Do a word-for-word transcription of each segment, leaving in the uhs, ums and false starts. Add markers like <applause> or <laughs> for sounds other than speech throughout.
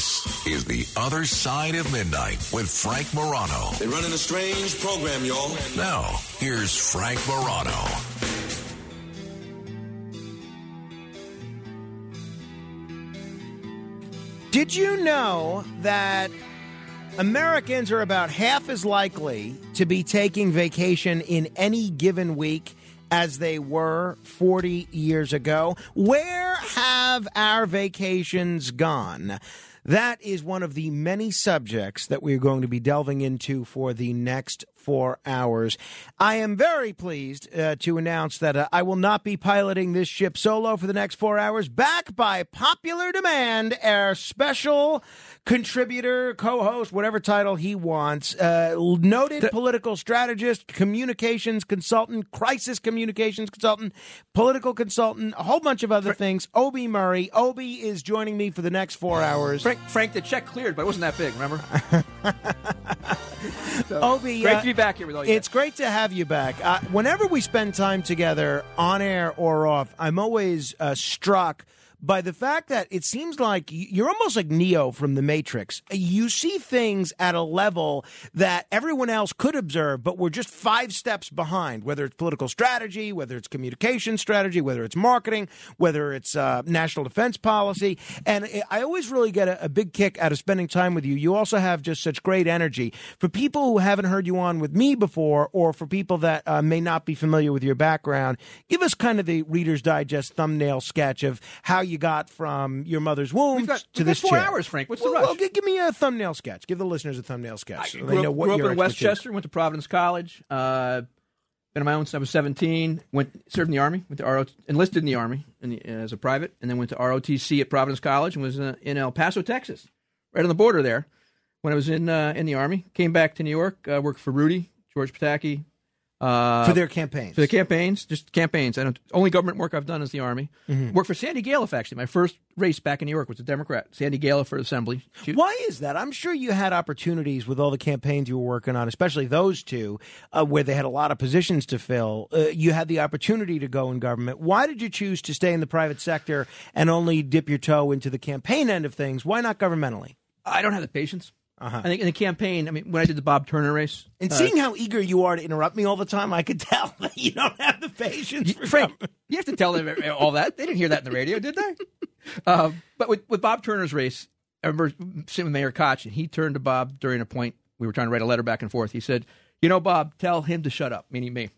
This is The Other Side of Midnight with Frank Morano. They're running a strange program, y'all. Now, here's Frank Morano. Did you know that Americans are about half as likely to be taking vacation in any given week as they were forty years ago? Where have our vacations gone? That is one of the many subjects that we're going to be delving into for the next four hours. I am very pleased uh, to announce that uh, I will not be piloting this ship solo for the next four hours. Back by popular demand, our special contributor, co-host, whatever title he wants, uh, noted the- political strategist, communications consultant, crisis communications consultant, political consultant, a whole bunch of other Fra- things, Obi Murray. Obi is joining me for the next four hours. Frank, Frank the check cleared, but it wasn't that big, remember? so, Obi, great uh, to be back here with all you. It's guys. Great to have you back. Uh, whenever we spend time together, on air or off, I'm always uh, struck by the fact that it seems like you're almost like Neo from The Matrix. You see things at a level that everyone else could observe, but we're just five steps behind, whether it's political strategy, whether it's communication strategy, whether it's marketing, whether it's uh, national defense policy. And I always really get a, a big kick out of spending time with you. You also have just such great energy. For people who haven't heard you on with me before, or for people that uh, may not be familiar with your background, give us kind of the Reader's Digest thumbnail sketch of how you you got from your mother's womb got, to this chair. We've got four hours, Frank. What's well, the rush? Well, give, give me a thumbnail sketch. Give the listeners a thumbnail sketch. I so they grew up, know what grew up in Westchester, went to Providence College, uh, been on my own since I was seventeen, went, served in the Army, went to R O T C, enlisted in the Army in the, as a private, and then went to R O T C at Providence College and was uh, in El Paso, Texas, right on the border there when I was in uh, in the Army. Came back to New York, uh, worked for Rudy, George Pataki. Uh, for their campaigns. For the campaigns, just campaigns. I don't. Only government work I've done is the Army. Mm-hmm. Worked for Sandy Galef, actually. My first race back in New York was a Democrat. Sandy Galef for Assembly. She, Why is that? I'm sure you had opportunities with all the campaigns you were working on, especially those two, uh, where they had a lot of positions to fill. Uh, you had the opportunity to go in government. Why did you choose to stay in the private sector and only dip your toe into the campaign end of things? Why not governmentally? I don't have the patience. Uh-huh. I think in the campaign, I mean, when I did the Bob Turner race. And seeing uh, how eager you are to interrupt me all the time, I could tell that you don't have the patience. You, for Frank, government. You have to tell them all that. They didn't hear that in the radio, did they? uh, but with, with Bob Turner's race, I remember sitting with Mayor Koch, and he turned to Bob during a point. We were trying to write a letter back and forth. He said, you know, Bob, tell him to shut up, meaning me.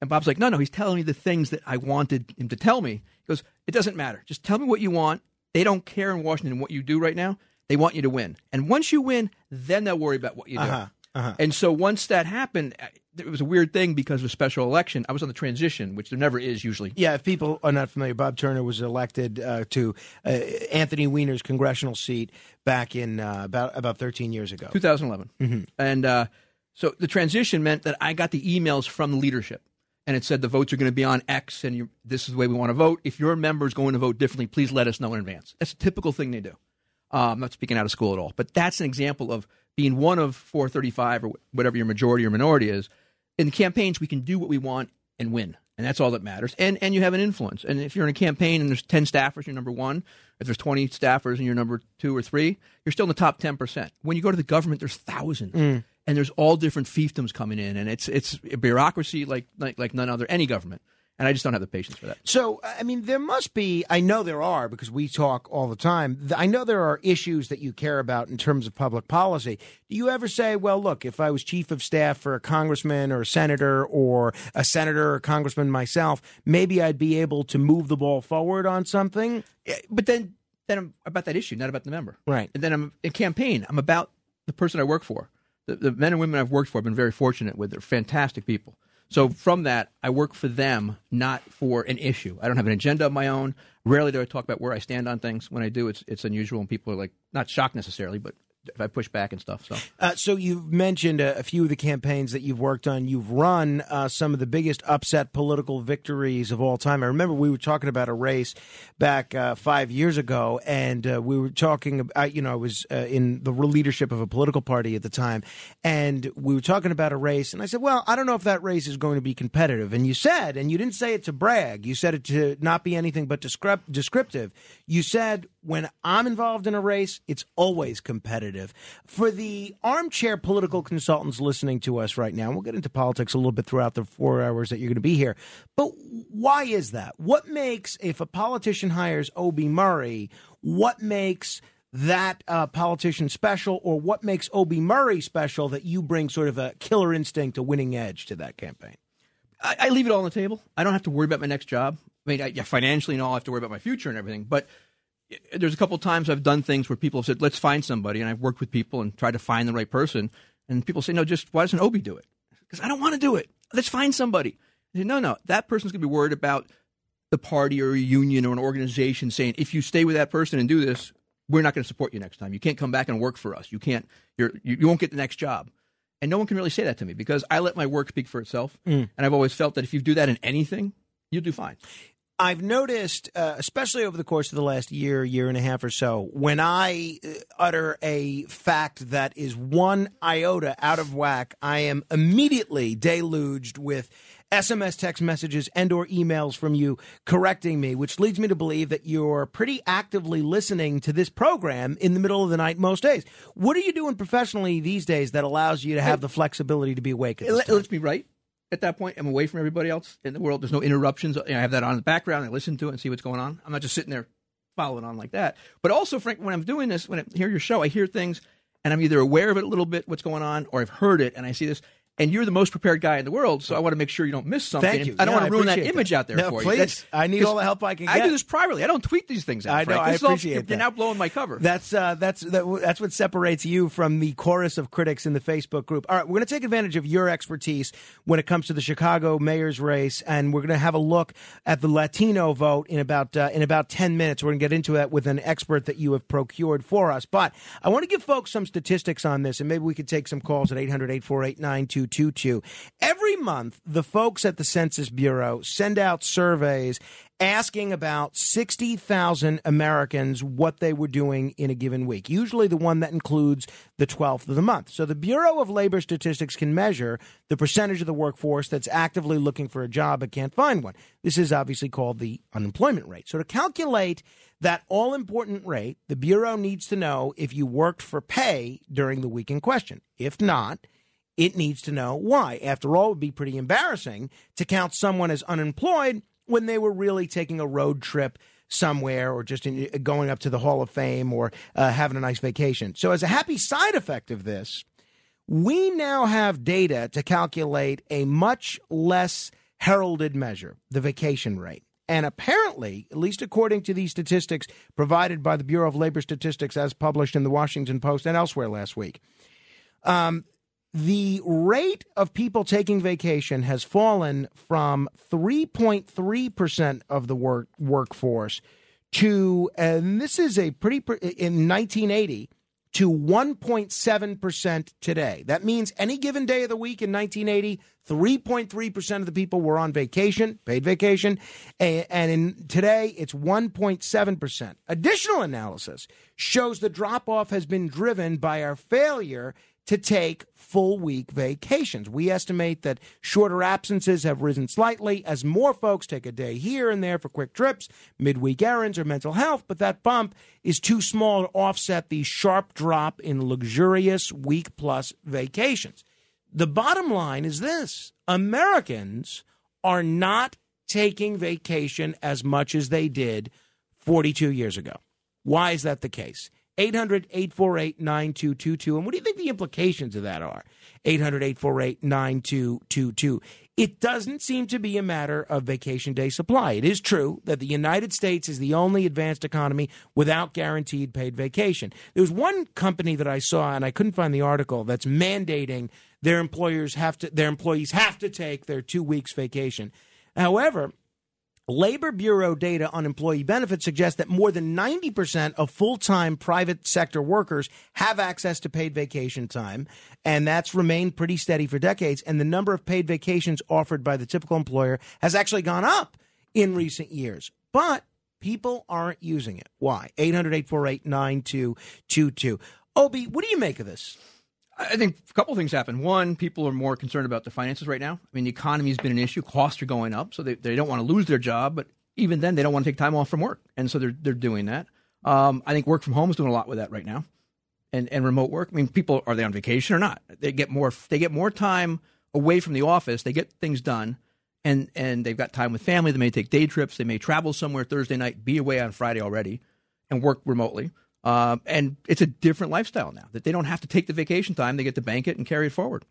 And Bob's like, no, no, he's telling me the things that I wanted him to tell me. He goes, it doesn't matter. Just tell me what you want. They don't care in Washington what you do right now. They want you to win. And once you win, then they'll worry about what you do. Uh-huh, uh-huh. And so once that happened, it was a weird thing because of a special election. I was on the transition, which there never is usually. Yeah, if people are not familiar, Bob Turner was elected uh, to uh, Anthony Weiner's congressional seat back in uh, about about thirteen years ago. two thousand eleven. Mm-hmm. And uh, so the transition meant that I got the emails from the leadership. And it said the votes are going to be on X, and you, this is the way we want to vote. If your member is going to vote differently, please let us know in advance. That's a typical thing they do. Uh, I'm not speaking out of school at all, but that's an example of being one of four thirty-five or whatever your majority or minority is. In campaigns, we can do what we want and win, and that's all that matters. And and you have an influence. And if you're in a campaign and there's ten staffers, you're number one. If there's twenty staffers and you're number two or three, you're still in the top ten percent. When you go to the government, there's thousands, mm. and there's all different fiefdoms coming in, and it's it's a bureaucracy like like, like none other, any government. And I just don't have the patience for that. So, I mean, there must be, I know there are, because we talk all the time, I know there are issues that you care about in terms of public policy. Do you ever say, well, look, if I was chief of staff for a congressman or a senator or a senator or congressman myself, maybe I'd be able to move the ball forward on something? But then, then I'm about that issue, not about the member. Right. And then I'm a campaign. I'm about the person I work for. The, the men and women I've worked for, I've been very fortunate with. They're fantastic people. So from that, I work for them, not for an issue. I don't have an agenda of my own. Rarely do I talk about where I stand on things. When I do, it's it's unusual, and people are like, not shocked necessarily, but if I push back and stuff. So uh, so you've mentioned a, a few of the campaigns that you've worked on. You've run uh, some of the biggest upset political victories of all time. I remember we were talking about a race back uh, five years ago, and uh, we were talking about, you know, I was uh, in the leadership of a political party at the time, and we were talking about a race, and I said, well, I don't know if that race is going to be competitive. And you said, and you didn't say it to brag, you said it to not be anything but descriptive, you said, When I'm involved in a race, it's always competitive. For the armchair political consultants listening to us right now, we'll get into politics a little bit throughout the four hours that you're going to be here. But why is that? What makes, if a politician hires Obi Murray, what makes that uh, politician special, or what makes Obi Murray special that you bring sort of a killer instinct, a winning edge to that campaign? I, I leave it all on the table. I don't have to worry about my next job. I mean, I, yeah, financially and all, I have to worry about my future and everything, but there's a couple of times I've done things where people have said, let's find somebody. And I've worked with people and tried to find the right person. And people say, no, just why doesn't Obi do it? Because I don't want to do it. Let's find somebody. I say, no, no, that person's going to be worried about the party or a union or an organization saying, if you stay with that person and do this, we're not going to support you next time. You can't come back and work for us. You can't, you're, you, you won't get the next job. And no one can really say that to me because I let my work speak for itself. Mm. And I've always felt that if you do that in anything, you'll do fine. I've noticed, uh, especially over the course of the last year, year and a half or so, when I utter a fact that is one iota out of whack, I am immediately deluged with S M S text messages and or emails from you correcting me, which leads me to believe that you're pretty actively listening to this program in the middle of the night most days. What are you doing professionally these days that allows you to have the flexibility to be awake at this time? Let's be right. At that point, I'm away from everybody else in the world. There's no interruptions. I have that on in the background. I listen to it and see what's going on. I'm not just sitting there following on like that. But also, Frank, when I'm doing this, when I hear your show, I hear things, and I'm either aware of it a little bit, what's going on, or I've heard it, and I see this. And you're the most prepared guy in the world, so I want to make sure you don't miss something. Thank you. I don't yeah, want to ruin that image that. out there no, for please. you. That's, I need all the help I can get. I do this privately. I don't tweet these things out, I know, Frank. I appreciate all, that. You're now blowing my cover. That's, uh, that's, that, that's what separates you from the chorus of critics in the Facebook group. All right, we're going to take advantage of your expertise when it comes to the Chicago mayor's race, and we're going to have a look at the Latino vote in about, uh, in about ten minutes. We're going to get into that with an expert that you have procured for us. But I want to give folks some statistics on this, and maybe we could take some calls at eight hundred, eight four eight, nine two two two. Every month, the folks at the Census Bureau send out surveys asking about sixty thousand Americans what they were doing in a given week, usually the one that includes the twelfth of the month. So the Bureau of Labor Statistics can measure the percentage of the workforce that's actively looking for a job but can't find one. This is obviously called the unemployment rate. So to calculate that all-important rate, the Bureau needs to know if you worked for pay during the week in question. If not, it needs to know why. After all, it would be pretty embarrassing to count someone as unemployed when they were really taking a road trip somewhere or just in, going up to the Hall of Fame or uh, having a nice vacation. So as a happy side effect of this, we now have data to calculate a much less heralded measure, the vacation rate. And apparently, at least according to these statistics provided by the Bureau of Labor Statistics as published in the Washington Post and elsewhere last week, um, the rate of people taking vacation has fallen from three point three percent of the work workforce to, and this is a pretty, in nineteen eighty, to one point seven percent today. That means any given day of the week in nineteen eighty, three point three percent of the people were on vacation, paid vacation, and in today it's one point seven percent. Additional analysis shows the drop-off has been driven by our failure to take full week vacations. We estimate that shorter absences have risen slightly as more folks take a day here and there for quick trips, midweek errands, or mental health, but that bump is too small to offset the sharp drop in luxurious week-plus vacations. The bottom line is this: Americans are not taking vacation as much as they did forty-two years ago. Why is that the case? eight hundred, eight four eight, nine two two two. And what do you think the implications of that are? eight hundred, eight four eight, nine two two two. It doesn't seem to be a matter of vacation day supply. It is true that the United States is the only advanced economy without guaranteed paid vacation. There was one company that I saw, and I couldn't find the article, that's mandating their employers have to, their employees have to take their two weeks vacation. However, Labor Bureau data on employee benefits suggests that more than ninety percent of full-time private sector workers have access to paid vacation time, and that's remained pretty steady for decades. And the number of paid vacations offered by the typical employer has actually gone up in recent years. But people aren't using it. Why? eight hundred, eight four eight, nine two two two. Obi, what do you make of this? I think a couple of things happen. One, people are more concerned about their finances right now. I mean, the economy has been an issue. Costs are going up, so they, they don't want to lose their job. But even then, they don't want to take time off from work. And so they're, they're doing that. Um, I think work from home is doing a lot with that right now, and and remote work. I mean, people, are they on vacation or not? They get more they get more time away from the office. They get things done, and and they've got time with family. They may take day trips. They may travel somewhere Thursday night, be away on Friday already, and work remotely. Um, and it's a different lifestyle now that they don't have to take the vacation time. They get to bank it and carry it forward.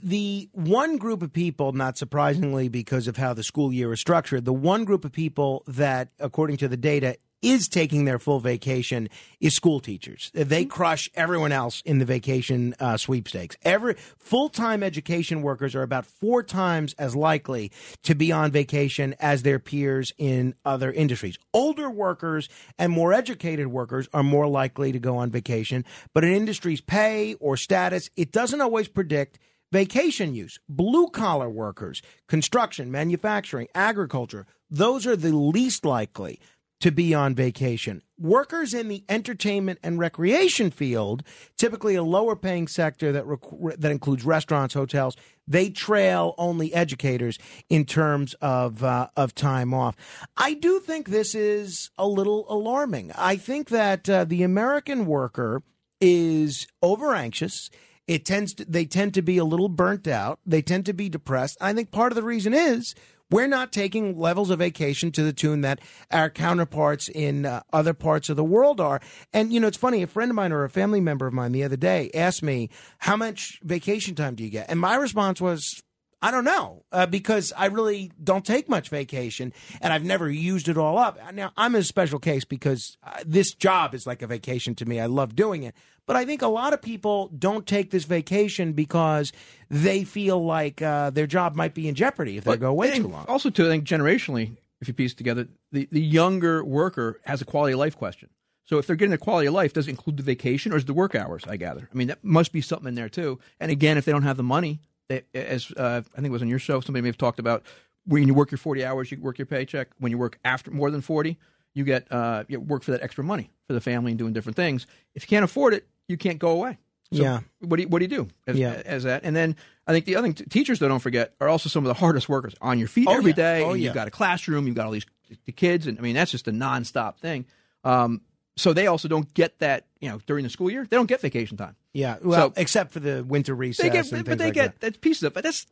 The one group of people, not surprisingly, because of how the school year is structured, the one group of people that, according to the data, is taking their full vacation is school teachers. They crush everyone else in the vacation uh, sweepstakes. Every full-time education workers are about four times as likely to be on vacation as their peers in other industries. Older workers and more educated workers are more likely to go on vacation, but an industry's pay or status, it doesn't always predict vacation use. Blue-collar workers, construction, manufacturing, agriculture, those are the least likely to be on vacation. Workers in the entertainment and recreation field, typically a lower paying sector that rec- that includes restaurants, hotels, they trail only educators in terms of uh, of time off. I do think this is a little alarming. I think that uh, the American worker is over anxious. It tends to, they tend to be a little burnt out. They tend to be depressed. I think part of the reason is we're not taking levels of vacation to the tune that our counterparts in uh, other parts of the world are. And, you know, it's funny. A friend of mine or a family member of mine the other day asked me, how much vacation time do you get? And my response was, I don't know, uh, because I really don't take much vacation, and I've never used it all up. Now, I'm a special case because uh, this job is like a vacation to me. I love doing it. But I think a lot of people don't take this vacation because they feel like uh, their job might be in jeopardy if they but go away too long. Also, too, I think generationally, if you piece together, the, the younger worker has a quality of life question. So if they're getting a quality of life, does it include the vacation or is it the work hours, I gather? I mean, that must be something in there, too. And again, if they don't have the money, They, as uh, I think it was on your show, somebody may have talked about when you work your forty hours, you work your paycheck. When you work after more than forty, you get uh, you work for that extra money for the family and doing different things. If you can't afford it, you can't go away. So yeah. What do you, what do you do as, yeah. as that? And then I think the other thing, teachers, though, don't forget, are also some of the hardest workers on your feet oh, every yeah. day. Oh, and yeah. You've got a classroom. You've got all these the kids. And I mean, that's just a nonstop thing. Um, so they also don't get that, you know, during the school year. They don't get vacation time. Yeah, well, so, except for the winter recess, they get, and but they like get that. pieces of it. But that's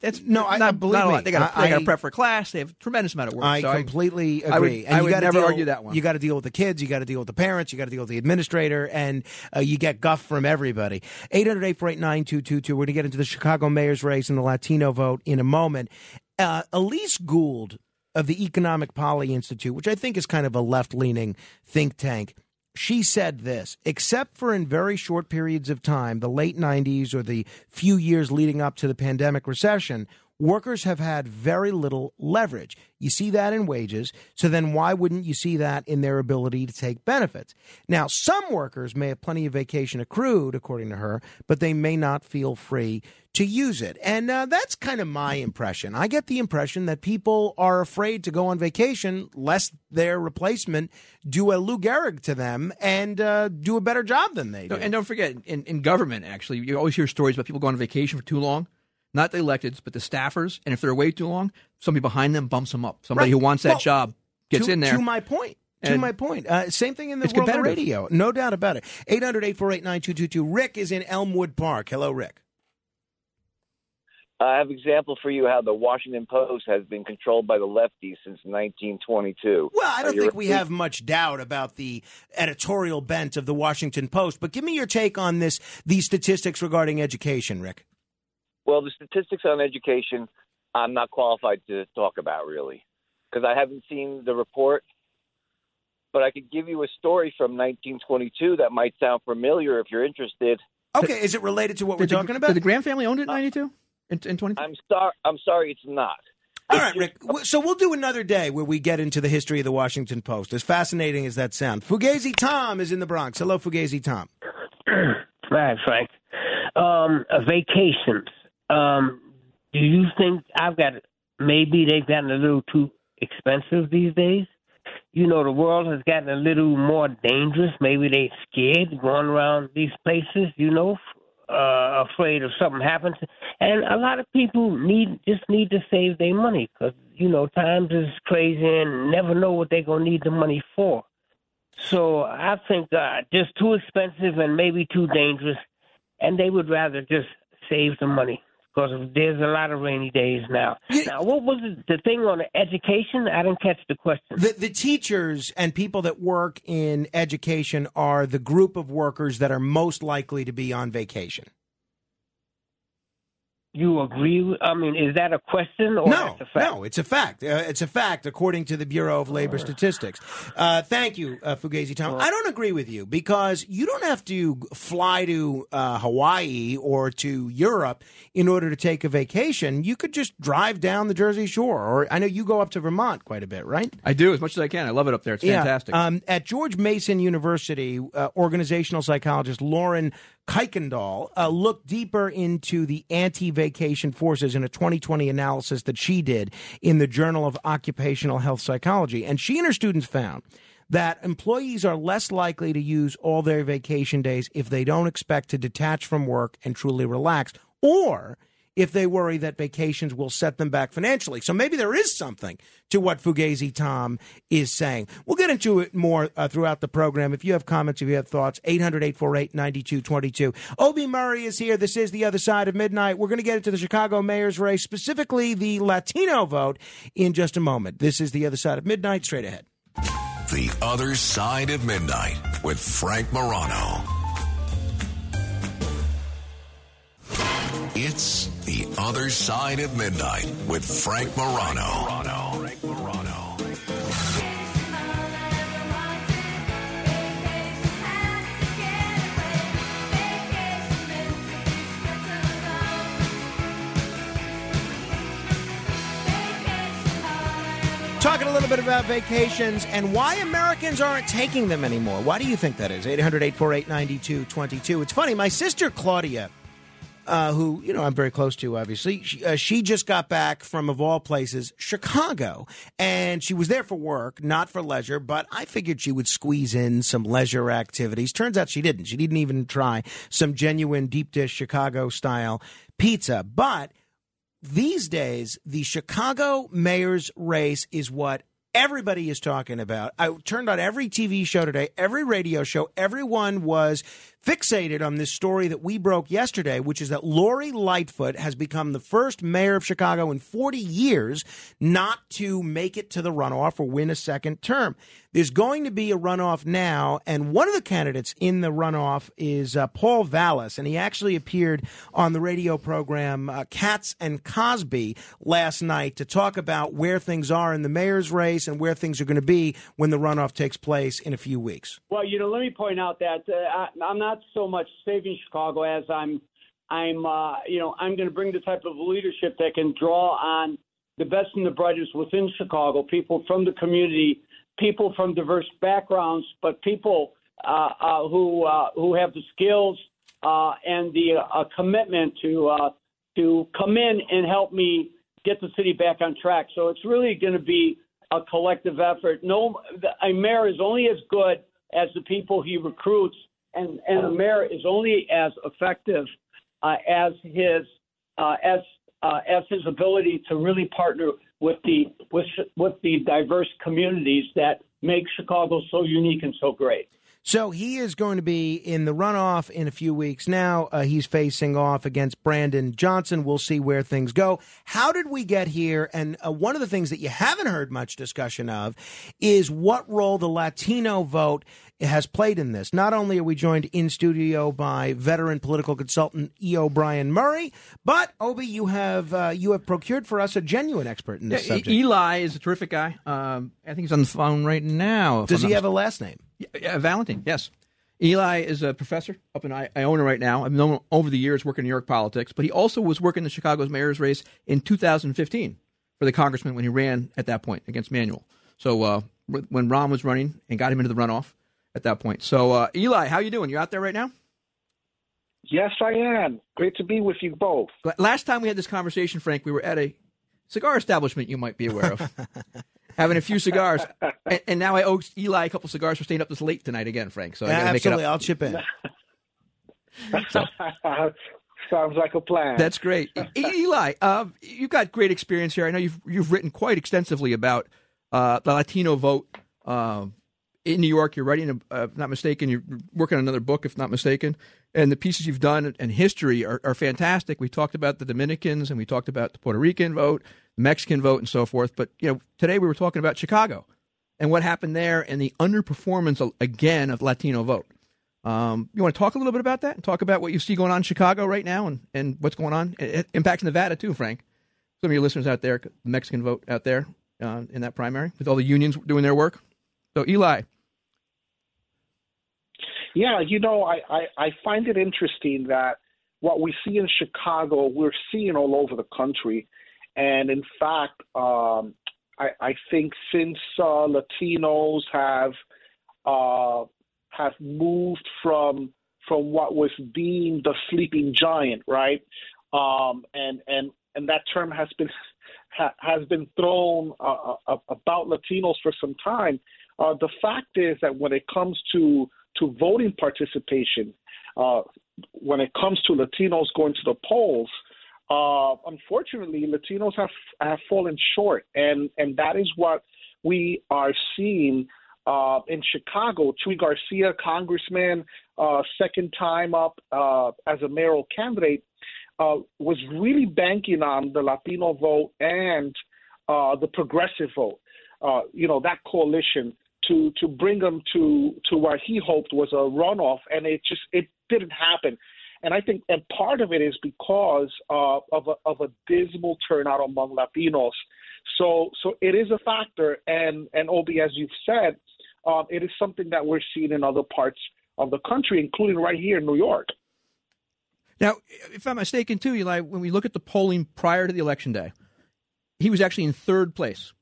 that's no, I, not, I believe not a lot. Me. They got a, a prep for class. They have a tremendous amount of work. I so completely I, agree. I would, and I you would never deal, argue that one. You got to deal with the kids. You got to deal with the parents. You got to deal with the administrator, and uh, you get guff from everybody. Eight hundred eight four eight nine two two two. We're going to get into the Chicago mayor's race and the Latino vote in a moment. Uh, Elise Gould of the Economic Policy Institute, which I think is kind of a left-leaning think tank. She said this: except for in very short periods of time, the late nineties or the few years leading up to the pandemic recession, workers have had very little leverage. You see that in wages, so then why wouldn't you see that in their ability to take benefits? Now, some workers may have plenty of vacation accrued, according to her, but they may not feel free to use it. And uh, that's kind of my impression. I get the impression that people are afraid to go on vacation lest their replacement do a Lou Gehrig to them and uh, do a better job than they do. And don't forget, in, in government, actually, you always hear stories about people going on vacation for too long. Not the electeds, but the staffers. And if they're away too long, somebody behind them bumps them up. Somebody right. who wants that well, job gets to, in there. To my point. To and my point. Uh, same thing in the world of radio. No doubt about it. eight hundred eight four eight nine two two two. Rick is in Elmwood Park. Hello, Rick. I have an example for you how the Washington Post has been controlled by the lefties since nineteen twenty-two. Well, I don't think we have much doubt about the editorial bent of the Washington Post. But give me your take on this, these statistics regarding education, Rick. Well, the statistics on education, I'm not qualified to talk about, really, because I haven't seen the report. But I could give you a story from nineteen twenty-two that might sound familiar if you're interested. Okay, is it related to what did we're talking the, about? Did the Graham family own it in ninety-two? In, in twenty-two? I'm, star- I'm sorry, it's not. All right, Rick. So we'll do another day where we get into the history of the Washington Post, as fascinating as that sounds. Fugazi Tom is in the Bronx. Hello, Fugazi Tom. Right, Frank. Um, vacations. Um, do you think I've got maybe they've gotten a little too expensive these days? You know, the world has gotten a little more dangerous. Maybe they're scared going around these places, you know, uh, afraid of something happens. And a lot of people need just need to save their money because, you know, times is crazy and never know what they're going to need the money for. So I think uh, just too expensive and maybe too dangerous, and they would rather just save the money because there's a lot of rainy days now. You, now, what was it, the thing on education? I didn't catch the question. The, the teachers and people that work in education are the group of workers that are most likely to be on vacation. You agree? With, I mean, is that a question or no? That's a fact? No, it's a fact. Uh, it's a fact, according to the Bureau of Labor uh, Statistics. Uh, thank you, uh, Fugazi Tom. Uh, I don't agree with you because you don't have to fly to uh, Hawaii or to Europe in order to take a vacation. You could just drive down the Jersey Shore. Or I know you go up to Vermont quite a bit, right? I do, as much as I can. I love it up there. It's yeah. fantastic. Um, at George Mason University, uh, organizational psychologist Lauren Kuykendall uh, looked deeper into the anti-vacation forces in a twenty twenty analysis that she did in the Journal of Occupational Health Psychology. And she and her students found that employees are less likely to use all their vacation days if they don't expect to detach from work and truly relax, or if they worry that vacations will set them back financially. So maybe there is something to what Fugazi Tom is saying. We'll get into it more uh, throughout the program. If you have comments, if you have thoughts, eight hundred, eight four eight, nine two two two. Obi Murray is here. This is The Other Side of Midnight. We're going to get into the Chicago mayor's race, specifically the Latino vote, in just a moment. This is The Other Side of Midnight. Straight ahead. The Other Side of Midnight with Frank Morano. It's The Other Side of Midnight with Frank Morano. Frank Morano. Talking a little bit about vacations and why Americans aren't taking them anymore. Why do you think that is? eight hundred, eight four eight, nine two two two. It's funny. My sister, Claudia, Uh, who, you know, I'm very close to, obviously. She, uh, she just got back from, of all places, Chicago. And she was there for work, not for leisure. But I figured she would squeeze in some leisure activities. Turns out she didn't. She didn't even try some genuine deep dish Chicago-style pizza. But these days, the Chicago mayor's race is what everybody is talking about. I turned on every T V show today, every radio show. Everyone was fixated on this story that we broke yesterday, which is that Lori Lightfoot has become the first mayor of Chicago in forty years not to make it to the runoff or win a second term. There's going to be a runoff now, and one of the candidates in the runoff is uh, Paul Vallas, and he actually appeared on the radio program uh, Katz and Cosby last night to talk about where things are in the mayor's race and where things are going to be when the runoff takes place in a few weeks. Well, you know, let me point out that uh, I, I'm not so much saving Chicago as I'm, I'm, uh, you know, I'm going to bring the type of leadership that can draw on the best and the brightest within Chicago, people from the community, people from diverse backgrounds, but people uh, uh, who uh, who have the skills uh, and the uh, commitment to uh, to come in and help me get the city back on track. So it's really going to be a collective effort. No, a mayor is only as good as the people he recruits, and, and a mayor is only as effective uh, as his uh, as uh, as his ability to really partner with the with with the diverse communities that make Chicago so unique and so great. So he is going to be in the runoff in a few weeks now. Uh, he's facing off against Brandon Johnson. We'll see where things go. How did we get here? And uh, one of the things that you haven't heard much discussion of is what role the Latino vote has played in this. Not only are we joined in studio by veteran political consultant E. O'Brien Murray, but, Obi, you have uh, you have procured for us a genuine expert in this yeah, subject. E- Eli is a terrific guy. Um, I think he's on the phone right now. Does I'm he have mistaken. a last name? Yeah, Valentin, yes. Eli is a professor up in Iona right now. I've known him over the years working in New York politics, but he also was working the Chicago's mayor's race in two thousand fifteen for the congressman when he ran at that point against Manuel. So uh, when Rahm was running and got him into the runoff at that point. So, uh, Eli, how you doing? You out there right now? Yes, I am. Great to be with you both. Last time we had this conversation, Frank, we were at a cigar establishment you might be aware of. Having a few cigars, and, and now I owe Eli a couple cigars for staying up this late tonight again, Frank. So I yeah, make absolutely, it up. I'll chip in. So, sounds like a plan. That's great, Eli. Uh, you've got great experience here. I know you've you've written quite extensively about uh, the Latino vote uh, in New York, you're writing, a, uh, if not mistaken, you're working on another book, if not mistaken, and the pieces you've done in history are, are fantastic. We talked about the Dominicans, and we talked about the Puerto Rican vote, Mexican vote, and so forth. But you know, today we were talking about Chicago and what happened there, and the underperformance again of Latino vote. Um, you want to talk a little bit about that and talk about what you see going on in Chicago right now, and, and what's going on? It impacts Nevada too, Frank. Some of your listeners out there, the Mexican vote out there uh, in that primary with all the unions doing their work. So, Eli. Yeah, you know, I, I, I find it interesting that what we see in Chicago, we're seeing all over the country. And in fact, um, I, I think since uh, Latinos have uh, have moved from from what was deemed the sleeping giant, right, um, and and and that term has been ha, has been thrown uh, uh, about Latinos for some time. Uh, the fact is that when it comes to to voting participation, uh, when it comes to Latinos going to the polls, uh, unfortunately, Latinos have have fallen short, and and that is what we are seeing uh, in Chicago. Chuy Garcia, congressman, uh, second time up uh, as a mayoral candidate, uh, was really banking on the Latino vote and uh, the progressive vote. Uh, you know, that coalition to to bring him to to what he hoped was a runoff, and it just it didn't happen. And I think, and part of it is because uh, of a, of a dismal turnout among Latinos. So so it is a factor, and and Obi, as you've said, uh, it is something that we're seeing in other parts of the country, including right here in New York. Now, if I'm mistaken too, Eli, when we look at the polling prior to the election day, he was actually in third place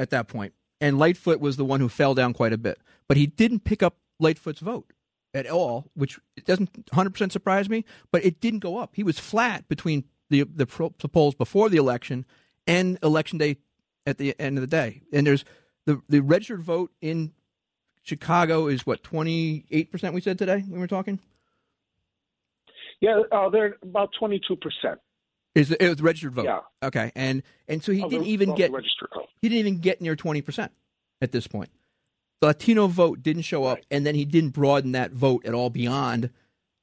at that point, and Lightfoot was the one who fell down quite a bit. But he didn't pick up Lightfoot's vote at all, which it doesn't one hundred percent surprise me, but it didn't go up. He was flat between the, the the polls before the election and election day at the end of the day. And there's the, the registered vote in Chicago is, what, twenty-eight percent we said today when we were talking? Yeah, uh, they're about twenty-two percent. Is the, it was the registered vote? Yeah. Okay, and and so he oh, didn't the, even get he didn't even get near twenty percent at this point. The Latino vote didn't show up, right. And then he didn't broaden that vote at all beyond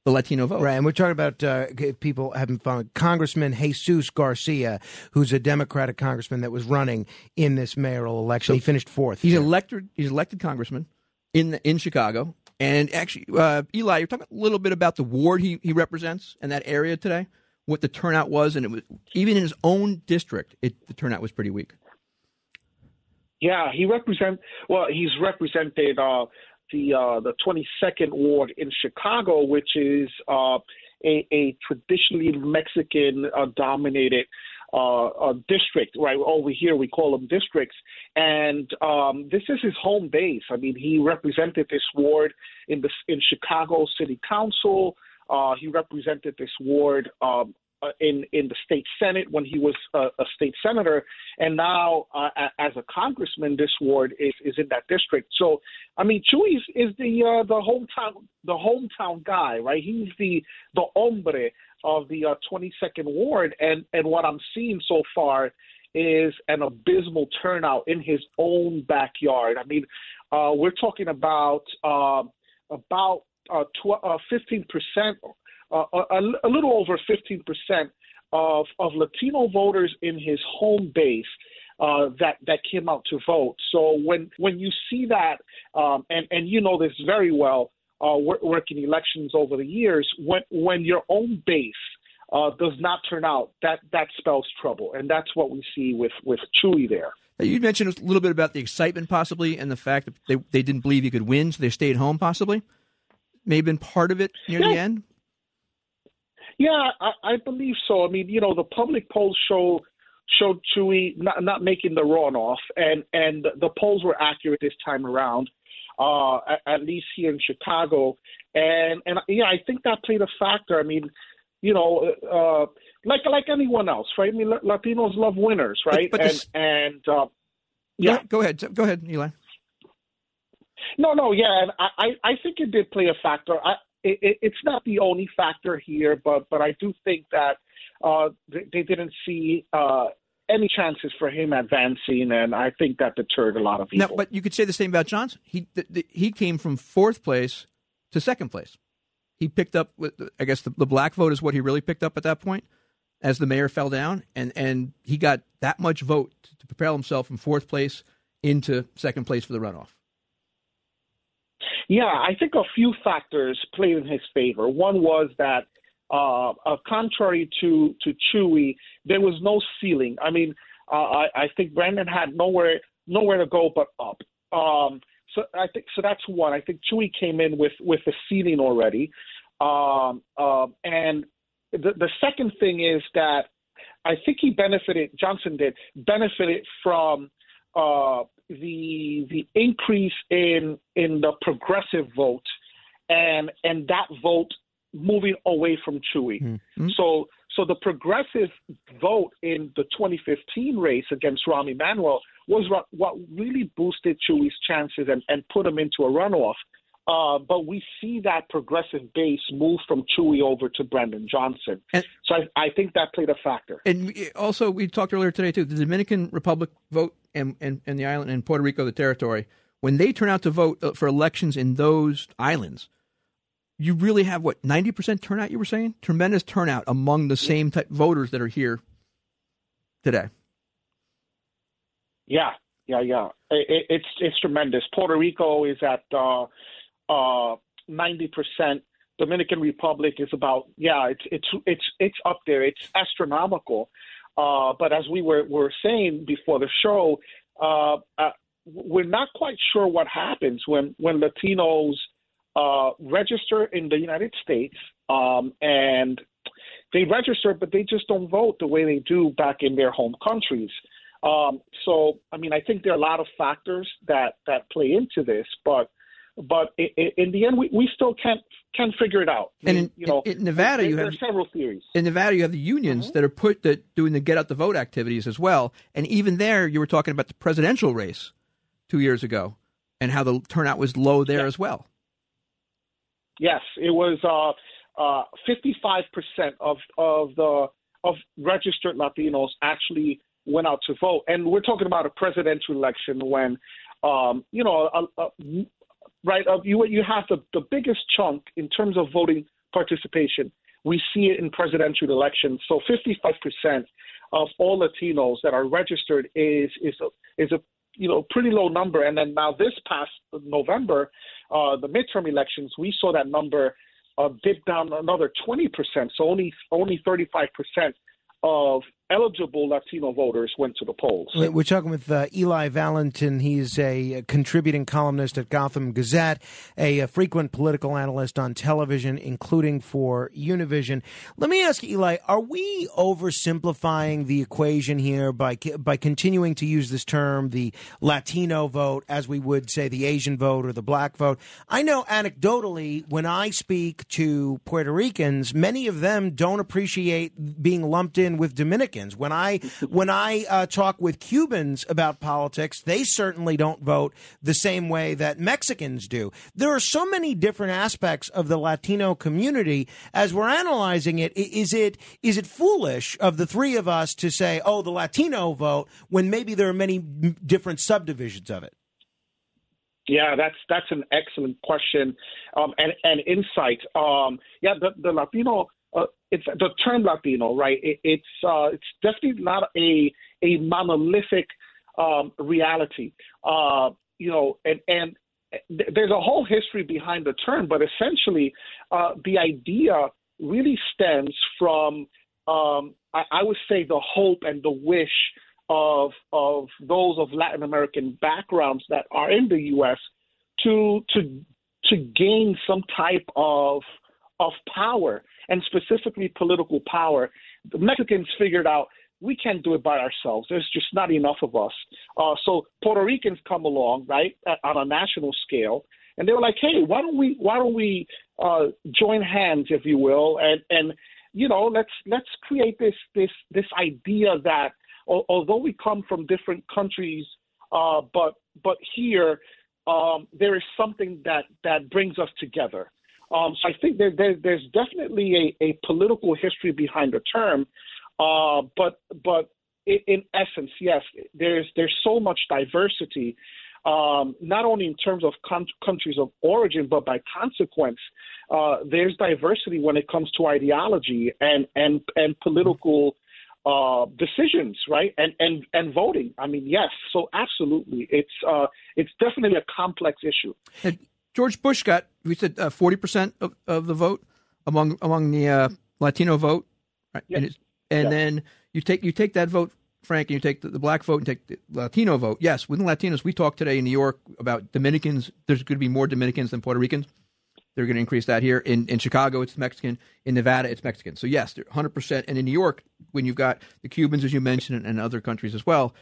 the Latino vote. Right, and we're talking about uh, people haven't found Congressman Jesus Garcia, who's a Democratic congressman that was running in this mayoral election. So he finished fourth. He's yeah. elected. He's elected congressman in the, in Chicago. And actually, uh, Eli, you're talking a little bit about the ward he, he represents in that area today. What the turnout was, and it was even in his own district, it, the turnout was pretty weak. Yeah, he represent well. He's represented uh, the uh, the twenty-second ward in Chicago, which is uh, a, a traditionally Mexican uh, dominated uh, uh, district. Right over here, we call them districts, and um, this is his home base. I mean, he represented this ward in the in Chicago City Council. Uh, he represented this ward um, in in the state Senate when he was a, a state senator, and now uh, as a congressman, this ward is, is in that district. So, I mean, Chuy is, is the uh, the hometown the hometown guy, right? He's the the hombre of the uh, twenty-second ward, and and what I'm seeing so far is an abysmal turnout in his own backyard. I mean, uh, we're talking about uh, about. Uh, tw- uh, fifteen percent, uh, a, a little over fifteen percent of, of Latino voters in his home base uh, that, that came out to vote. So when, when you see that, um, and, and you know this very well, uh, working elections over the years, when, when your own base uh, does not turn out, that, that spells trouble. And that's what we see with, with Chuy there. You mentioned a little bit about the excitement possibly and the fact that they, they didn't believe he could win, so they stayed home possibly. May have been part of it near yeah. the end? Yeah, I, I believe so. I mean, you know, the public polls show showed Chuy not, not making the runoff, and, and the polls were accurate this time around, uh, at, at least here in Chicago. And, and yeah, I think that played a factor. I mean, you know, uh, like like anyone else, right? I mean, Latinos love winners, right? But, but and this... and uh, yeah. Go ahead. Go ahead, Eli. No, no, yeah, and I, I think it did play a factor. I, it, it's not the only factor here, but, but I do think that uh, they, they didn't see uh, any chances for him advancing, and I think that deterred a lot of people. Now, but you could say the same about Johnson. He the, the, he came from fourth place to second place. He picked up, I guess, the, the black vote is what he really picked up at that point, as the mayor fell down, and, and he got that much vote to propel himself from fourth place into second place for the runoff. Yeah, I think a few factors played in his favor. One was that, uh, uh, contrary to, to Chuy, there was no ceiling. I mean, uh, I, I think Brandon had nowhere nowhere to go but up. Um, so I think so that's one. I think Chuy came in with with a ceiling already, um, uh, and the, the second thing is that I think he benefited. Johnson did benefited from uh, the the increase in in the progressive vote, and and that vote moving away from Chuy. Mm-hmm. So so the progressive vote in the twenty fifteen race against Rahm Emanuel was what really boosted Chuy's chances and, and put him into a runoff. Uh, but we see that progressive base move from Chuy over to Brandon Johnson. And, so I, I think that played a factor. And also, we talked earlier today, too, the Dominican Republic vote and, and, and the island and Puerto Rico, the territory, when they turn out to vote for elections in those islands, you really have, what, ninety percent turnout, you were saying? Tremendous turnout among the same type voters that are here today. Yeah, yeah, yeah. It, it, it's it's tremendous. Puerto Rico is at uh, uh, ninety percent. Dominican Republic is about, yeah, it's it's it's it's up there. It's astronomical. Uh, but as we were, were saying before the show, uh, uh, we're not quite sure what happens when, when Latinos Uh, register in the United States, um, and they register, but they just don't vote the way they do back in their home countries. Um, so, I mean, I think there are a lot of factors that, that play into this, but but it, it, in the end, we, we still can't can't figure it out. And I mean, in, you know, in, in Nevada, there, you have there are several theories. In Nevada, you have the unions mm-hmm. that are put that doing the get out the vote activities as well. And even there, you were talking about the presidential race two years ago and how the turnout was low there yeah. as well. Yes, it was uh, uh, fifty-five percent of of the of registered Latinos actually went out to vote, and we're talking about a presidential election when, um, you know, a, a, right? A, you you have the, the biggest chunk in terms of voting participation. We see it in presidential elections. So fifty-five percent of all Latinos that are registered is is a, is a you know, pretty low number. And then now this past November, uh, the midterm elections, we saw that number uh, dip down another twenty percent. So only only thirty-five percent of eligible Latino voters went to the polls. We're talking with uh, Eli Valentin. He's a contributing columnist at Gotham Gazette, a, a frequent political analyst on television, including for Univision. Let me ask you, Eli, are we oversimplifying the equation here by by continuing to use this term, the Latino vote, as we would say the Asian vote or the black vote? I know anecdotally, when I speak to Puerto Ricans, many of them don't appreciate being lumped in with Dominicans. When I when I uh, talk with Cubans about politics, they certainly don't vote the same way that Mexicans do. There are so many different aspects of the Latino community. As we're analyzing it, is it is it foolish of the three of us to say, oh, the Latino vote, when maybe there are many different subdivisions of it? Yeah, that's that's an excellent question um, and, and insight. Um, yeah, the, the Latino Uh, it's the term Latino, right? It, it's uh, it's definitely not a a monolithic um, reality, uh, you know. And and th- there's a whole history behind the term, but essentially, uh, the idea really stems from um, I, I would say the hope and the wish of of those of Latin American backgrounds that are in the U S to to to gain some type of of power, and specifically political power. The Mexicans figured out we can't do it by ourselves. There's just not enough of us. Uh, so Puerto Ricans come along, right, on a national scale, and they were like, "Hey, why don't we? Why don't we uh, join hands, if you will, and and you know, let's let's create this this this idea that although we come from different countries, uh, but but here um, there is something that that brings us together." Um, so I think there, there, there's definitely a, a political history behind the term, uh, but but in essence, yes, there's there's so much diversity, um, not only in terms of con- countries of origin, but by consequence, uh, there's diversity when it comes to ideology and and and political uh, decisions, right? And and and voting. I mean, yes, so absolutely, it's uh, it's definitely a complex issue. And George Bush got, we said, uh, forty percent of, of the vote among among the uh, Latino vote, right? Yes. And, it's, and yes. then. You take you take that vote, Frank, and you take the, the black vote and take the Latino vote. Yes, within Latinos, we talked today in New York about Dominicans. There's going to be more Dominicans than Puerto Ricans. They're going to increase that here. In, in Chicago, it's Mexican. In Nevada, it's Mexican. So, yes, one hundred percent. And in New York, when you've got the Cubans, as you mentioned, and other countries as well,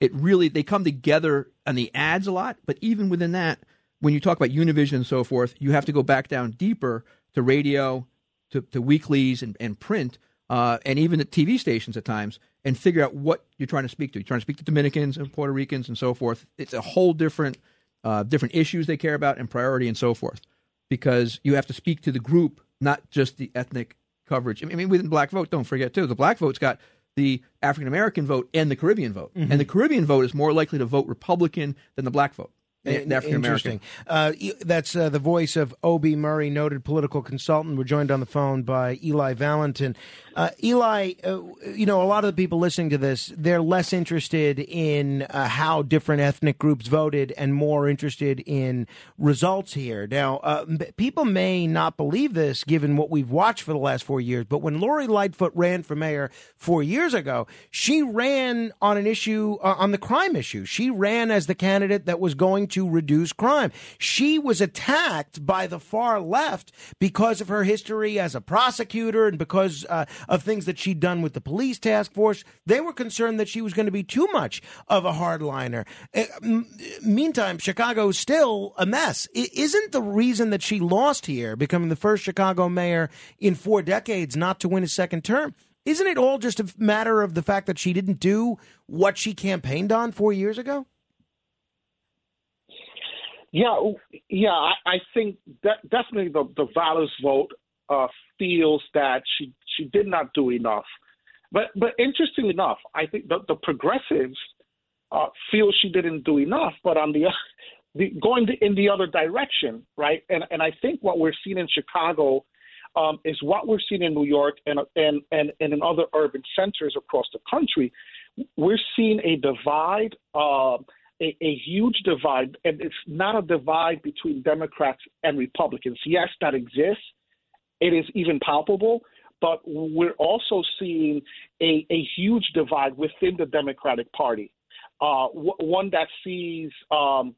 it really – they come together on the ads a lot. But even within that, when you talk about Univision and so forth, you have to go back down deeper to radio, to, to weeklies and, and print. Uh, and even at T V stations at times, and figure out what you're trying to speak to. You're trying to speak to Dominicans and Puerto Ricans and so forth. It's a whole different uh, different issues they care about and priority and so forth, because you have to speak to the group, not just the ethnic coverage. I mean, within black vote, don't forget, too, the black vote's got the African-American vote and the Caribbean vote. Mm-hmm. And the Caribbean vote is more likely to vote Republican than the black vote. Interesting. Uh, that's uh, the voice of Obi Murray, noted political consultant. We're joined on the phone by Eli Valentin. Uh, Eli, uh, you know, a lot of the people listening to this, they're less interested in uh, how different ethnic groups voted and more interested in results here. Now, uh, people may not believe this given what we've watched for the last four years, but when Lori Lightfoot ran for mayor four years ago, she ran on an issue, uh, on the crime issue. She ran as the candidate that was going to reduce crime. She was attacked by the far left because of her history as a prosecutor and because uh, of things that she'd done with the police task force. They were concerned that she was going to be too much of a hardliner. Uh, m- meantime, Chicago's still a mess. I- isn't the reason that she lost here, becoming the first Chicago mayor in four decades not to win a second term, isn't it all just a matter of the fact that she didn't do what she campaigned on four years ago? Yeah, yeah, I, I think that definitely the, the Vallas vote uh, feels that she, she did not do enough. But but interesting enough, I think the, the progressives uh, feel she didn't do enough, but on the, the going the, in the other direction, right? And and I think what we're seeing in Chicago um, is what we're seeing in New York and and, and and in other urban centers across the country. We're seeing a divide. Uh, A, a huge divide, and it's not a divide between Democrats and Republicans. Yes, that exists. It is even palpable, but we're also seeing a, a huge divide within the Democratic Party, uh, w- one that sees um,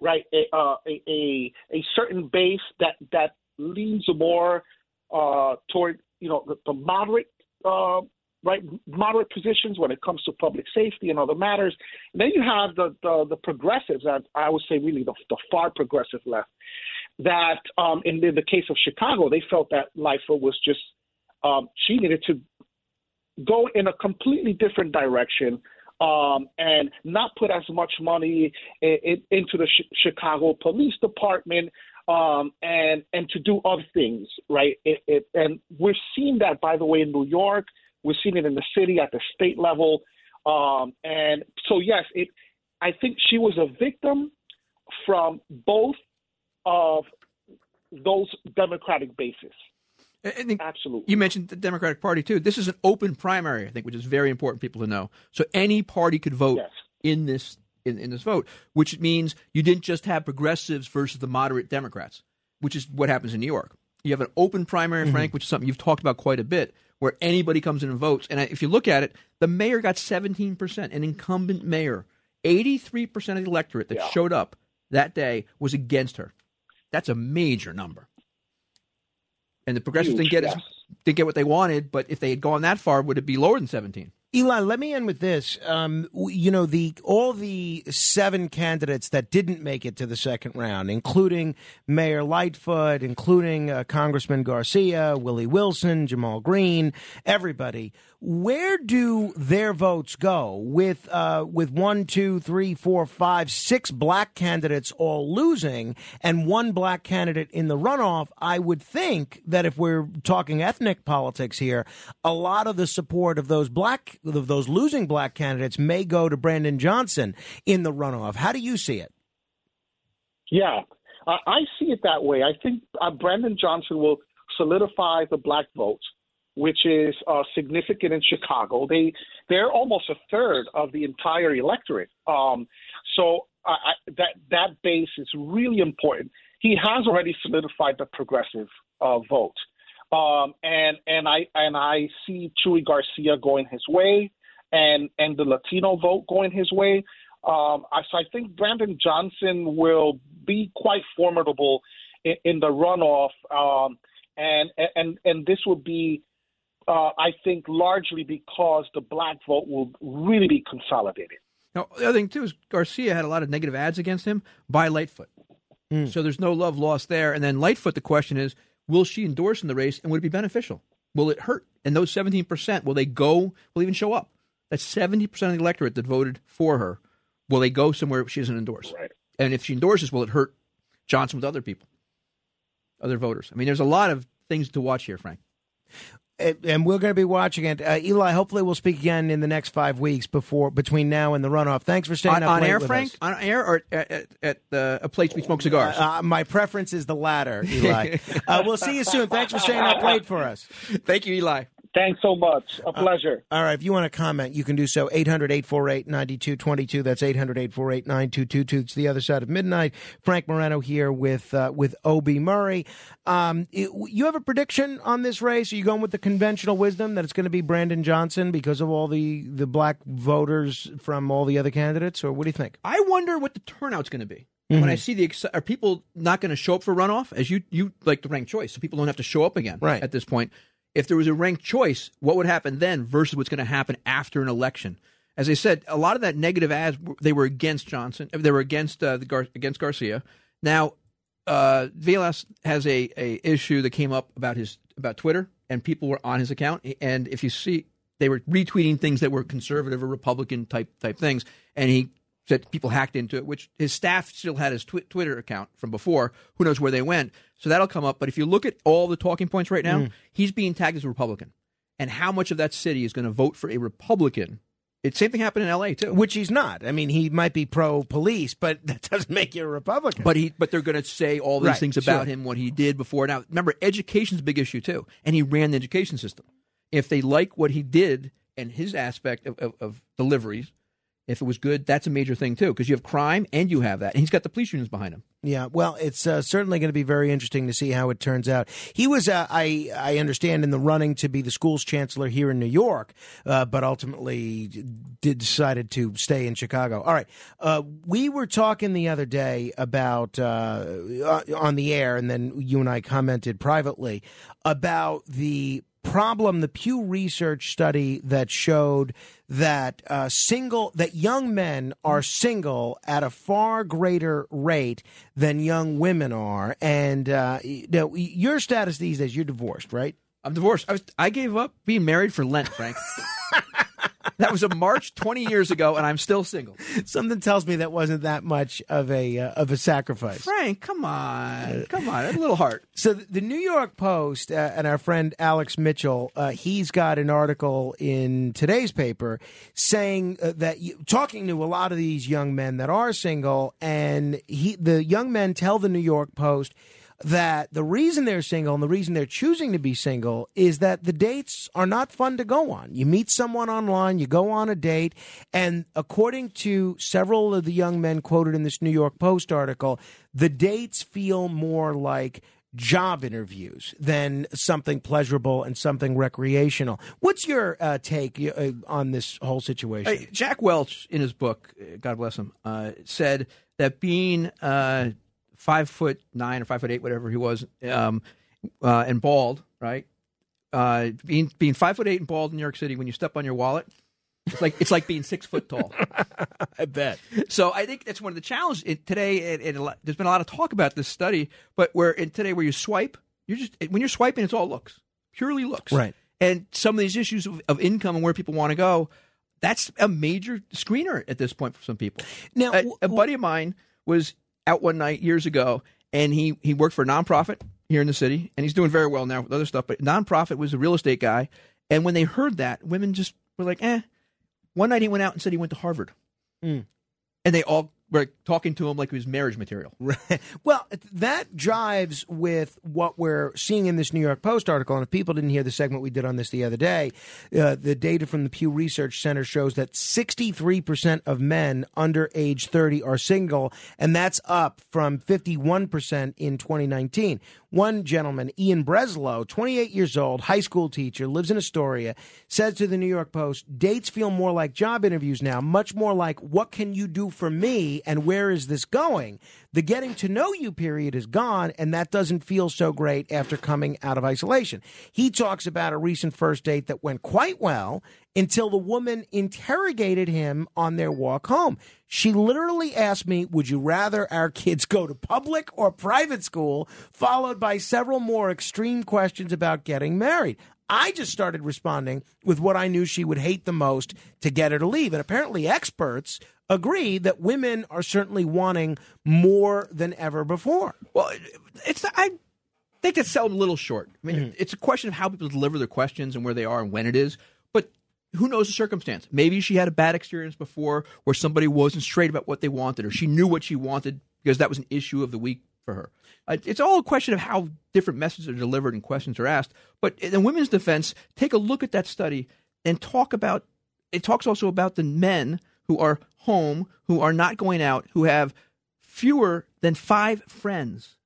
right a, uh, a, a, a certain base that, that leans more uh, toward you know the, the moderate uh right, moderate positions when it comes to public safety and other matters. And then you have the the, the progressives, and I would say really the, the far progressive left, that um, in the, the case of Chicago, they felt that Lightfoot was just, um, she needed to go in a completely different direction um, and not put as much money in, in, into the Sh- Chicago Police Department um, and, and to do other things, right? It, it, and we're seeing that, by the way, in New York. We're seeing it in the city, at the state level. Um, and so, yes, it. I think she was a victim from both of those Democratic bases. I think absolutely. You mentioned the Democratic Party, too. This is an open primary, I think, which is very important for people to know. So any party could vote yes. in this in, in this vote, which means you didn't just have progressives versus the moderate Democrats, which is what happens in New York. You have an open primary, mm-hmm. Frank, which is something you've talked about quite a bit, where anybody comes in and votes. And if you look at it, the mayor got seventeen percent, an incumbent mayor. eighty-three percent of the electorate that yeah. showed up that day was against her. That's a major number. And the progressives Huge, didn't, get yes. as, didn't get what they wanted, but if they had gone that far, would it be lower than seventeen? Eli, let me end with this. Um, you know, the all the seven candidates that didn't make it to the second round, including Mayor Lightfoot, including uh, Congressman Garcia, Willie Wilson, Jamal Green, everybody. Where do their votes go with uh, with one, two, three, four, five, six black candidates all losing and one black candidate in the runoff? I would think that if we're talking ethnic politics here, a lot of the support of those black those losing black candidates may go to Brandon Johnson in the runoff. How do you see it? Yeah, I, I see it that way. I think uh, Brandon Johnson will solidify the black vote, which is uh, significant in Chicago. They, they're almost a third of the entire electorate. Um, so I, I, that, that base is really important. He has already solidified the progressive uh, vote. Um, and, and I, and I see Chuy Garcia going his way and, and the Latino vote going his way. Um, I, so I think Brandon Johnson will be quite formidable in, in the runoff. Um, and, and, and this will be, Uh, I think largely because the black vote will really be consolidated. Now, the other thing, too, is Garcia had a lot of negative ads against him by Lightfoot. Mm. So there's no love lost there. And then Lightfoot, the question is, will she endorse in the race, and would it be beneficial? Will it hurt? And those seventeen percent, will they go, will even show up? That's seventy percent of the electorate that voted for her. Will they go somewhere she doesn't endorse? Right. And if she endorses, will it hurt Johnson with other people, other voters? I mean, there's a lot of things to watch here, Frank. And we're going to be watching it. Uh, Eli, hopefully we'll speak again in the next five weeks before between now and the runoff. Thanks for staying on, up on late air, with Frank? Us. On air, Frank? On air or at, at uh, a place we smoke cigars? Uh, uh, my preference is the latter, Eli. uh, we'll see you soon. Thanks for staying up late for us. Thank you, Eli. Thanks so much. A pleasure. Uh, all right. If you want to comment, you can do so. eight hundred, eight four eight, nine two two two. That's eight hundred, eight four eight, nine two two two. It's the other side of midnight. Frank Morano here with uh, with Obi Murray. Um, you have a prediction on this race? Are you going with the conventional wisdom that it's going to be Brandon Johnson because of all the, the black voters from all the other candidates? Or what do you think? I wonder what the turnout's going to be. Mm-hmm. When I see the – are people not going to show up for runoff? As you, you like the ranked choice, so people don't have to show up again right. at this point. If there was a ranked choice, what would happen then versus what's going to happen after an election? As I said, a lot of that negative ads, they were against Johnson. They were against uh, the Gar- against Garcia. Now, uh, Vallas has a, a issue that came up about his about Twitter, and people were on his account. And if you see, they were retweeting things that were conservative or Republican type type things. And he said people hacked into it, which his staff still had his tw- Twitter account from before. Who knows where they went? So that'll come up. But if you look at all the talking points right now, mm. he's being tagged as a Republican. And how much of that city is going to vote for a Republican? It's same thing happened in L A too. Which he's not. I mean, he might be pro-police, but that doesn't make you a Republican. But he, but they're going to say all these right, things about sure. him, what he did before. Now, remember, education's a big issue too. And he ran the education system. If they like what he did and his aspect of, of, of deliveries, if it was good, that's a major thing, too, because you have crime and you have that. And he's got the police unions behind him. Yeah, well, it's uh, certainly going to be very interesting to see how it turns out. He was, uh, I, I understand, in the running to be the school's chancellor here in New York, uh, but ultimately did, decided to stay in Chicago. All right. Uh, we were talking the other day about, uh, on the air, and then you and I commented privately, about the problem, the Pew Research study that showed that uh, single that young men are single at a far greater rate than young women are. And uh, you know, your status these days, you're divorced, right? I'm divorced. I, was, I gave up being married for Lent, Frank. That was in March twenty years ago, and I'm still single. Something tells me that wasn't that much of a uh, of a sacrifice. Frank, come on. Come on. A little heart. So the New York Post uh, and our friend Alex Mitchell, uh, he's got an article in today's paper saying uh, that you, talking to a lot of these young men that are single, and he, the young men tell the New York Post that the reason they're single and the reason they're choosing to be single is that the dates are not fun to go on. You meet someone online, you go on a date, and according to several of the young men quoted in this New York Post article, the dates feel more like job interviews than something pleasurable and something recreational. What's your uh, take uh, on this whole situation? Uh, Jack Welch, in his book, God bless him, uh, said that being Uh, five foot nine or five foot eight, whatever he was, um, uh, and bald, right? Uh, being being five foot eight and bald in New York City, when you step on your wallet, it's like it's like being six foot tall. I bet. So I think that's one of the challenges it, today. It, it, there's been a lot of talk about this study, but where in today where you swipe, you're just when you're swiping, it's all looks, purely looks, right? And some of these issues of, of income and where people want to go, that's a major screener at this point for some people. Now, a, a buddy of mine was out one night years ago, and he, he worked for a nonprofit here in the city, and he's doing very well now with other stuff, but nonprofit was a real estate guy, and when they heard that, women just were like, eh, One night he went out and said he went to Harvard. Mm. And they all were talking to him like he was marriage material. Right. Well, that jives with what we're seeing in this New York Post article. And if people didn't hear the segment we did on this the other day, uh, the data from the Pew Research Center shows that sixty-three percent of men under age thirty are single, and that's up from fifty-one percent in twenty nineteen. One gentleman, Ian Breslow, twenty-eight years old, high school teacher, lives in Astoria, says to the New York Post, dates feel more like job interviews now, much more like what can you do for me and where is this going? The getting to know you period is gone, and that doesn't feel so great after coming out of isolation. He talks about a recent first date that went quite well until the woman interrogated him on their walk home. She literally asked me, would you rather our kids go to public or private school, followed by several more extreme questions about getting married. I just started responding with what I knew she would hate the most to get her to leave. And apparently experts agree that women are certainly wanting more than ever before. Well, it's I think it's selling a little short. I mean, mm-hmm. it's a question of how people deliver their questions and where they are and when it is. But who knows the circumstance? Maybe she had a bad experience before where somebody wasn't straight about what they wanted, or she knew what she wanted because that was an issue of the week for her. Uh, it's all a question of how different messages are delivered and questions are asked. But in women's defense, take a look at that study and talk about – it talks also about the men who are home, who are not going out, who have fewer than five friends,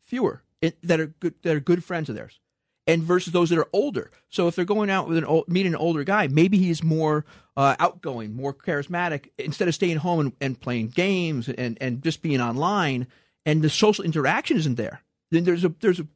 fewer, it, that are good, that are good friends of theirs, and versus those that are older. So if they're going out with an old, meeting an older guy, maybe he's more uh, outgoing, more charismatic, instead of staying home and, and playing games and, and just being online, and the social interaction isn't there. Then there's a there's a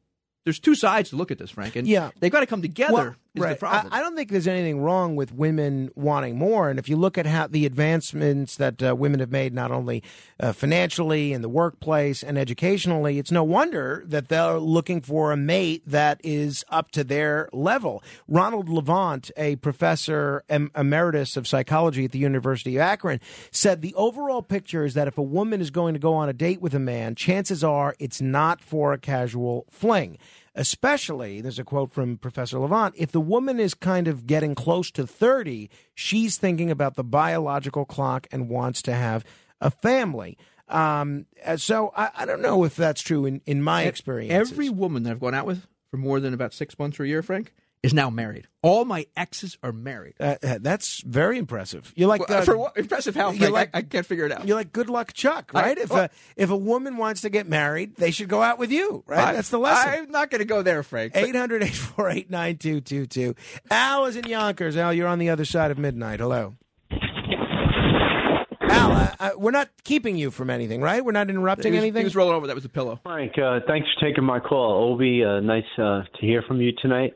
there's two sides to look at this, Frank, and yeah. they've got to come together. Well, is right. the problem. I, I don't think there's anything wrong with women wanting more, and if you look at how the advancements that uh, women have made, not only uh, financially in the workplace and educationally, it's no wonder that they're looking for a mate that is up to their level. Ronald Levant, a professor em- emeritus of psychology at the University of Akron, said the overall picture is that if a woman is going to go on a date with a man, chances are it's not for a casual fling. Especially, there's a quote from Professor Levant, if the woman is kind of getting close to thirty, she's thinking about the biological clock and wants to have a family. Um, so I, I don't know if that's true in, in my experience. Every woman that I've gone out with for more than about six months or a year, Frank, is now married. All my exes are married. Uh, that's very impressive. You're like well, uh, for what, impressive how Frank, like, I, I can't figure it out. You're like Good Luck Chuck, right? I, if well, a, if a woman wants to get married, they should go out with you, right? I, that's the lesson. I'm not going to go there, Frank. eight hundred, eight four eight, nine two two two. Al is in Yonkers. Al, you're on the other side of midnight. Hello. Al, uh, uh, we're not keeping you from anything, right? We're not interrupting was, anything? He was rolling over. That was a pillow. Frank, uh, thanks for taking my call. Obi, uh, nice uh, to hear from you tonight.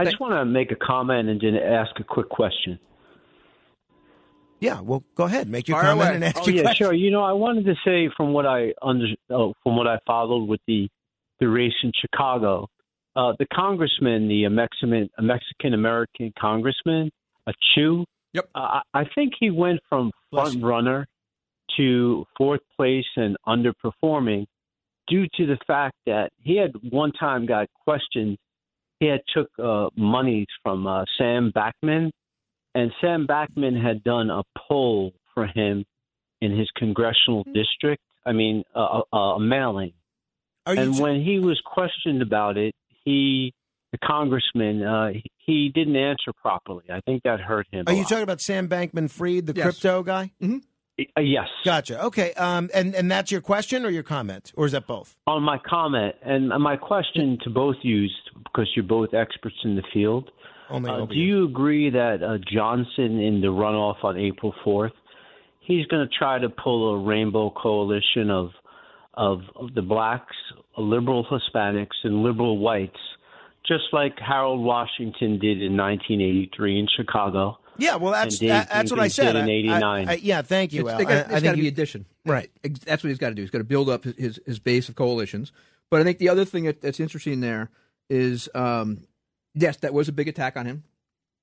I just want to make a comment and then ask a quick question. Yeah, well, go ahead. Make your Far comment away. and ask oh, your yeah, question. Sure. You know, I wanted to say from what I under, oh, from what I followed with the, the race in Chicago, uh, the congressman, the Mexican Mexican-American congressman, a Chu, yep. uh, I think he went from front runner to fourth place and underperforming due to the fact that he had one time got questioned. He had took uh, monies from uh, Sam Backman, and Sam Backman had done a poll for him in his congressional district. I mean, uh, uh, a mailing. Are and t- when he was questioned about it, he, the congressman, uh, he didn't answer properly. I think that hurt him. Are you lot. talking about Sam Bankman-Fried, the yes. crypto guy? Mm-hmm. Uh, yes. Gotcha. Okay. Um, and, and that's your question or your comment? Or is that both? On my comment. And my question to both you, because you're both experts in the field. Only uh, do you agree that uh, Johnson in the runoff on April fourth, he's going to try to pull a rainbow coalition of, of, of the blacks, liberal Hispanics, and liberal whites, just like Harold Washington did in nineteen eighty-three in Chicago? Yeah, well, that's that, that's what I said. In eighty-nine. I, I, yeah, thank you, Al. It's, it's, it's got to be addition. Right. That's what he's got to do. He's got to build up his, his base of coalitions. But I think the other thing that, that's interesting there is, um, yes, that was a big attack on him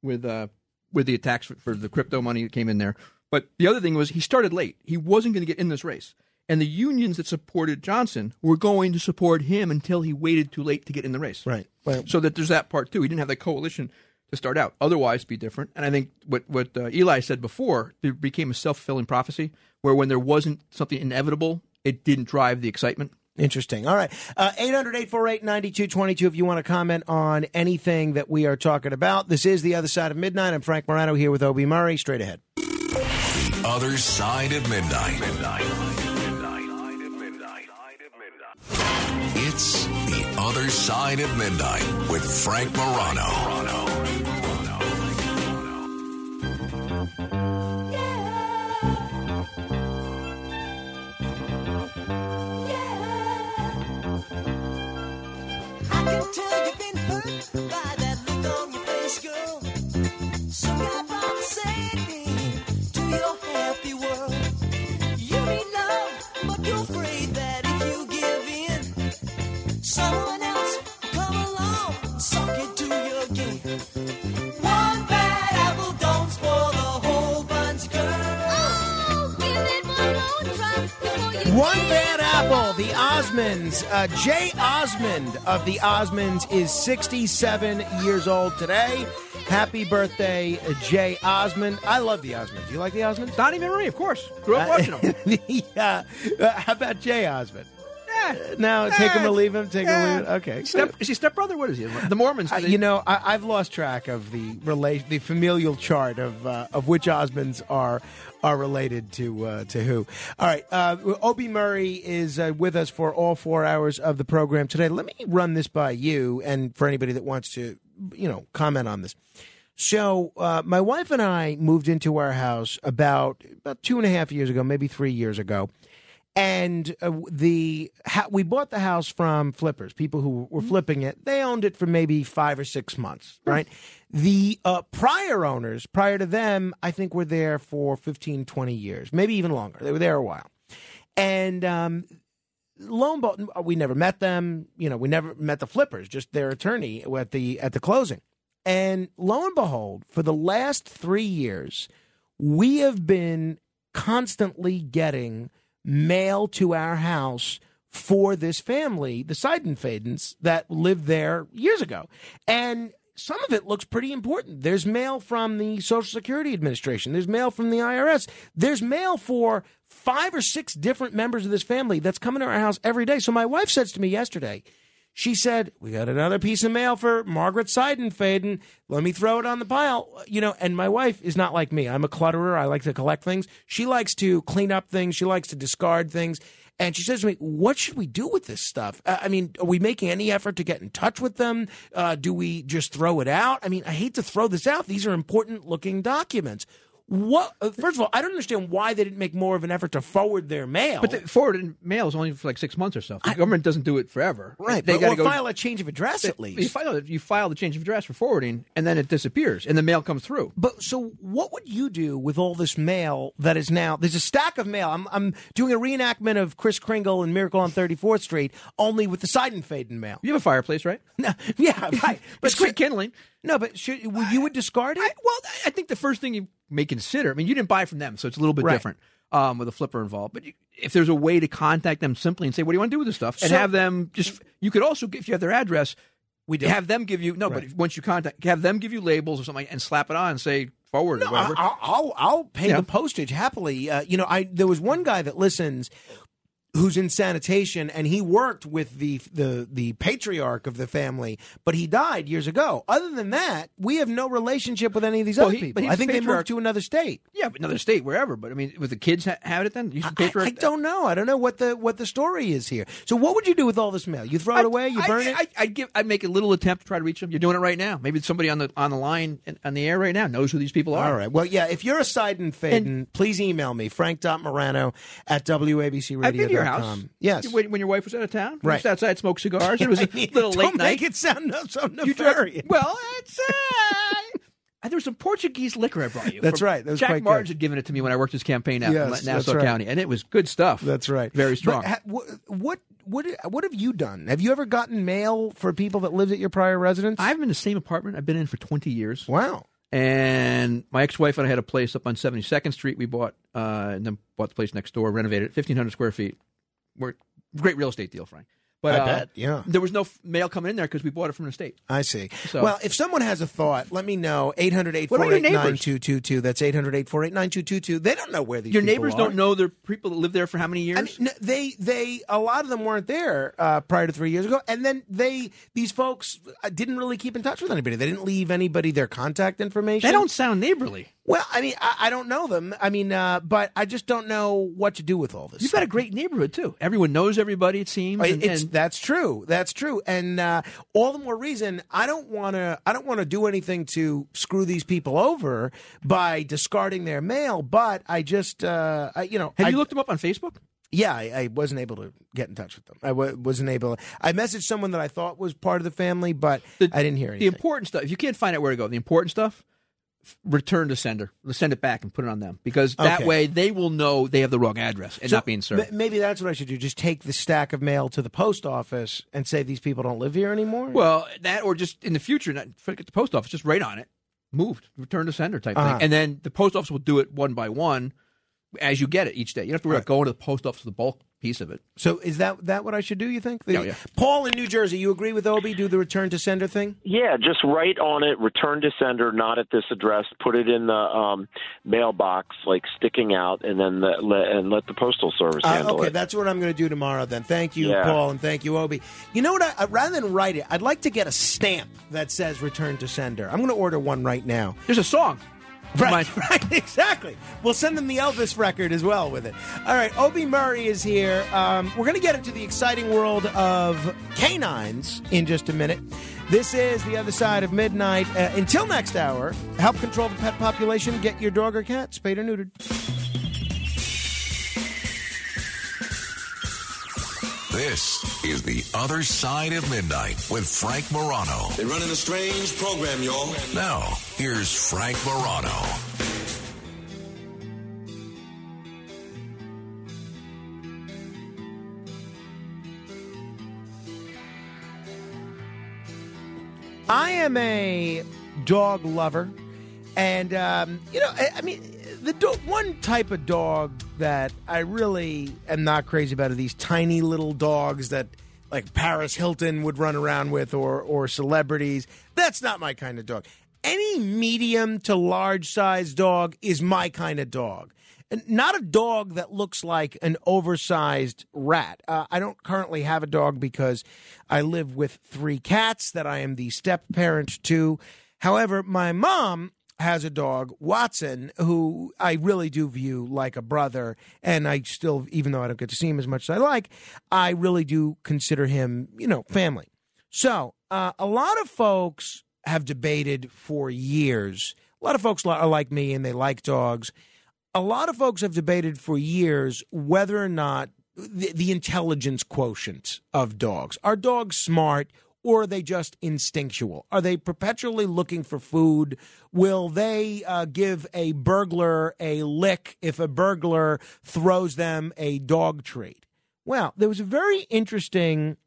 with uh, with the attacks for, for the crypto money that came in there. But the other thing was he started late. He wasn't going to get in this race. And the unions that supported Johnson were going to support him until he waited too late to get in the race. Right. Well, so that there's that part, too. He didn't have that coalition to start out. Otherwise, be different. And I think what, what uh, Eli said before, there became a self-fulfilling prophecy where when there wasn't something inevitable, it didn't drive the excitement. Interesting. All right. Uh, eight hundred, eight four eight, nine two two two if you want to comment on anything that we are talking about. This is The Other Side of Midnight. I'm Frank Morano here with Obi Murray. Straight ahead. The Other Side of Midnight. Midnight. Midnight. Midnight. Midnight. It's The Other Side of Midnight with Frank Morano. Yeah. Tell you've been hurt by that look on your face, girl. So I promise, save me to your happy world. You need love, but you're afraid that if you give in, someone else will come along, suck it to your game. One bad apple don't spoil the whole bunch, girl. Oh, give it one more try before you give. One bad apple, the Osmonds. Uh, Jay Osmond of the Osmonds is sixty-seven years old today. Happy birthday, Jay Osmond. I love the Osmonds. You like the Osmonds? Donnie Marie, of course. Grew up uh, watching them. the, uh, uh, how about Jay Osmond? Yeah. Now, yeah. Take him or leave him. Take yeah. him or leave him. Okay. Step, is he stepbrother? What is he? The Mormons. Uh, they... You know, I, I've lost track of the rela- the familial chart of uh, of which Osmonds are are related to uh, to who. All right. Uh, Obi Murray is uh, with us for all four hours of the program today. Let me run this by you and for anybody that wants to, you know, comment on this. So uh, my wife and I moved into our house about about two and a half years ago, maybe three years ago. And uh, the ha- we bought the house from flippers, people who were flipping it. They owned it for maybe five or six months, right? The uh, prior owners, prior to them, I think were there for fifteen, twenty years, maybe even longer. They were there a while. And um, lo and behold, we never met them. You know, we never met the flippers, just their attorney at the at the closing. And lo and behold, for the last three years, we have been constantly getting mail to our house for this family, the Seidenfadens, that lived there years ago. And some of it looks pretty important. There's mail from the Social Security Administration. There's mail from the I R S. There's mail for five or six different members of this family that's coming to our house every day. So my wife says to me yesterday, she said, we got another piece of mail for Margaret Seidenfaden. Let me throw it on the pile. You know, and my wife is not like me. I'm a clutterer. I like to collect things. She likes to clean up things. She likes to discard things. And she says to me, what should we do with this stuff? I mean, are we making any effort to get in touch with them? Uh, do we just throw it out? I mean, I hate to throw this out. These are important looking documents. What? First of all, I don't understand why they didn't make more of an effort to forward their mail. But the forwarded mail is only for like six months or so. The I, government doesn't do it forever. Right. They got to well, file a change of address they, at least. You file, you file the change of address for forwarding, and then it disappears, and the mail comes through. But so what would you do with all this mail that is now – there's a stack of mail. I'm, I'm doing a reenactment of Kris Kringle and Miracle on thirty-fourth Street, only with the Seidenfaden mail. You have a fireplace, right? No. Yeah, right. But it's quick kindling. No, but should, you would discard it? I, well, I think the first thing you may consider, I mean, you didn't buy from them, so it's a little bit right. different um, with a flipper involved. But you, if there's a way to contact them simply and say, what do you want to do with this stuff? And so, have them just, you could also, if you have their address, we do. have them give you, no, right. but if, once you contact, have them give you labels or something and slap it on and say, forward no, or whatever. I'll, I'll, I'll pay yeah. the postage happily. Uh, you know, I there was one guy that listens who's in sanitation, and he worked with the, the the patriarch of the family, but he died years ago. Other than that, we have no relationship with any of these well, other he, people. I think the they moved to another state. Yeah, but another state, wherever. But I mean, was the kids ha- had it then? You should I, patriarch- I don't know. I don't know what the what the story is here. So, what would you do with all this mail? You throw it I'd, away? You I'd, burn I'd, it? I'd, I'd give. I'd make a little attempt to try to reach them. You're doing it right now. Maybe somebody on the on the line on the air right now knows who these people are. All right. Well, yeah. If you're a Seidenfaden, please email me frank dot morano at w a b c radio dot com. House. Um, yes. When, when your wife was out of town? Right. Just outside, smoked cigars. It was a little late night. Don't make it sound so nefarious. Drank, well, it's... Uh, there was some Portuguese liquor I brought you. That's right. That was Jack Martins had given it to me when I worked his campaign out yes, in Nassau right. County, and it was good stuff. That's right. Very strong. But ha- wh- what... What what have you done? Have you ever gotten mail for people that lived at your prior residence? I've been in the same apartment I've been in for twenty years. Wow. And my ex-wife and I had a place up on seventy-second Street we bought, uh, and then bought the place next door, renovated it, fifteen hundred square feet. We're, great real estate deal, Frank. But, I uh, bet, yeah. There was no f- mail coming in there because we bought it from the state. I see. So. Well, if someone has a thought, let me know. eight hundred, eight four eight, nine two two two. That's eight hundred, eight four eight, nine two two two. They don't know where these Your people are. Your neighbors don't know the people that live there for how many years? I mean, they, they, a lot of them weren't there uh, prior to three years ago. And then they, these folks uh, didn't really keep in touch with anybody. They didn't leave anybody their contact information. They don't sound neighborly. Well, I mean, I, I don't know them. I mean, uh, but I just don't know what to do with all this. You've got a great neighborhood, too. Everyone knows everybody, it seems. And, it's, and... That's true. That's true. And uh, all the more reason, I don't want to I don't want to do anything to screw these people over by discarding their mail, but I just, uh, I, you know. Have I, you looked them up on Facebook? Yeah, I, I wasn't able to get in touch with them. I w- wasn't able. I messaged someone that I thought was part of the family, but the, I didn't hear anything. The important stuff, if you can't find out where to go, the important stuff. Return to sender. Send it back and put it on them because that okay. way they will know they have the wrong address and so not being served. M- maybe that's what I should do. Just take the stack of mail to the post office and say these people don't live here anymore. Well, that or just in the future, not forget the post office. Just write on it, moved, return to sender type uh-huh. thing, and then the post office will do it one by one as you get it each day. You don't have to worry right. about going to the post office for the bulk piece of it. So is that that what I should do, you think? The, oh, yeah. Paul in New Jersey, you agree with Obi? Do the return to sender thing? Yeah, just write on it, return to sender, not at this address. Put it in the um, mailbox, like sticking out, and then the, le, and let the Postal Service uh, handle okay, it. Okay, that's what I'm going to do tomorrow then. Thank you, yeah. Paul, and thank you, Obi. You know what? I, rather than write it, I'd like to get a stamp that says return to sender. I'm going to order one right now. There's a song. Right, right, exactly. We'll send them the Elvis record as well with it. All right, Obi Murray is here. Um, we're going to get into the exciting world of canines in just a minute. This is The Other Side of Midnight. Uh, until next hour, help control the pet population. Get your dog or cat spayed or neutered. This is The Other Side of Midnight with Frank Morano. They're running a strange program, y'all. Now, here's Frank Morano. I am a dog lover. And, um, you know, I, I mean... The do- one type of dog that I really am not crazy about are these tiny little dogs that, like, Paris Hilton would run around with or, or celebrities. That's not my kind of dog. Any medium to large-sized dog is my kind of dog. And not a dog that looks like an oversized rat. Uh, I don't currently have a dog because I live with three cats that I am the step-parent to. However, my mom... has a dog, Watson, who I really do view like a brother, and I still, even though I don't get to see him as much as I like, I really do consider him, you know, family. So uh, a lot of folks have debated for years. A lot of folks are like me, and they like dogs. A lot of folks have debated for years whether or not the, the intelligence quotient of dogs. Are dogs smart? Or are they just instinctual? Are they perpetually looking for food? Will they uh, give a burglar a lick if a burglar throws them a dog treat? Well, there was a very interesting,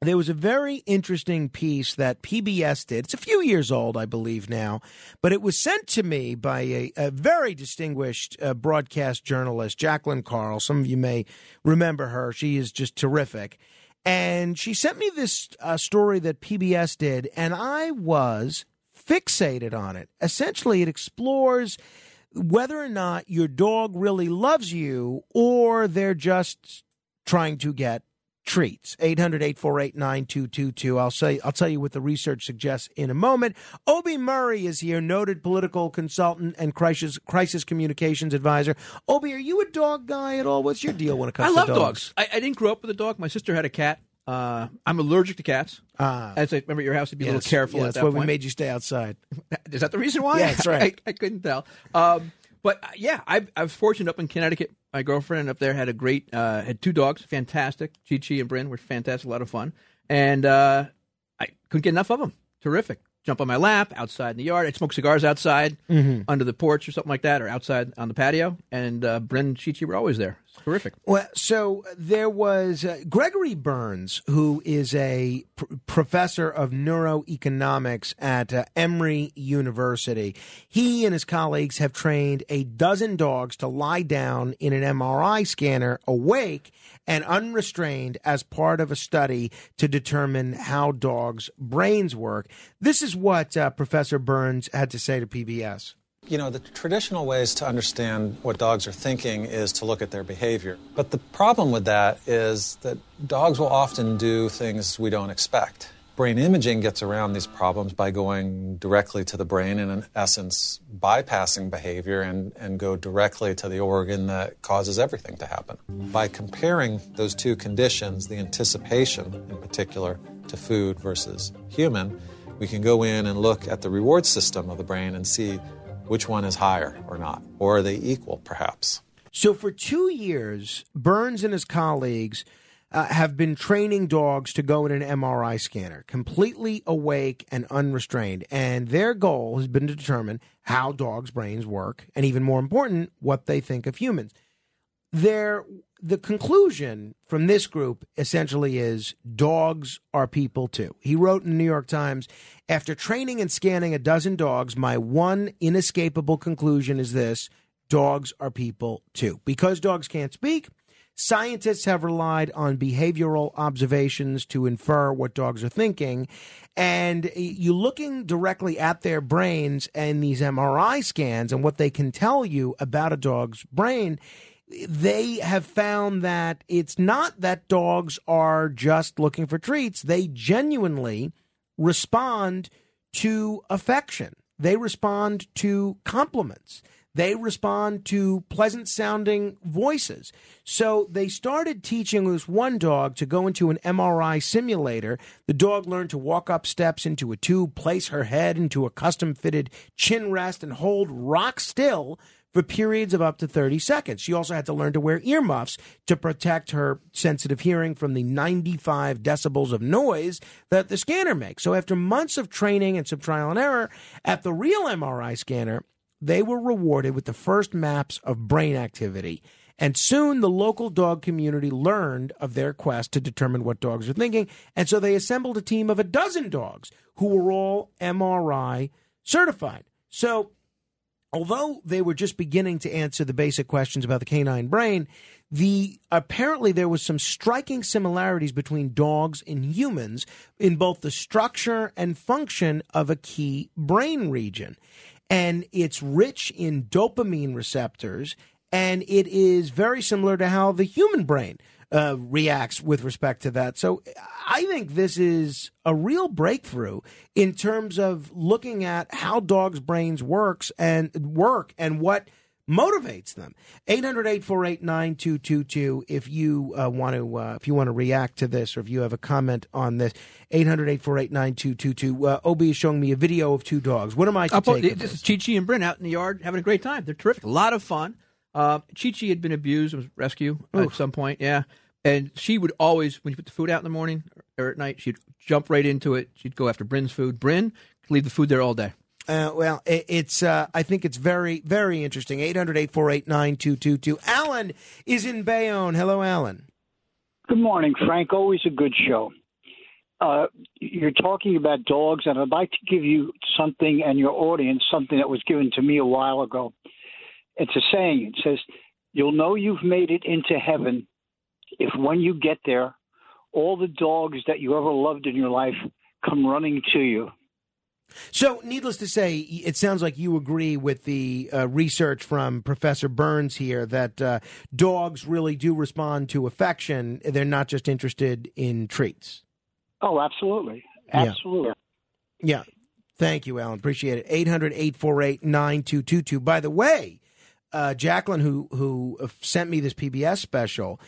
there was a very interesting piece that P B S did. It's a few years old, I believe now, but it was sent to me by a, a very distinguished uh, broadcast journalist, Jacqueline Carl. Some of you may remember her. She is just terrific. And she sent me this uh, story that P B S did, and I was fixated on it. Essentially, it explores whether or not your dog really loves you or they're just trying to get treats. eight hundred, eight four eight, nine two two two. I'll say I'll tell you what the research suggests in a moment. Obi Murray is here, noted political consultant and crisis crisis communications advisor. Obi, are you a dog guy at all? What's your deal when it comes I to dogs? I love dogs. I, I didn't grow up with a dog. My sister had a cat. Uh, I'm allergic to cats. Uh, As I remember at your house, you'd be yes, a little careful yeah, at that point. That's why we made you stay outside. Is that the reason why? Yeah, that's right. I, I couldn't tell. Um, but yeah, I, I was fortunate up in Connecticut. My girlfriend up there had a great, uh, had two dogs, fantastic. Chi Chi and Bryn were fantastic, a lot of fun. And uh, I couldn't get enough of them. Terrific. Jump on my lap, outside in the yard. I'd smoke cigars outside, mm-hmm. under the porch or something like that, or outside on the patio. And uh, Bryn and Chi Chi were always there. Horrific. Well, so there was uh, Gregory Berns, who is a pr- professor of neuroeconomics at uh, Emory University. He and his colleagues have trained a dozen dogs to lie down in an M R I scanner awake and unrestrained as part of a study to determine how dogs' brains work. This is what uh, Professor Berns had to say to P B S. You know, the traditional ways to understand what dogs are thinking is to look at their behavior. But the problem with that is that dogs will often do things we don't expect. Brain imaging gets around these problems by going directly to the brain and, in essence, bypassing behavior and, and go directly to the organ that causes everything to happen. By comparing those two conditions, the anticipation in particular to food versus human, we can go in and look at the reward system of the brain and see which one is higher or not, or are they equal, perhaps? So for two years, Berns and his colleagues uh, have been training dogs to go in an M R I scanner, completely awake and unrestrained. And their goal has been to determine how dogs' brains work, and even more important, what they think of humans. Their, the conclusion from this group essentially is dogs are people too. He wrote in the New York Times, after training and scanning a dozen dogs, my one inescapable conclusion is this, dogs are people too. Because dogs can't speak, scientists have relied on behavioral observations to infer what dogs are thinking. And you're looking directly at their brains and these M R I scans and what they can tell you about a dog's brain. They have found that it's not that dogs are just looking for treats. They genuinely respond to affection. They respond to compliments. They respond to pleasant-sounding voices. So they started teaching this one dog to go into an M R I simulator. The dog learned to walk up steps into a tube, place her head into a custom-fitted chin rest, and hold rock still for periods of up to thirty seconds. She also had to learn to wear earmuffs to protect her sensitive hearing from the ninety-five decibels of noise that the scanner makes. So after months of training and some trial and error, at the real M R I scanner, they were rewarded with the first maps of brain activity. And soon the local dog community learned of their quest to determine what dogs are thinking. And so they assembled a team of a dozen dogs who were all M R I certified. So although they were just beginning to answer the basic questions about the canine brain, the apparently there was some striking similarities between dogs and humans in both the structure and function of a key brain region. And it's rich in dopamine receptors, and it is very similar to how the human brain uh, reacts with respect to that. So I think this is a real breakthrough in terms of looking at how dogs' brains works and work and what motivates them. eight hundred, eight four eight, nine two two two if you uh, want to uh, if you want to react to this or if you have a comment on this. eight hundred, eight four eight, nine two two two. Uh, Obi is showing me a video of two dogs. What am I to I'll take of this? Chi Chi and Bryn out in the yard having a great time. They're terrific. A lot of fun. Uh, Chi Chi had been abused, was rescued at some point, yeah. And she would always, when you put the food out in the morning or at night, she'd jump right into it. She'd go after Bryn's food. Bryn could leave the food there all day. Uh, well, it, it's. Uh, I think it's very, very interesting. eight hundred, eight four eight, nine two two two. Alan is in Bayonne. Hello, Alan. Good morning, Frank. Always a good show. Uh, you're talking about dogs, and I'd like to give you something and your audience something that was given to me a while ago. It's a saying. It says, you'll know you've made it into heaven if when you get there, all the dogs that you ever loved in your life come running to you. So, needless to say, it sounds like you agree with the uh, research from Professor Berns here that uh, dogs really do respond to affection. They're not just interested in treats. Oh, absolutely. Absolutely. Yeah. Yeah. Thank you, Alan. Appreciate it. eight hundred, eight four eight, nine two two two. By the way, uh, Jacqueline, who, who sent me this P B S special,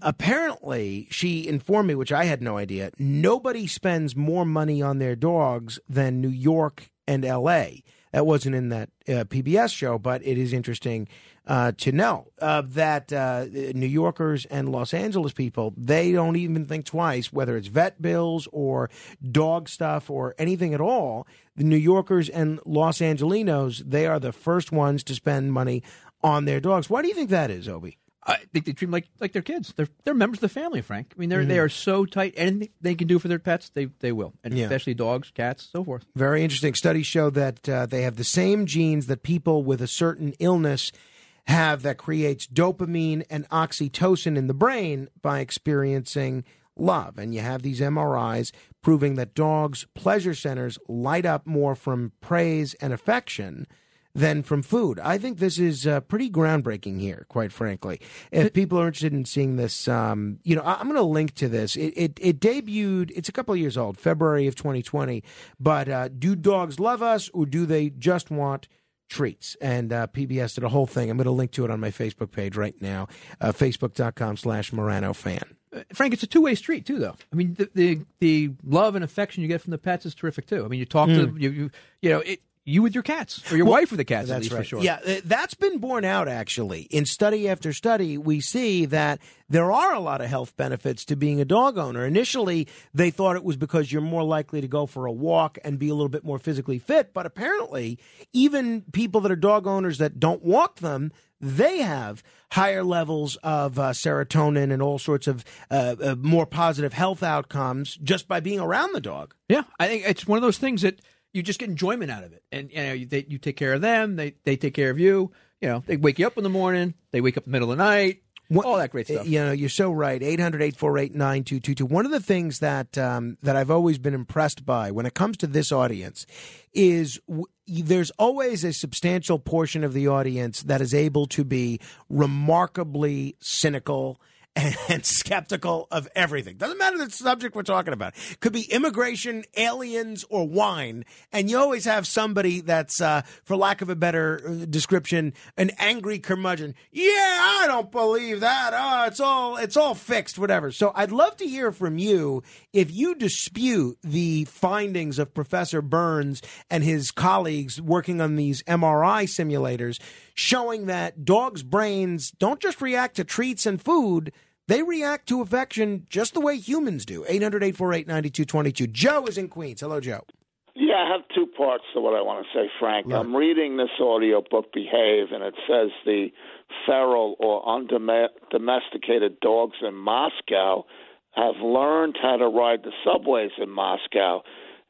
apparently, she informed me, which I had no idea, nobody spends more money on their dogs than New York and L A. That wasn't in that uh, P B S show, but it is interesting uh, to know uh, that uh, New Yorkers and Los Angeles people, they don't even think twice, whether it's vet bills or dog stuff or anything at all. The New Yorkers and Los Angelinos, they are the first ones to spend money on their dogs. Why do you think that is, Obi? I think they treat them like, like their kids. They're they're members of the family, Frank. I mean, they're mm-hmm. they are so tight. Anything they can do for their pets, they they will, and yeah. especially dogs, cats, so forth. Very interesting. Studies show that uh, they have the same genes that people with a certain illness have that creates dopamine and oxytocin in the brain by experiencing love. And you have these M R Is proving that dogs' pleasure centers light up more from praise and affection than from food. I think this is uh, pretty groundbreaking here, quite frankly. If people are interested in seeing this, um, you know, I- I'm going to link to this. It, it it debuted, it's a couple of years old, February of twenty twenty, but uh, do dogs love us or do they just want treats? And uh, P B S did a whole thing. I'm going to link to it on my Facebook page right now, uh, facebook.com slash Morano fan. Uh, Frank, it's a two-way street, too, though. I mean, the, the the love and affection you get from the pets is terrific, too. I mean, you talk mm. to them, you, you, you know, it... You with your cats, or your well, wife with the cats, that's at least, right. for sure. Yeah, that's been borne out, actually. In study after study, we see that there are a lot of health benefits to being a dog owner. Initially, they thought it was because you're more likely to go for a walk and be a little bit more physically fit. But apparently, even people that are dog owners that don't walk them, they have higher levels of uh, serotonin and all sorts of uh, uh, more positive health outcomes just by being around the dog. Yeah, I think it's one of those things that... You just get enjoyment out of it, and you know you, they, you take care of them. They they take care of you. You know they wake you up in the morning. They wake up in the middle of the night. What, all that great stuff. You know, you're so right. eight hundred, eight four eight, nine two two two. One of the things that um, that I've always been impressed by when it comes to this audience is w- there's always a substantial portion of the audience that is able to be remarkably cynical and skeptical of everything. Doesn't matter the subject we're talking about. Could be immigration, aliens, or wine. And you always have somebody that's, uh, for lack of a better description, an angry curmudgeon. Yeah, I don't believe that. Oh, it's all it's all fixed, whatever. So I'd love to hear from you if you dispute the findings of Professor Berns and his colleagues working on these M R I simulators, showing that dogs' brains don't just react to treats and food. They react to affection just the way humans do. eight hundred, eight four eight, nine two two two. Joe is in Queens. Hello, Joe. Yeah, I have two parts to what I want to say, Frank. Love I'm it. reading this audio book, Behave, and it says the feral or undomesticated dogs in Moscow have learned how to ride the subways in Moscow.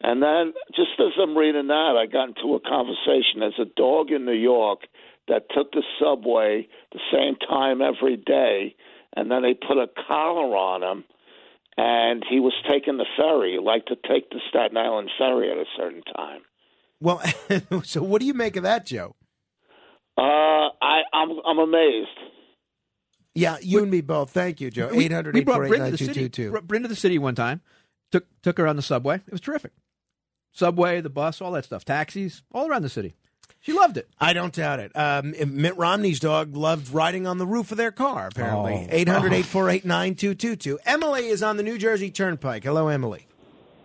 And then, just as I'm reading that, I got into a conversation. There's a dog in New York that took the subway the same time every day, and then they put a collar on him, and he was taking the ferry. He liked to take the Staten Island ferry at a certain time. Well, so what do you make of that, Joe? Uh, I, I'm I'm amazed. Yeah, you we, and me both. Thank you, Joe. eight hundred, eight four eight, nine two two two. We brought Brynn to the city. Brought Brynn to the city one time. Took took her on the subway. It was terrific. Subway, the bus, all that stuff. Taxis, all around the city. She loved it. I don't doubt it. Um, Mitt Romney's dog loved riding on the roof of their car, apparently. eight hundred, eight four eight, nine two two two. Emily is on the New Jersey Turnpike. Hello, Emily.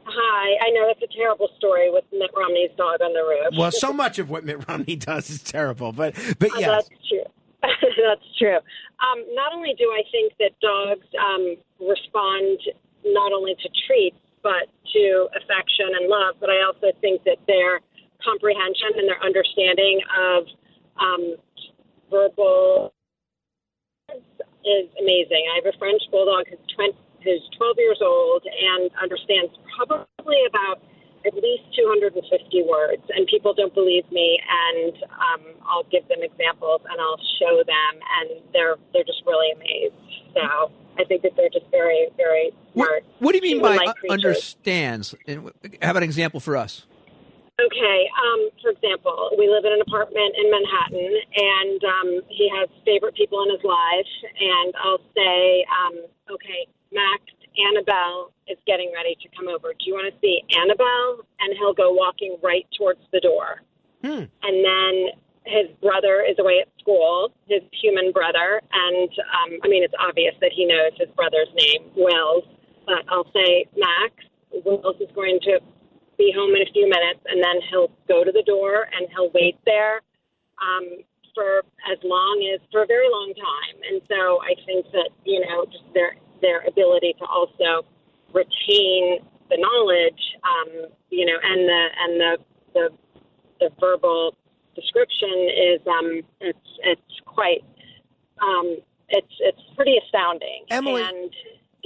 Hi. I know that's a terrible story with Mitt Romney's dog on the roof. Well, so much of what Mitt Romney does is terrible, but, but yes. Uh, that's true. That's true. Um, not only do I think that dogs um, respond not only to treats, but to affection and love, but I also think that they're comprehension and their understanding of um, verbal is amazing. I have a French bulldog who's twelve years old and understands probably about at least two hundred fifty words, and people don't believe me, and um, I'll give them examples and I'll show them, and they're they're just really amazed. So I think that they're just very, very smart. What, what do you mean by creatures. Understands? Have an example for us. Okay, um, for example, we live in an apartment in Manhattan, and um, he has favorite people in his life, and I'll say, um, okay, Max, Annabelle is getting ready to come over. Do you want to see Annabelle? And he'll go walking right towards the door. Hmm. And then his brother is away at school, his human brother, and, um, I mean, it's obvious that he knows his brother's name, Wills, but I'll say, Max, Wills is going to be home in a few minutes, and then he'll go to the door and he'll wait there um, for as long as for a very long time. And so I think that, you know, just their their ability to also retain the knowledge, um, you know, and the and the the, the verbal description is um, it's it's quite um, it's it's pretty astounding. Emily, and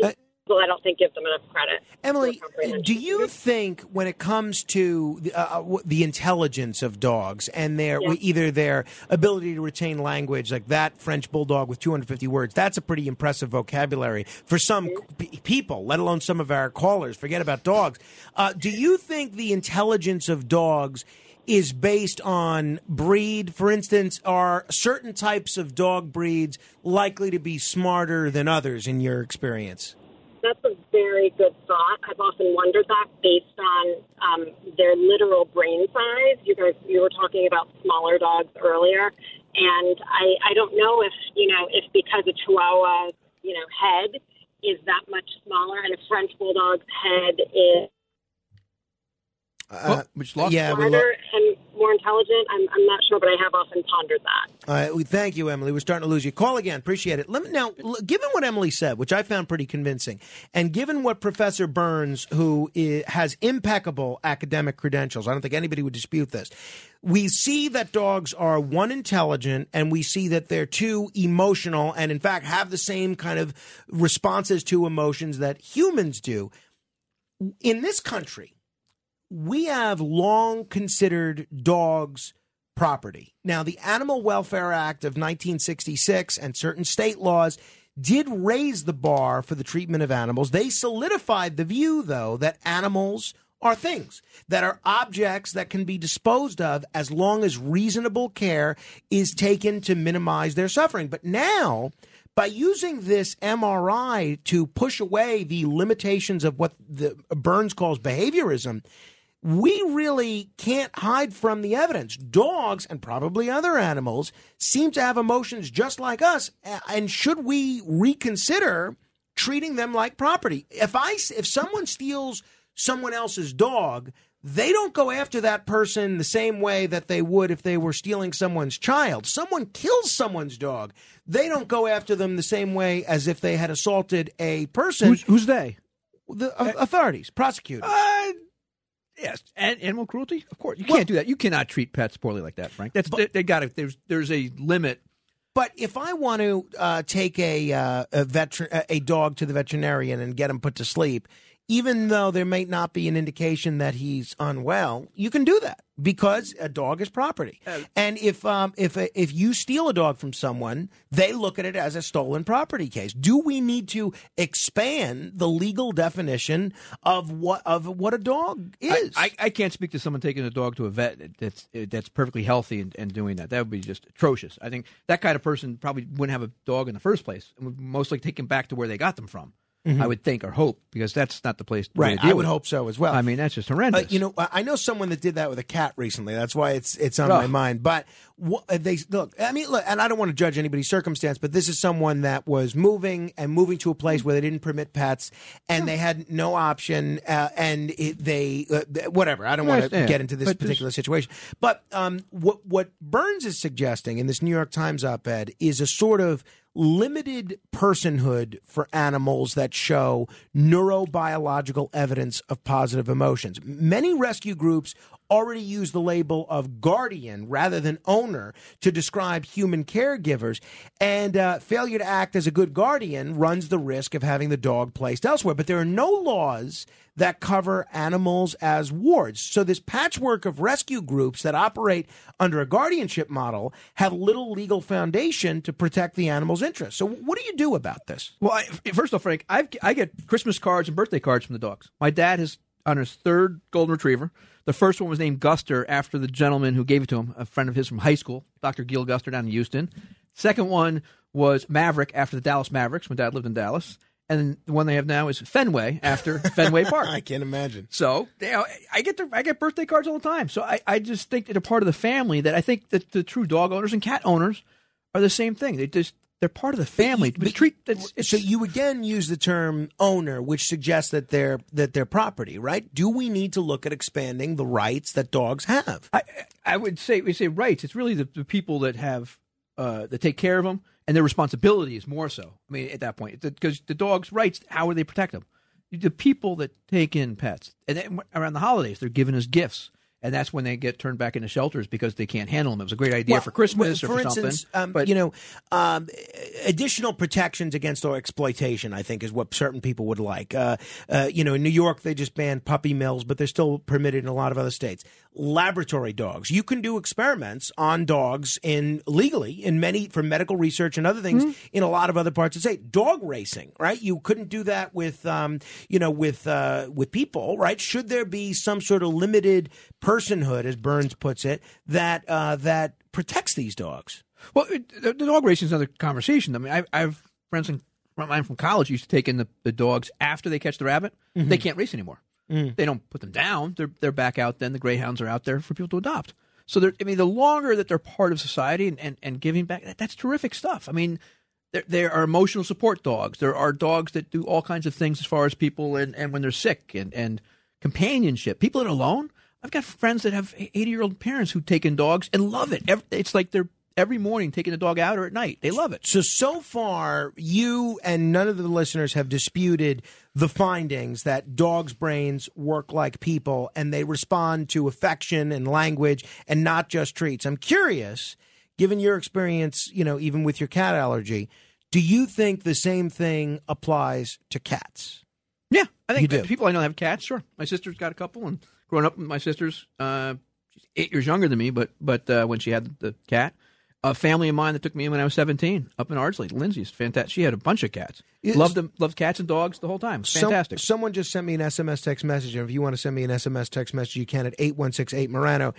uh, I don't think give them enough credit. Emily, do you think when it comes to the, uh, the intelligence of dogs and their yeah. either their ability to retain language, like that French bulldog with two hundred fifty words, that's a pretty impressive vocabulary for some mm-hmm. p- people, let alone some of our callers. Forget about dogs. Uh, do you think the intelligence of dogs is based on breed? For instance, are certain types of dog breeds likely to be smarter than others in your experience? That's a very good thought. I've often wondered that based on um, their literal brain size. You guys, you were talking about smaller dogs earlier, and I, I don't know if, you know, if because a Chihuahua's, you know, head is that much smaller and a French Bulldog's head is Uh, which lost yeah, smarter lo- and more intelligent. I'm, I'm not sure, but I have often pondered that. All right, well, thank you, Emily. We're starting to lose you. Call again. Appreciate it. Let me, now, given what Emily said, which I found pretty convincing, and given what Professor Berns, who is, has impeccable academic credentials, I don't think anybody would dispute this, we see that dogs are, one, intelligent, and we see that they're, two, emotional, and, in fact, have the same kind of responses to emotions that humans do. In this country, we have long considered dogs property. Now, the Animal Welfare Act of nineteen sixty-six and certain state laws did raise the bar for the treatment of animals. They solidified the view, though, that animals are things, that are objects that can be disposed of as long as reasonable care is taken to minimize their suffering. But now, by using this M R I to push away the limitations of what the Berns calls behaviorism, we really can't hide from the evidence. Dogs, and probably other animals, seem to have emotions just like us. And should we reconsider treating them like property? If I, if someone steals someone else's dog, they don't go after that person the same way that they would if they were stealing someone's child. Someone kills someone's dog, they don't go after them the same way as if they had assaulted a person. Who's, who's they? The uh, authorities, prosecutors. Uh, Yes, and animal cruelty. Of course, you can't well, do that. You cannot treat pets poorly like that, Frank. That's but, they, they got it. There's there's a limit. But if I want to uh, take a uh, a, veter- a dog to the veterinarian and get him put to sleep, even though there may not be an indication that he's unwell, you can do that because a dog is property. Uh, and if um, if if you steal a dog from someone, they look at it as a stolen property case. Do we need to expand the legal definition of what of what a dog is? I, I, I can't speak to someone taking a dog to a vet that's that's perfectly healthy and, and doing that. That would be just atrocious. I think that kind of person probably wouldn't have a dog in the first place and would most likely take them back to where they got them from. Mm-hmm. I would think, or hope, because that's not the place to right. deal I would with. Hope so as well. I mean, that's just horrendous. Uh, you know, I know someone that did that with a cat recently. That's why it's it's on oh. my mind. But wh- they look. I mean, look, and I don't want to judge anybody's circumstance, but this is someone that was moving and moving to a place where they didn't permit pets, and yeah. they had no option. Uh, and it, they uh, whatever. I don't want yes, to yeah. get into this but particular this... situation. But um, what what Berns is suggesting in this New York Times op-ed is a sort of limited personhood for animals that show neurobiological evidence of positive emotions. Many rescue groups already use the label of guardian rather than owner to describe human caregivers, and uh, failure to act as a good guardian runs the risk of having the dog placed elsewhere. But there are no laws that cover animals as wards. So this patchwork of rescue groups that operate under a guardianship model have little legal foundation to protect the animal's interests. So what do you do about this? Well, I, first of all, Frank, I've, I get Christmas cards and birthday cards from the dogs. My dad has, on his third golden retriever, the first one was named Guster after the gentleman who gave it to him, a friend of his from high school, Doctor Gil Guster down in Houston. Second one was Maverick after the Dallas Mavericks when Dad lived in Dallas. And the one they have now is Fenway after Fenway Park. I can't imagine. So you know, I get the, I get birthday cards all the time. So I, I just think that a part of the family that I think that the true dog owners and cat owners are the same thing. They just they're part of the family. But, but, treat, it's, it's, so you again use the term owner, which suggests that they're that they're property, right? Do we need to look at expanding the rights that dogs have? I I would say we say rights. It's really the, the people that have uh, that take care of them. And their responsibility is more so, I mean, at that point. Because the dog's rights, how do they protect them? The people that take in pets. And then around the holidays, they're given as gifts. and that's when they get turned back into shelters because they can't handle them. It was a great idea well, for Christmas for, or for, for instance, something. Um, but you know, um, additional protections against or exploitation, I think, is what certain people would like. Uh, uh, you know, in New York, they just banned puppy mills, but they're still permitted in a lot of other states. Laboratory dogs. You can do experiments on dogs in legally in many for medical research and other things mm-hmm. in a lot of other parts of the state. Dog racing, right? You couldn't do that with, um, you know, with uh, with people, right? Should there be some sort of limited personhood, as Berns puts it, that uh, that protects these dogs? Well, it, the dog racing is another conversation. I mean, I, I have friends in, mine from college used to take in the, the dogs after they catch the rabbit. Mm-hmm. They can't race anymore. Mm. They don't put them down. They're they're back out then. The greyhounds are out there for people to adopt. So, I mean, the longer that they're part of society and, and, and giving back, that, that's terrific stuff. I mean, there, there are emotional support dogs. There are dogs that do all kinds of things as far as people and, and when they're sick and, and companionship. People that are alone. I've got friends that have eighty-year-old parents who take in dogs and love it. Every, it's like they're every morning taking the dog out or at night. They love it. So, so far, you and none of the listeners have disputed the findings that dogs' brains work like people and they respond to affection and language and not just treats. I'm curious, given your experience, you know, even with your cat allergy, do you think the same thing applies to cats? Yeah, I think you do. People I know have cats, sure. My sister's got a couple, and growing up with my sister's, uh, she's eight years younger than me, but, but uh, when she had the cat. A family of mine that took me in when I was seventeen up in Ardsley. Lindsay's fantastic. She had a bunch of cats. It's, loved them. Loved cats and dogs the whole time. Fantastic. Some, someone just sent me an S M S text message. And if you want to send me an S M S text message, you can at eight one six eight Morano.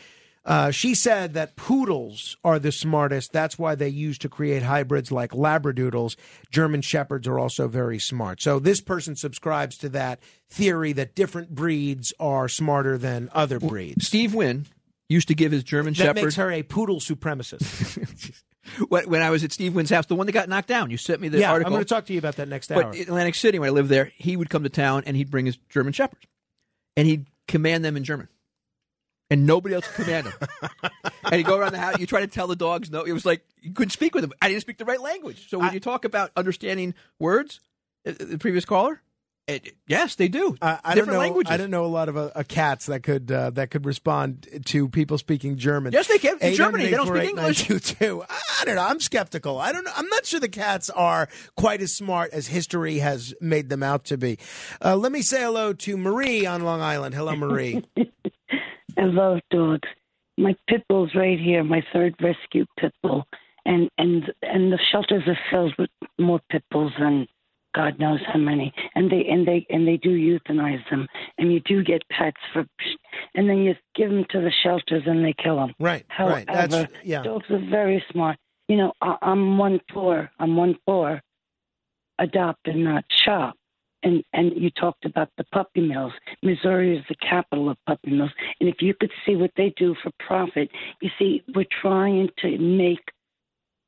Uh, she said that poodles are the smartest. That's why they used to create hybrids like labradoodles. German shepherds are also very smart. So this person subscribes to that theory that different breeds are smarter than other breeds. Steve Wynn used to give his German Shepherd. That makes her a poodle supremacist. When I was at Steve Wynn's house, the one that got knocked down, you sent me the yeah, article. Yeah, I'm going to talk to you about that next hour. But Atlantic City, when I lived there, he would come to town and he'd bring his German Shepherds. And he'd command them in German. And nobody else could command them. And he'd go around the house. You try to tell the dogs no. It was like you couldn't speak with them. I didn't speak the right language. So when I, you talk about understanding words, the previous caller, It, yes, they do. Uh, I Different don't know, languages. I don't know a lot of uh, uh, cats that could uh, that could respond to people speaking German. Yes, they can. In Germany, they don't speak English. Two two. I don't know. I'm skeptical. I don't know. I'm not sure the cats are quite as smart as history has made them out to be. Uh, let me say hello to Marie on Long Island. Hello, Marie. I love dogs. My pit bull's right here. My third rescue pit bull, and and and the shelters are filled with more pit bulls than God knows how many, and they and they and they do euthanize them, and you do get pets for, and then you give them to the shelters and they kill them. Right, However, right. That's, yeah. Dogs are very smart. You know, I, I'm one for I'm one for adopt and not shop, and and you talked about the puppy mills. Missouri is the capital of puppy mills, and if you could see what they do for profit, you see, we're trying to make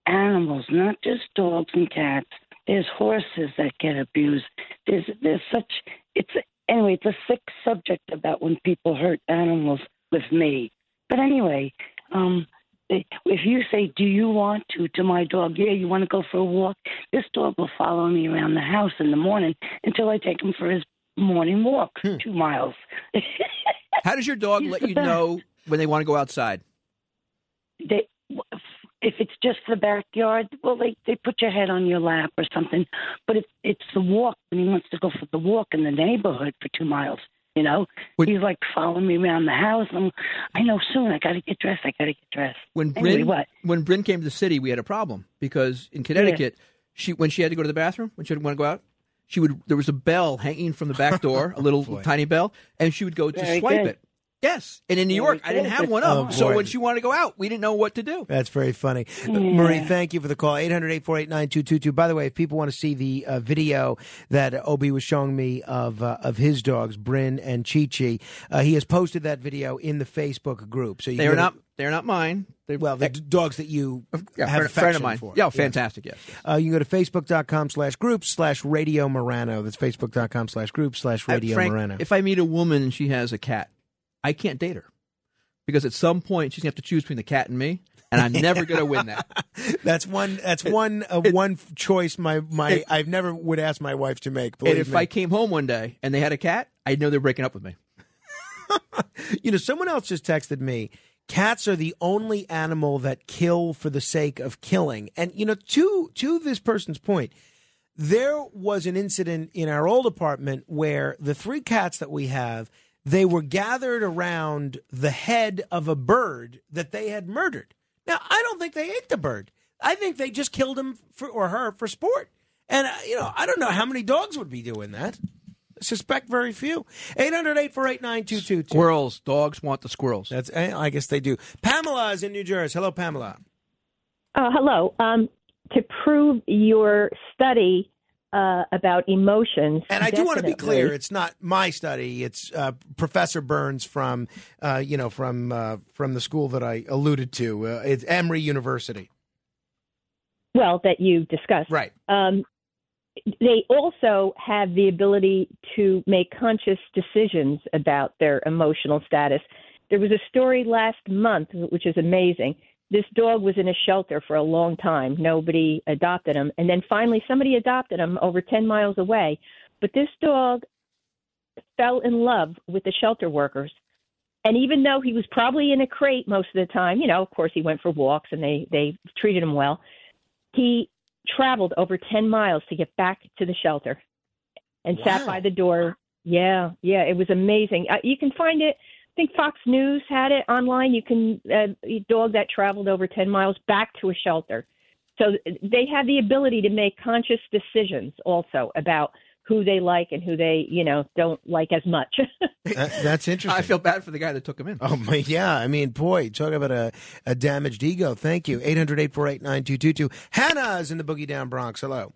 animals, not just dogs and cats. There's horses that get abused. There's there's such it's anyway. It's a sick subject about when people hurt animals with me. But anyway, um, if you say, "Do you want to?" to my dog, yeah, you want to go for a walk. This dog will follow me around the house in the morning until I take him for his morning walk, hmm. two miles. How does your dog let you know when they want to go outside? They. If it's just the backyard, well, they, they put your head on your lap or something. But if it's the walk, and he wants to go for the walk in the neighborhood for two miles, you know, Would, he's like following me around the house. I'm, I know soon I got to get dressed. I got to get dressed. When anyway, Bryn, what? When Bryn came to the city, we had a problem because in Connecticut, yeah. she when she had to go to the bathroom, when she didn't want to go out, she would there was a bell hanging from the back door, a little Boy. tiny bell, and she would go to Very swipe good. it. Yes, and in New York, I didn't have one up, oh, so when she wanted to go out, we didn't know what to do. That's very funny. Yeah. Marie, thank you for the call, eight hundred, eight four eight, nine two two two. By the way, if people want to see the uh, video that Obi was showing me of uh, of his dogs, Bryn and Chi Chi, uh, he has posted that video in the Facebook group. So you They're not... They're not mine. They're, well, the dogs that you yeah, have affection friend of mine. for. Yeah, fantastic, yes. yes. Uh, you can go to facebook.com slash group slash Radio Morano. That's facebook.com slash group slash Radio Frank, Morano. If I meet a woman and she has a cat, I can't date her because at some point she's going to have to choose between the cat and me, and I'm never going to win that. That's one. That's it, one. Uh, it, one choice. My my. It, I've never would ask my wife to make. And if me. I came home one day and they had a cat, I'd know they're breaking up with me. You know, someone else just texted me, cats are the only animal that kill for the sake of killing. And, you know, to to this person's point, there was an incident in our old apartment where the three cats that we have, they were gathered around the head of a bird that they had murdered. Now, I don't think they ate the bird. I think they just killed him for, or her for sport. And, you know, I don't know how many dogs would be doing that. I suspect very few. eight hundred, eight four eight, nine two two two. Squirrels. Dogs want the squirrels. That's, I guess they do. Pamela is in New Jersey. Hello, Pamela. Uh, hello. Um, to prove your study uh, about emotions. And I definitely do want to be clear. It's not my study. It's uh, Professor Berns from, uh, you know, from uh, from the school that I alluded to. Uh, it's Emory University. Well, that you discussed. Right. Um, they also have the ability to make conscious decisions about their emotional status. There was a story last month, which is amazing. This dog was in a shelter for a long time. Nobody adopted him. And then finally, somebody adopted him over ten miles away. But this dog fell in love with the shelter workers. And even though he was probably in a crate most of the time, you know, of course, he went for walks and they, they treated him well. He traveled over ten miles to get back to the shelter and wow. sat by the door. Yeah, yeah, it was amazing. Uh, you can find it. I think Fox News had it online. You can uh, a dog that traveled over ten miles back to a shelter. So they have the ability to make conscious decisions also about who they like and who they, you know, don't like as much. that, that's interesting. I feel bad for the guy that took him in. Oh, my, yeah. I mean, boy, talk about a, a damaged ego. Thank you. eight hundred, eight four eight, nine two two two. Hannah is in the Boogie Down Bronx. Hello.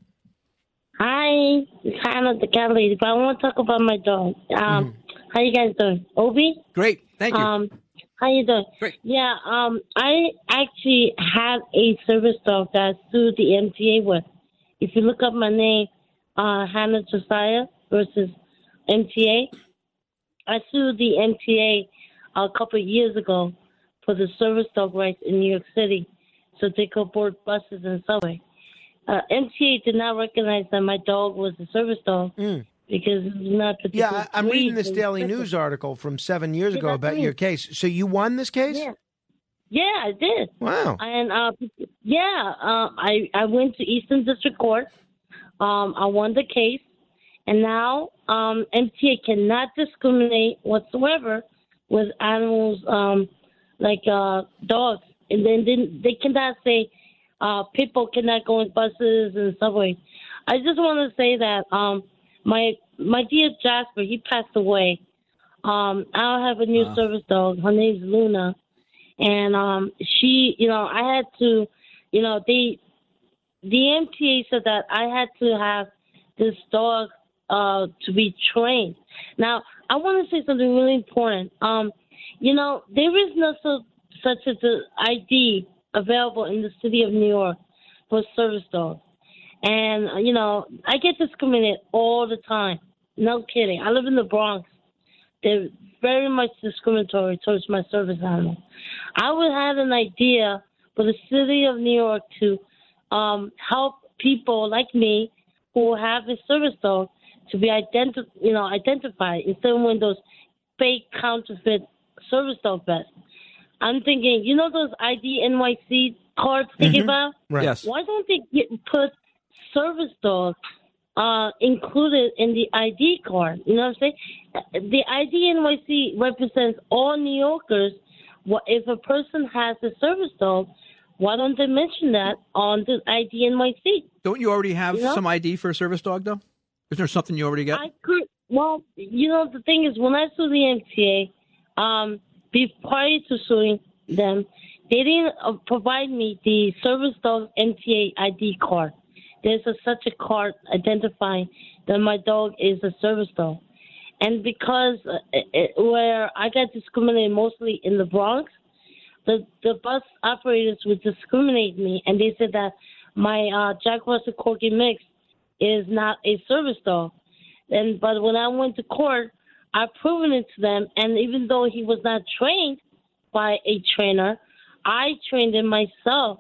Hi. It's Hannah, the cat lady, but I want to talk about my dog. Um, mm. How you guys doing? Obi? Great. Thank you. Um, how you doing? Great. Yeah, um, I actually have a service dog that's through the M T A with. If you look up my name, Uh, Hannah Josiah versus M T A. I sued the M T A a couple of years ago for the service dog rights in New York City, so they could board buses and subway. Uh, M T A did not recognize that my dog was a service dog mm. because it was not particular. Yeah, I, I'm reading this Daily News article from seven years ago about mean? your case. So you won this case? Yeah, yeah I did. Wow. And uh, yeah, uh, I I went to Eastern District Court. Um, I won the case, and now um, M T A cannot discriminate whatsoever with animals um, like uh, dogs. And then, then they cannot say uh, people cannot go in buses and subways. I just want to say that um, my my dear Jasper, he passed away. Um, I have a new wow. service dog. Her name's Luna, and um, she, you know, I had to, you know, they. The M T A said that I had to have this dog uh, to be trained. Now, I want to say something really important. Um, you know, there is no so, such as an I D available in the city of New York for service dogs. And, you know, I get discriminated all the time. No kidding. I live in the Bronx. They're very much discriminatory towards my service animal. I would have an idea for the city of New York to Um, help people like me who have a service dog to be identi- you know, identified instead of one of those fake counterfeit service dog vests. I'm thinking, you know those I D N Y C cards they give out? Right. Yes. Why don't they get, put service dog uh, included in the I D card? You know what I'm saying? The I D N Y C represents all New Yorkers. Well, if a person has a service dog, why don't they mention that on the I D N Y C? Don't you already have you know? some I D for a service dog, though? Is there something you already got? I could. Well, you know, the thing is, when I sued the M T A, um, prior to suing them, they didn't uh, provide me the service dog M T A I D card. There's a, such a card identifying that my dog is a service dog. And because uh, it, where I got discriminated mostly in the Bronx, The, the bus operators would discriminate me, and they said that my uh, Jack Russell Corgi mix is not a service dog. And but when I went to court, I've proven it to them. And even though he was not trained by a trainer, I trained him myself,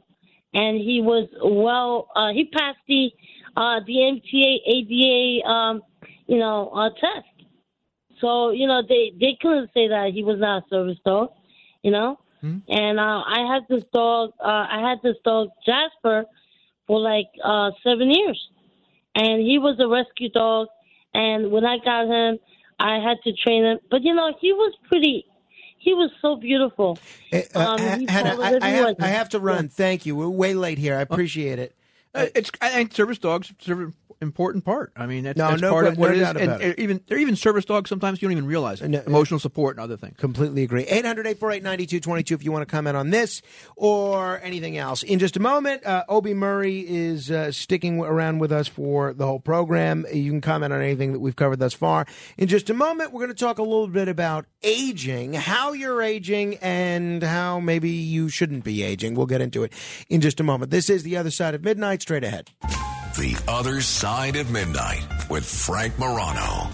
and he was well. Uh, he passed the uh, the M T A A D A um, you know uh, test. So, you know, they, they couldn't say that he was not a service dog, you know. Mm-hmm. And uh, I had this dog, uh, I had this dog, Jasper, for like uh, seven years. And he was a rescue dog. And when I got him, I had to train him. But, you know, he was pretty... He was so beautiful. Um, uh, Hannah, I, I, have, I have to run. Yeah. Thank you. We're way late here. I appreciate it. Uh, it's I think service dogs serve an important part. I mean, that's, no, that's no, part of what no it is. And, and it. Even, they're even service dogs sometimes you don't even realize it. No, Emotional yeah. support and other things. Completely agree. eight hundred, eight four eight, nine two two two if you want to comment on this or anything else. In just a moment, uh, Obi Murray is uh, sticking around with us for the whole program. You can comment on anything that we've covered thus far. In just a moment, we're going to talk a little bit about aging, how you're aging, and how maybe you shouldn't be aging. We'll get into it in just a moment. This is The Other Side of Midnight, straight ahead. The Other Side of Midnight with Frank Morano.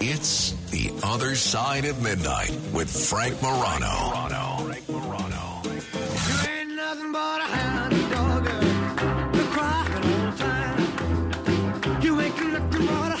It's The Other Side of Midnight with Frank Morano. Frank Morano. You ain't nothing but a hound dog. You're crying all the time. You ain't nothing but a hound dog.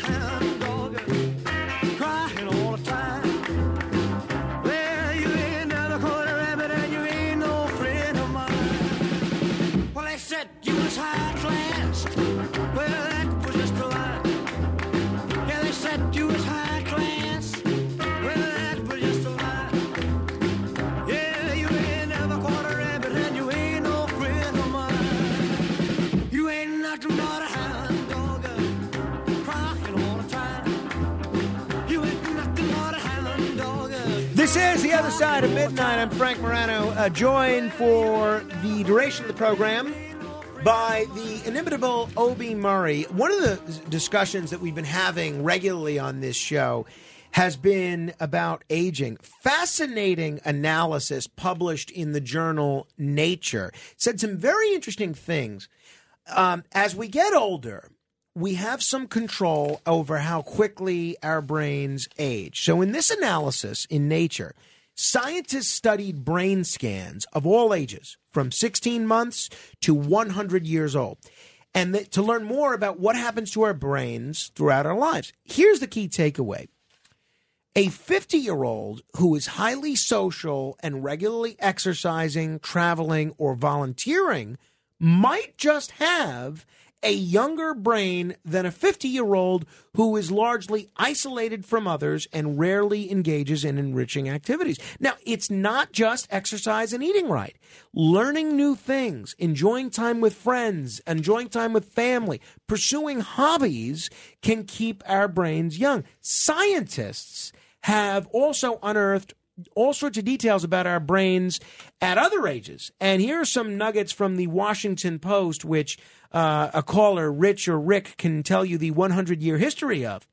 This is The Other Side of Midnight. I'm Frank Morano, uh, joined for the duration of the program by the inimitable Obi Murray. One of the discussions that we've been having regularly on this show has been about aging. Fascinating analysis published in the journal Nature said some very interesting things. Um, as we get older, we have some control over how quickly our brains age. So in this analysis in Nature, scientists studied brain scans of all ages, from sixteen months to one hundred years old, and th- to learn more about what happens to our brains throughout our lives. Here's the key takeaway. A fifty-year-old who is highly social and regularly exercising, traveling, or volunteering might just have a younger brain than a fifty-year-old who is largely isolated from others and rarely engages in enriching activities. Now, it's not just exercise and eating right. Learning new things, enjoying time with friends, enjoying time with family, pursuing hobbies can keep our brains young. Scientists have also unearthed all sorts of details about our brains at other ages. And here are some nuggets from the Washington Post, which uh, a caller, Rich or Rick, can tell you the one hundred year history of.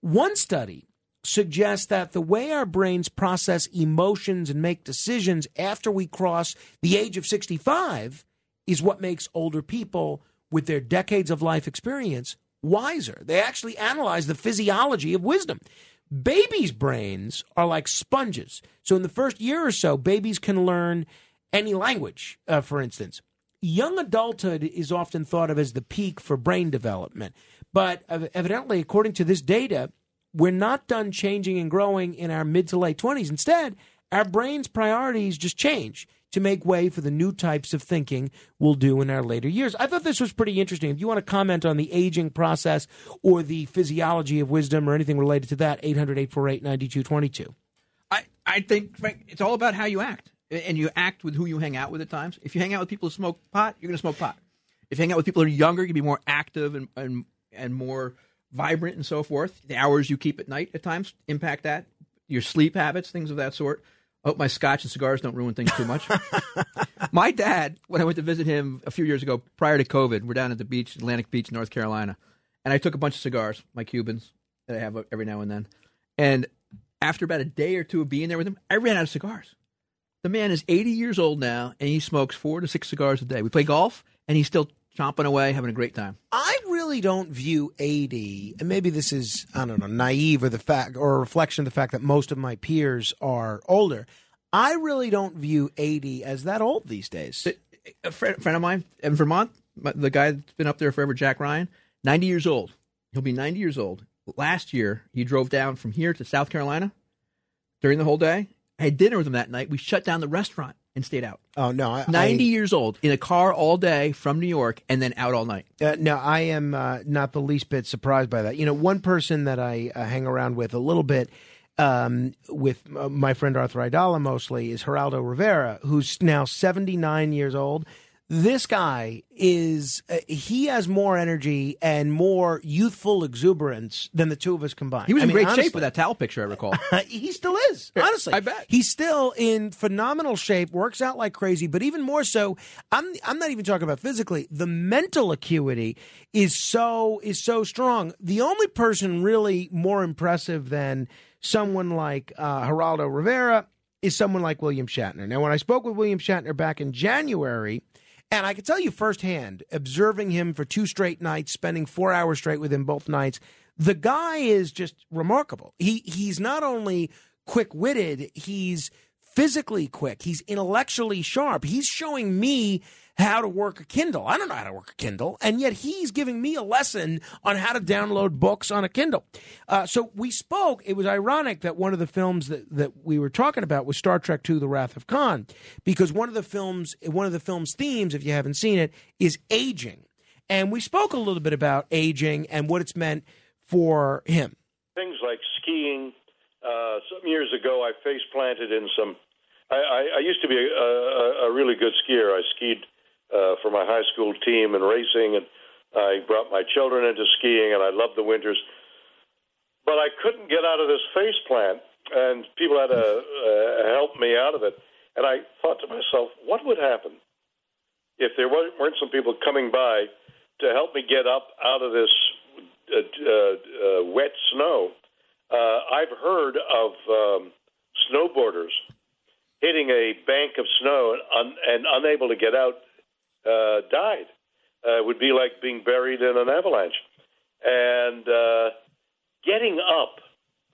One study suggests that the way our brains process emotions and make decisions after we cross the age of sixty-five is what makes older people with their decades of life experience wiser. They actually analyze the physiology of wisdom. Babies' brains are like sponges. So in the first year or so, babies can learn any language, uh, for instance. Young adulthood is often thought of as the peak for brain development. But uh, evidently, according to this data, we're not done changing and growing in our mid to late twenties. Instead, our brain's priorities just change to make way for the new types of thinking we'll do in our later years. I thought this was pretty interesting. If you want to comment on the aging process or the physiology of wisdom or anything related to that, eight hundred, eight four eight, nine two two two. I, I think, Frank, it's all about how you act. And you act with who you hang out with at times. If you hang out with people who smoke pot, you're going to smoke pot. If you hang out with people who are younger, you can be more active and, and, and more vibrant and so forth. The hours you keep at night at times impact that. Your sleep habits, things of that sort. I hope my scotch and cigars don't ruin things too much. My dad, when I went to visit him a few years ago, prior to COVID, we're down at the beach, Atlantic Beach, North Carolina, and I took a bunch of cigars, my Cubans, that I have every now and then. And after about a day or two of being there with him, I ran out of cigars. The man is eighty years old now, and he smokes four to six cigars a day. We play golf, and he's still chomping away, having a great time. I really don't view eighty, and maybe this is, I don't know, naive or the fact or a reflection of the fact that most of my peers are older. I really don't view eighty as that old these days. A friend, a friend of mine in Vermont, the guy that's been up there forever, Jack Ryan, ninety years old. He'll be ninety years old. Last year, he drove down from here to South Carolina during the whole day. I had dinner with him that night. We shut down the restaurant and stayed out. Oh, no. I, ninety I, years old, in a car all day from New York and then out all night. Uh, no, I am uh, not the least bit surprised by that. You know, one person that I uh, hang around with a little bit, um, with uh, my friend Arthur Idala mostly, is Geraldo Rivera, who's now seventy-nine years old. This guy is, uh, he has more energy and more youthful exuberance than the two of us combined. He was I in mean, great honestly, shape with that towel picture, I recall. He still is, honestly. I bet. He's still in phenomenal shape, works out like crazy, but even more so, I'm I'm not even talking about physically, the mental acuity is so is so strong. The only person really more impressive than someone like uh, Geraldo Rivera is someone like William Shatner. Now, when I spoke with William Shatner back in January... And I can tell you firsthand, observing him for two straight nights, spending four hours straight with him both nights, the guy is just remarkable. He he's not only quick-witted, he's physically quick. He's intellectually sharp. He's showing me how to work a Kindle. I don't know how to work a Kindle, and yet he's giving me a lesson on how to download books on a Kindle. Uh, so we spoke. It was ironic that one of the films that, that we were talking about was Star Trek two: The Wrath of Khan, because one of the films, one of the film's themes, if you haven't seen it, is aging. And we spoke a little bit about aging and what it's meant for him. Things like skiing. Uh, some years ago, I face planted in some. I, I, I used to be a, a, a really good skier. I skied Uh, for my high school team and racing, and I brought my children into skiing, and I loved the winters. But I couldn't get out of this face plant, and people had to uh, help me out of it. And I thought to myself, what would happen if there weren't some people coming by to help me get up out of this uh, uh, uh, wet snow? Uh, I've heard of um, snowboarders hitting a bank of snow and, un- and unable to get out. Uh, died. Uh, it would be like being buried in an avalanche. And uh, getting up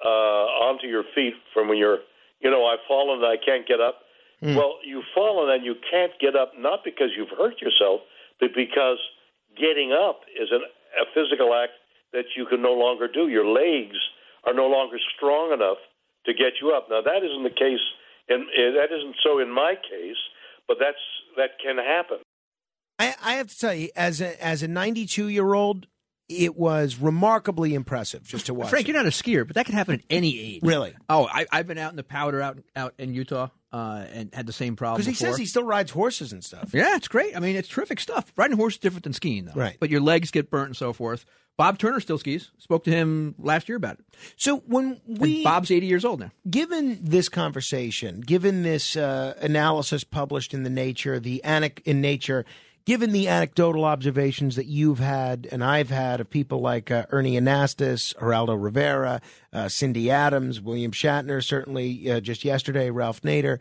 uh, onto your feet from when you're, you know, I've fallen and I can't get up. Mm. Well, you've fallen and you can't get up, not because you've hurt yourself, but because getting up is an, a physical act that you can no longer do. Your legs are no longer strong enough to get you up. Now, that isn't the case, and that isn't so in my case, but that's that can happen. I, I have to tell you, as a, as a ninety-two-year-old, it was remarkably impressive just to watch. Frank, it. You're not a skier, but that can happen at any age. Really? Oh, I, I've been out in the powder out out in Utah uh, and had the same problem because he before. Says he still rides horses and stuff. Yeah, it's great. I mean, it's terrific stuff. Riding horses is different than skiing, though. Right. But your legs get burnt and so forth. Bob Turner still skis. Spoke to him last year about it. So when we... And Bob's eighty years old now. Given this conversation, given this uh, analysis published in the Nature, the anic- in Nature... Given the anecdotal observations that you've had and I've had of people like uh, Ernie Anastas, Geraldo Rivera, uh, Cindy Adams, William Shatner, certainly uh, just yesterday, Ralph Nader,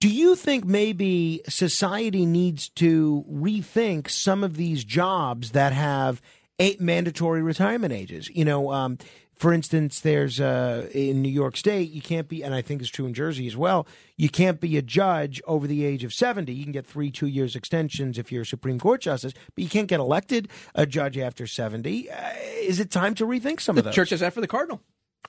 do you think maybe society needs to rethink some of these jobs that have eight mandatory retirement ages? You know, um, for instance, there's uh, in New York State, you can't be, and I think it's true in Jersey as well, you can't be a judge over the age of seventy. You can get three two years extensions if you're a Supreme Court justice, but you can't get elected a judge after seventy. Uh, is it time to rethink some the of those? The church has that for the cardinal.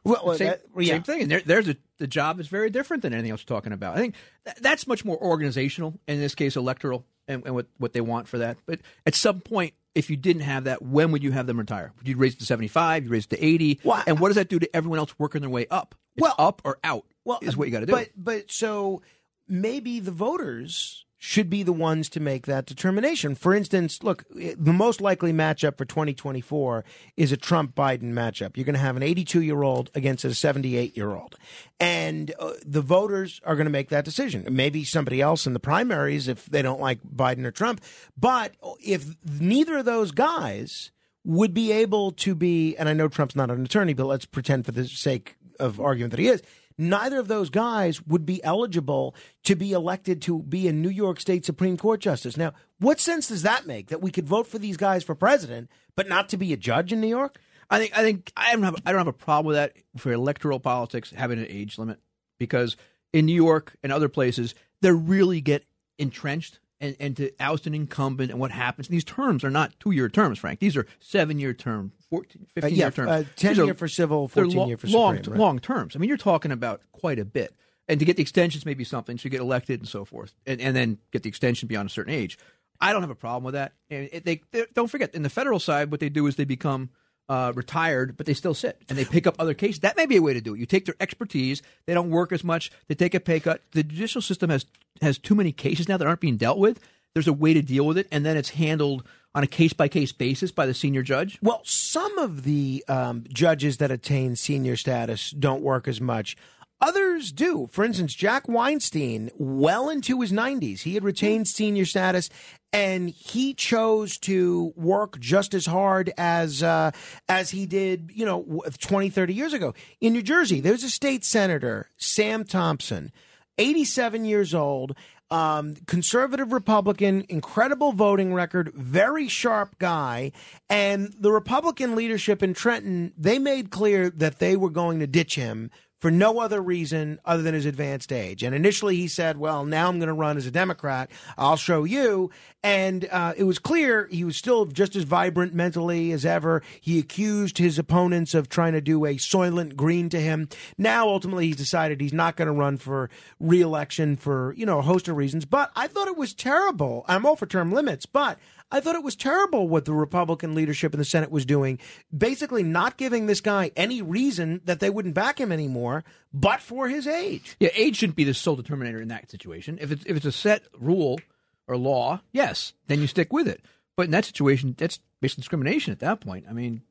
Well, well same, that, yeah. same thing. And there, there's a, the job is very different than anything else we're talking about. I think th- that's much more organizational, in this case electoral, and, and what, what they want for that. But at some point, if you didn't have that, when would you have them retire? Would you raise it to seventy-five? You raise it to eighty? Well, and what does that do to everyone else working their way up? It's well, up or out well, is what you got to do. But but so maybe the voters should be the ones to make that determination. For instance, look, the most likely matchup for twenty twenty-four is a Trump-Biden matchup. You're going to have an eighty-two-year-old against a seventy-eight-year-old. And uh, the voters are going to make that decision. Maybe somebody else in the primaries if they don't like Biden or Trump. But if neither of those guys would be able to be, and I know Trump's not an attorney, but let's pretend for the sake of argument that he is, neither of those guys would be eligible to be elected to be a New York State Supreme Court justice. Now, what sense does that make, that we could vote for these guys for president, but not to be a judge in New York? I think I think I don't have I don't have a problem with that for electoral politics having an age limit, because in New York and other places, they really get entrenched. and, and to oust an incumbent and what happens. And these terms are not two-year terms, Frank. These are seven-year terms, fourteen, fifteen-year uh, yeah, terms. Uh, ten-year for civil, fourteen-year for Supreme. Long, right. long terms. I mean, you're talking about quite a bit. And to get the extensions may be something, so you get elected and so forth, and, and then get the extension beyond a certain age. I don't have a problem with that. And it, they, they don't forget, in the federal side, what they do is they become uh, retired, but they still sit, and they pick up other cases. That may be a way to do it. You take their expertise. They don't work as much. They take a pay cut. The judicial system has has too many cases now that aren't being dealt with. There's a way to deal with it, and then it's handled on a case-by-case basis by the senior judge? Well, some of the um, judges that attain senior status don't work as much. Others do. For instance, Jack Weinstein, well into his nineties, he had retained senior status, and he chose to work just as hard as uh, as he did, you know, twenty, thirty years ago. In New Jersey, there's a state senator, Sam Thompson, eighty-seven years old, um, conservative Republican, incredible voting record, very sharp guy. And the Republican leadership in Trenton, they made clear that they were going to ditch him for no other reason other than his advanced age. And initially he said, well, now I'm going to run as a Democrat. I'll show you. And uh, it was clear he was still just as vibrant mentally as ever. He accused his opponents of trying to do a Soylent Green to him. Now, ultimately, he's decided he's not going to run for re-election for, you know, a host of reasons. But I thought it was terrible. I'm all for term limits, but I thought it was terrible what the Republican leadership in the Senate was doing, basically not giving this guy any reason that they wouldn't back him anymore, but for his age. Yeah, age shouldn't be the sole determinator in that situation. If it's, if it's a set rule or law, yes, then you stick with it. But in that situation, that's basically discrimination at that point. I mean,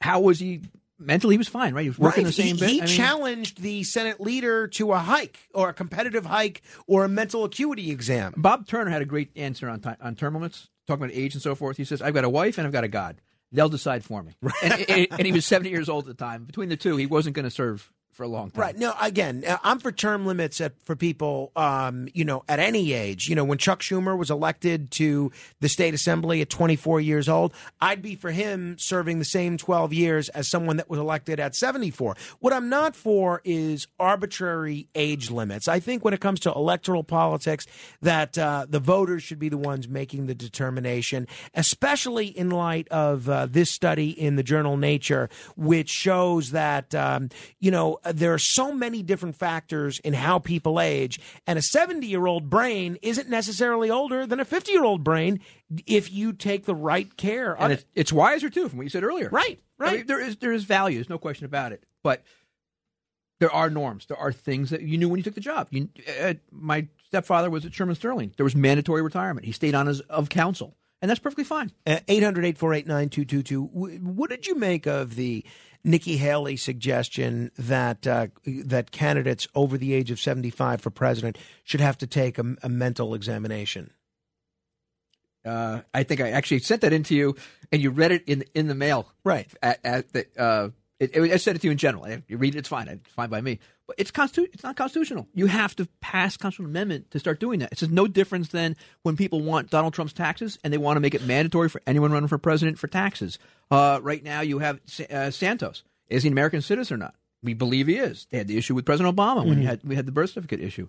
how was he mentally? He was fine, right? He was working right. the same he, bit. He I mean, challenged the Senate leader to a hike or a competitive hike or a mental acuity exam. Bob Turner had a great answer on time, on term limits. Talking about age and so forth, he says, I've got a wife and I've got a God. They'll decide for me. Right. And, and, and he was seventy years old at the time. Between the two, he wasn't going to serve for a long time. Right. No, again, I'm for term limits at, for people, um, you know, at any age. You know, when Chuck Schumer was elected to the state assembly at twenty-four years old, I'd be for him serving the same twelve years as someone that was elected at seventy-four. What I'm not for is arbitrary age limits. I think when it comes to electoral politics, that uh, the voters should be the ones making the determination, especially in light of uh, this study in the journal Nature, which shows that, um, you know, there are so many different factors in how people age, and a seventy-year-old brain isn't necessarily older than a fifty-year-old brain if you take the right care. And it's, it's wiser, too, from what you said earlier. Right, right. I mean, there is there is value. There's no question about it. But there are norms. There are things that you knew when you took the job. You, uh, my stepfather was at Sherman Sterling. There was mandatory retirement. He stayed on as of counsel, and that's perfectly fine. eight hundred, eight four eight, nine two two two. What did you make of the Nikki Haley's suggestion that uh, that candidates over the age of seventy-five for president should have to take a, a mental examination? Uh, I think I actually sent that in to you, and you read it in in the mail. Right. At, at the, uh, it, it, I sent it to you in general. You read it, it's fine. It's fine by me. But it's constitu- It's not constitutional. You have to pass a constitutional amendment to start doing that. It's just no difference than when people want Donald Trump's taxes, and they want to make it mandatory for anyone running for president for taxes. Uh, right now, you have uh, Santos. Is he an American citizen or not? We believe he is. They had the issue with President Obama when mm-hmm. he had, we had the birth certificate issue.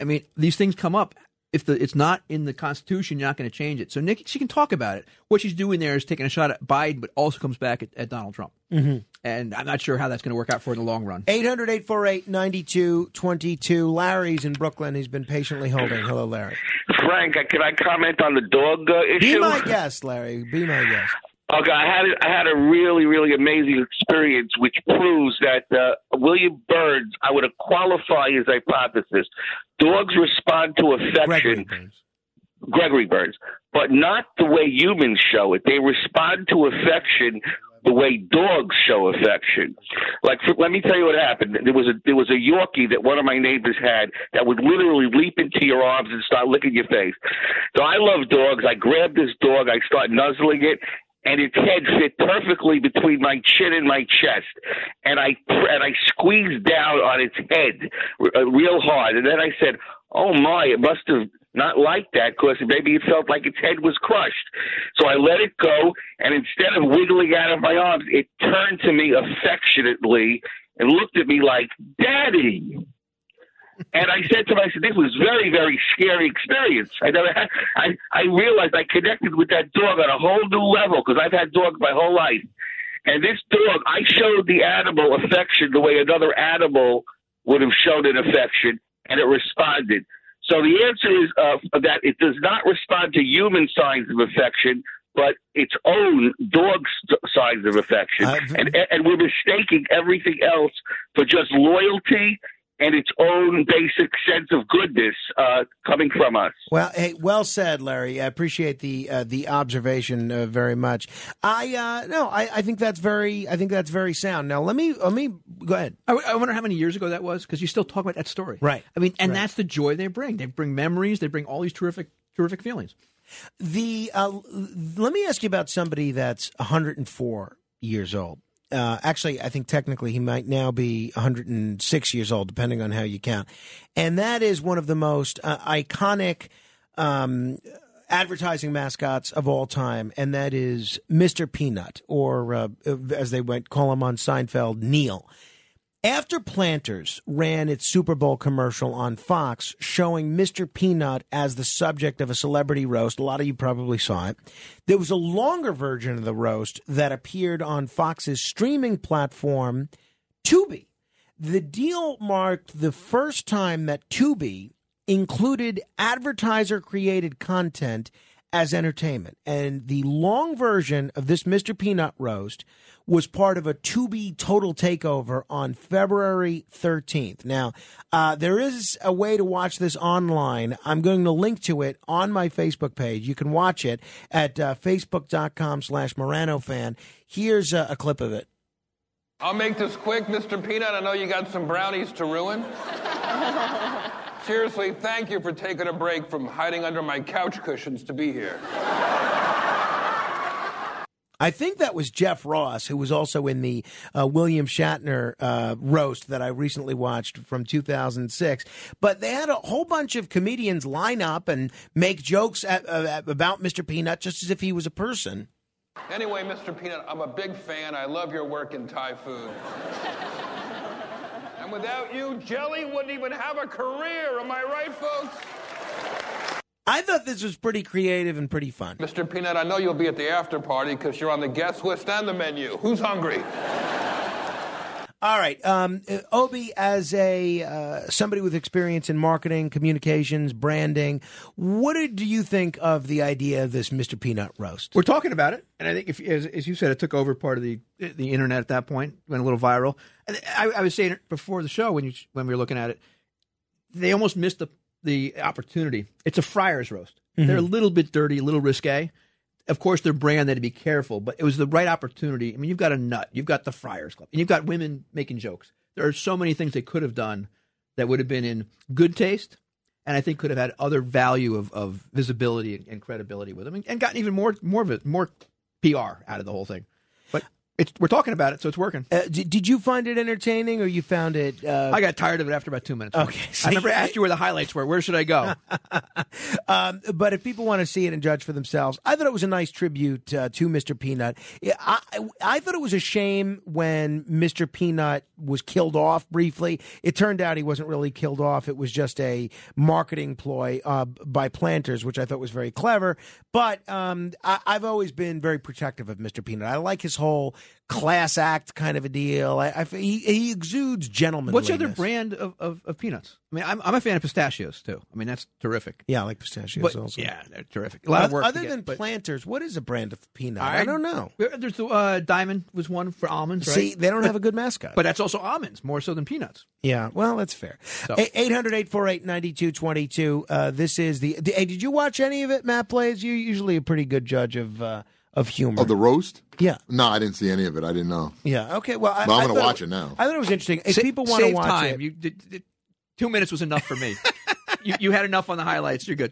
I mean, these things come up. If the, it's not in the Constitution, you're not going to change it. So Nikki, she can talk about it. What she's doing there is taking a shot at Biden, but also comes back at, at Donald Trump. Mm-hmm. And I'm not sure how that's going to work out for in the long run. eight hundred, eight four eight, nine two two two. Larry's in Brooklyn. He's been patiently holding. Hello, Larry. Frank, can I comment on the dog uh, issue? Be my guest, Larry. Be my guest. Okay, I had a, I had a really, really amazing experience, which proves that uh, William Berns, I would qualify his hypothesis. Dogs respond to affection. Gregory Berns. Gregory Berns. But not the way humans show it. They respond to affection the way dogs show affection. Like, for, let me tell you what happened. There was a there was a Yorkie that one of my neighbors had that would literally leap into your arms and start licking your face. So I love dogs. I grabbed this dog. I start nuzzling it. And its head fit perfectly between my chin and my chest, and I and I squeezed down on its head real hard. And then I said, "Oh my! It must have not liked that, because maybe it felt like its head was crushed." So I let it go, and instead of wiggling out of my arms, it turned to me affectionately and looked at me like, "Daddy." And I said to myself, this was very, very scary experience. I never had, I, I realized I connected with that dog on a whole new level, because I've had dogs my whole life. And this dog, I showed the animal affection the way another animal would have shown an affection, and it responded. So the answer is uh, that it does not respond to human signs of affection, but its own dog st- signs of affection. I've... And and we're mistaking everything else for just loyalty and its own basic sense of goodness uh, coming from us. Well, hey, well said, Larry. I appreciate the uh, the observation uh, very much. I uh, no, I, I think that's very, I think that's very sound. Now, let me let me go ahead. I, I wonder how many years ago that was, because you still talk about that story, right? I mean, and right. That's the joy they bring. They bring memories. They bring all these terrific, terrific feelings. The uh, let me ask you about somebody that's one hundred four years old. Uh, actually, I think technically he might now be one hundred six years old, depending on how you count. And that is one of the most uh, iconic um, advertising mascots of all time. And that is Mister Peanut, or uh, as they went call him on Seinfeld, Neil. After Planters ran its Super Bowl commercial on Fox showing Mister Peanut as the subject of a celebrity roast, a lot of you probably saw it, there was a longer version of the roast that appeared on Fox's streaming platform, Tubi. The deal marked the first time that Tubi included advertiser-created content as entertainment. And the long version of this Mister Peanut roast was part of a Tubi total takeover on February thirteenth. Now, uh, there is a way to watch this online. I'm going to link to it on my Facebook page. You can watch it at uh, facebook.com slash Morano fan. Here's a, a clip of it. I'll make this quick, Mister Peanut. I know you got some brownies to ruin. Seriously, thank you for taking a break from hiding under my couch cushions to be here. I think that was Jeff Ross, who was also in the uh, William Shatner uh, roast that I recently watched from two thousand six. But they had a whole bunch of comedians line up and make jokes at, uh, about Mister Peanut, just as if he was a person. Anyway, Mister Peanut, I'm a big fan. I love your work in Thai food. And without you, Jelly wouldn't even have a career. Am I right, folks? I thought this was pretty creative and pretty fun. Mister Peanut, I know you'll be at the after party because you're on the guest list and the menu. Who's hungry? All right. Um, Obi, as a uh, somebody with experience in marketing, communications, branding, what did, do you think of the idea of this Mister Peanut roast? We're talking about it. And I think, if, as, as you said, it took over part of the the internet at that point, went a little viral. And I, I was saying before the show when, you, when we were looking at it, they almost missed the the opportunity. It's a Friar's roast. Mm-hmm. They're a little bit dirty, a little risque. Of course, their brand, they had to be careful, but it was the right opportunity. I mean, you've got a nut. You've got the Friar's Club. And you've got women making jokes. There are so many things they could have done that would have been in good taste, and I think could have had other value of, of visibility and, and credibility with them, and, and gotten even more more, more P R out of the whole thing. But it's, we're talking about it, so it's working. Uh, did, did you find it entertaining, or you found it... Uh... I got tired of it after about two minutes. Okay. I remember I asked you where the highlights were. Where should I go? um, but if people want to see it and judge for themselves, I thought it was a nice tribute uh, to Mister Peanut. I, I, I thought it was a shame when Mister Peanut was killed off briefly. It turned out he wasn't really killed off. It was just a marketing ploy uh, by Planters, which I thought was very clever. But um, I, I've always been very protective of Mister Peanut. I like his whole... class act kind of a deal. I, I, he, he exudes gentlemanliness. What's the other brand of, of, of peanuts? I mean, I'm, I'm a fan of pistachios, too. I mean, that's terrific. Yeah, I like pistachios but, also. Yeah, they're terrific. A lot other, of work Other get, than but... Planters, what is a brand of peanut? I, I don't know. There's the uh, Diamond was one for almonds, right? See, they don't but, have a good mascot. But that's also almonds, more so than peanuts. Yeah, well, that's fair. So. eight hundred, eight four eight, nine two two two. Uh, this is the... Hey, did you watch any of it, Matt Blaze? You're usually a pretty good judge of... Uh, Of humor. Of the roast? Yeah. No, I didn't see any of it. I didn't know. Yeah. Okay. Well, I, but I'm going to watch it, it now. I thought it was interesting. If Sa- people want to watch time. it. You did, did, two minutes was enough for me. you, you had enough on the highlights. You're good.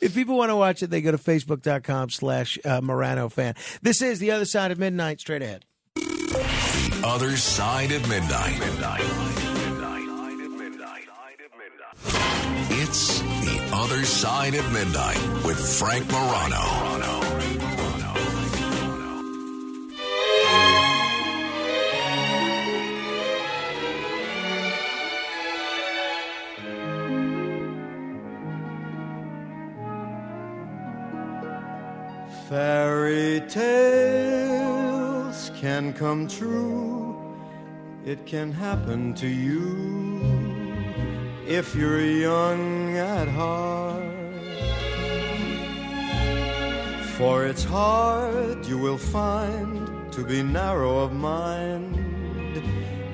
If people want to watch it, they go to facebook.com slash Morano fan. This is The Other Side of Midnight. Straight ahead. The Other Side of Midnight. Midnight. Midnight. Midnight. Midnight. It's The Other Side of Midnight with Frank Morano. Fairy tales can come true. It can happen to you if you're young at heart. For it's hard, you will find, to be narrow of mind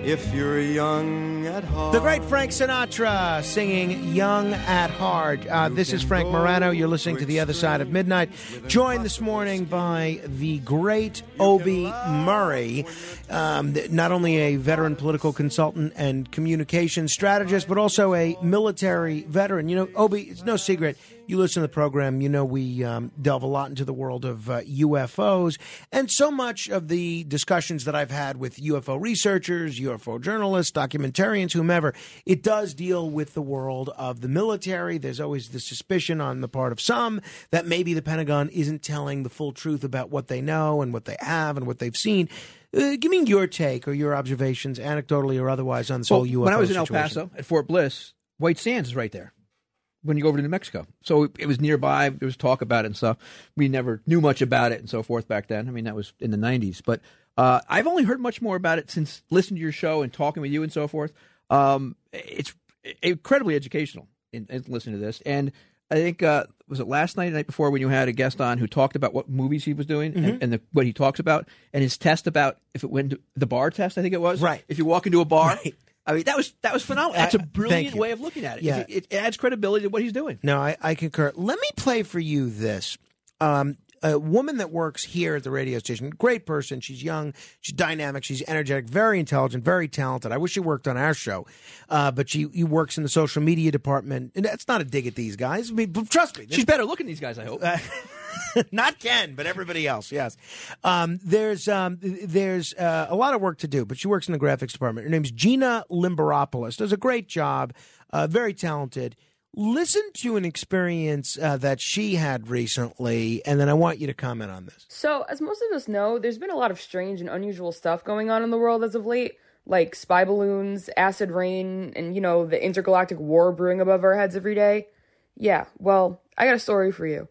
if you're young at heart. The great Frank Sinatra singing Young at Heart. Uh, this is Frank Morano. You're listening to The Other Side of Midnight. Joined this morning by the great Obi Murray, um, not only a veteran political consultant and communications strategist, but also a military veteran. You know, Obi, it's no secret. You listen to the program, you know we um, delve a lot into the world of uh, U F Os, and so much of the discussions that I've had with U F O researchers, U F O journalists, documentarians, whomever, it does deal with the world of the military. There's always the suspicion on the part of some that maybe the Pentagon isn't telling the full truth about what they know and what they have and what they've seen. Uh, give me your take or your observations, anecdotally or otherwise, on this well, whole U F O situation. When I was in El Paso at Fort Bliss, White Sands is right there. When you go over to New Mexico. So it was nearby. There was talk about it and stuff. We never knew much about it and so forth back then. I mean, that was in the nineties. But uh, I've only heard much more about it since listening to your show and talking with you and so forth. Um, it's incredibly educational in, in listening to this. And I think, uh, was it last night, the night before, when you had a guest on who talked about what movies he was doing mm-hmm. and, and the, what he talks about and his test about if it went to the bar test, I think it was. Right. If you walk into a bar. Right. I mean, that was that was phenomenal. That's a brilliant way of looking at it. Yeah. It, it adds credibility to what he's doing. No, I, I concur. Let me play for you this. Um, a woman that works here at the radio station, great person. She's young. She's dynamic. She's energetic, very intelligent, very talented. I wish she worked on our show, uh, but she, she works in the social media department. And that's not a dig at these guys. I mean, trust me. She's better looking than these guys, I hope. Uh, Not Ken, but everybody else, yes. Um, there's um, there's uh, a lot of work to do, but she works in the graphics department. Her name's Gina Limberopoulos. Does a great job, uh, very talented. Listen to an experience uh, that she had recently, and then I want you to comment on this. So, as most of us know, there's been a lot of strange and unusual stuff going on in the world as of late, like spy balloons, acid rain, and, you know, the intergalactic war brewing above our heads every day. Yeah, well, I got a story for you.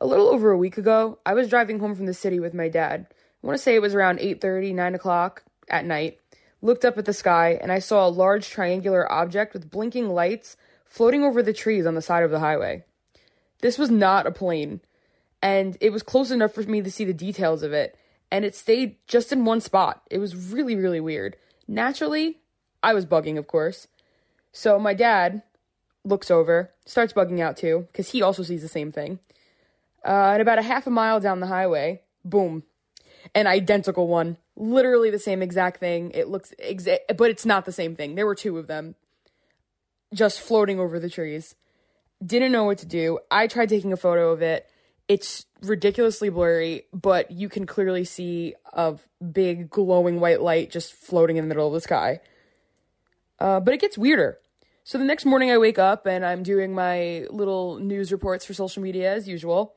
A little over a week ago, I was driving home from the city with my dad. I want to say it was around eight thirty, nine o'clock at night. Looked up at the sky, and I saw a large triangular object with blinking lights floating over the trees on the side of the highway. This was not a plane, and it was close enough for me to see the details of it, and it stayed just in one spot. It was really, really weird. Naturally, I was bugging, of course. So my dad looks over, starts bugging out too, because he also sees the same thing. Uh, and about a half a mile down the highway, boom, an identical one. Literally the same exact thing. It looks exact, but it's not the same thing. There were two of them just floating over the trees. Didn't know what to do. I tried taking a photo of it. It's ridiculously blurry, but you can clearly see a big glowing white light just floating in the middle of the sky. Uh, but it gets weirder. So the next morning I wake up and I'm doing my little news reports for social media as usual.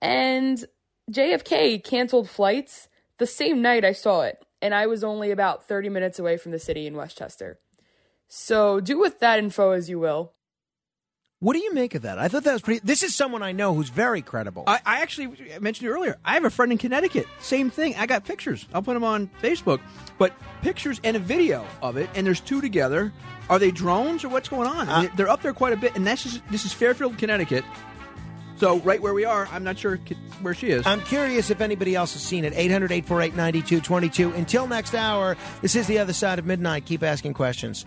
And J F K canceled flights the same night I saw it. And I was only about thirty minutes away from the city in Westchester. So do with that info as you will. What do you make of that? I thought that was pretty... This is someone I know who's very credible. I, I actually mentioned it earlier. I have a friend in Connecticut. Same thing. I got pictures. I'll put them on Facebook. But pictures and a video of it, and there's two together. Are they drones or what's going on? Uh, They're up there quite a bit, and that's just, this is Fairfield, Connecticut. So right where we are, I'm not sure where she is. I'm curious if anybody else has seen it. eight hundred, eight four eight, nine two two two. Until next hour, this is The Other Side of Midnight. Keep asking questions.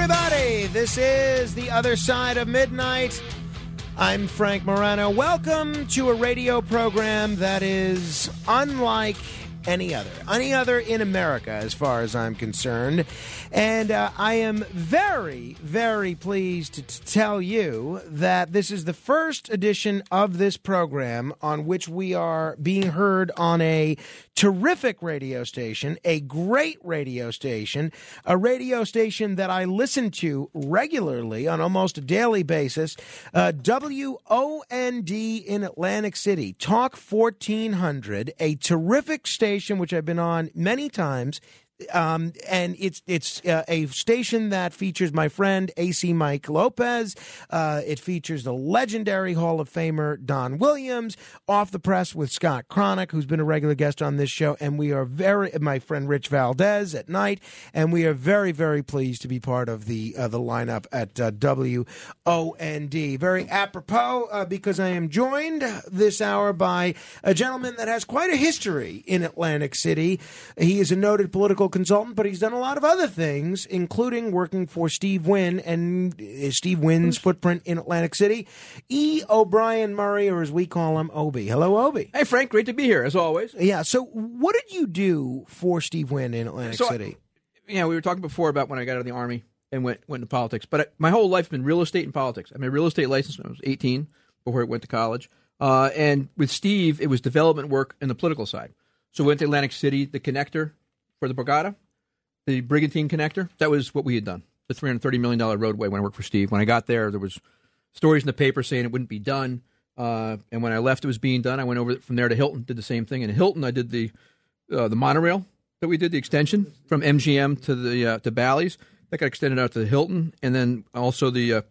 everybody. This is The Other Side of Midnight. I'm Frank Morano. Welcome to a radio program that is unlike any other. Any other in America, as far as I'm concerned. And uh, I am very, very pleased to, to tell you that this is the first edition of this program on which we are being heard on a terrific radio station, a great radio station, a radio station that I listen to regularly on almost a daily basis, uh, W O N D in Atlantic City, Talk fourteen hundred, a terrific station which I've been on many times, um, and it's it's uh, a station that features my friend A C Mike Lopez. Uh, it features the legendary Hall of Famer Don Williams, Off the Press with Scott Kronick, who's been a regular guest on this show, and we are very my friend Rich Valdez at night, and we are very very pleased to be part of the uh, the lineup at uh, W O N D. Very apropos uh, because I am joined this hour by a gentleman that has quite a history in Atlantic City. He is a noted political consultant, but he's done a lot of other things, including working for Steve Wynn and Steve Wynn's footprint in Atlantic City. E. O'Brien Murray, or as we call him, Obi. Hello, Obi. Hey, Frank. Great to be here, as always. Yeah. So what did you do for Steve Wynn in Atlantic so City? Yeah, you know, we were talking before about when I got out of the Army and went, went into politics, but I, my whole life has been real estate and politics. I made a real estate license when I was eighteen, before I went to college. Uh, and with Steve, it was development work in the political side. So we went to Atlantic City, the connector, for the Borgata, the Brigantine Connector. That was what we had done, the three hundred thirty million dollars roadway when I worked for Steve. When I got there, there was stories in the paper saying it wouldn't be done. Uh, and when I left, it was being done. I went over from there to Hilton, did the same thing. In Hilton, I did the uh, the monorail that we did, the extension from M G M to the uh, to Bally's. That got extended out to Hilton. And then also the uh,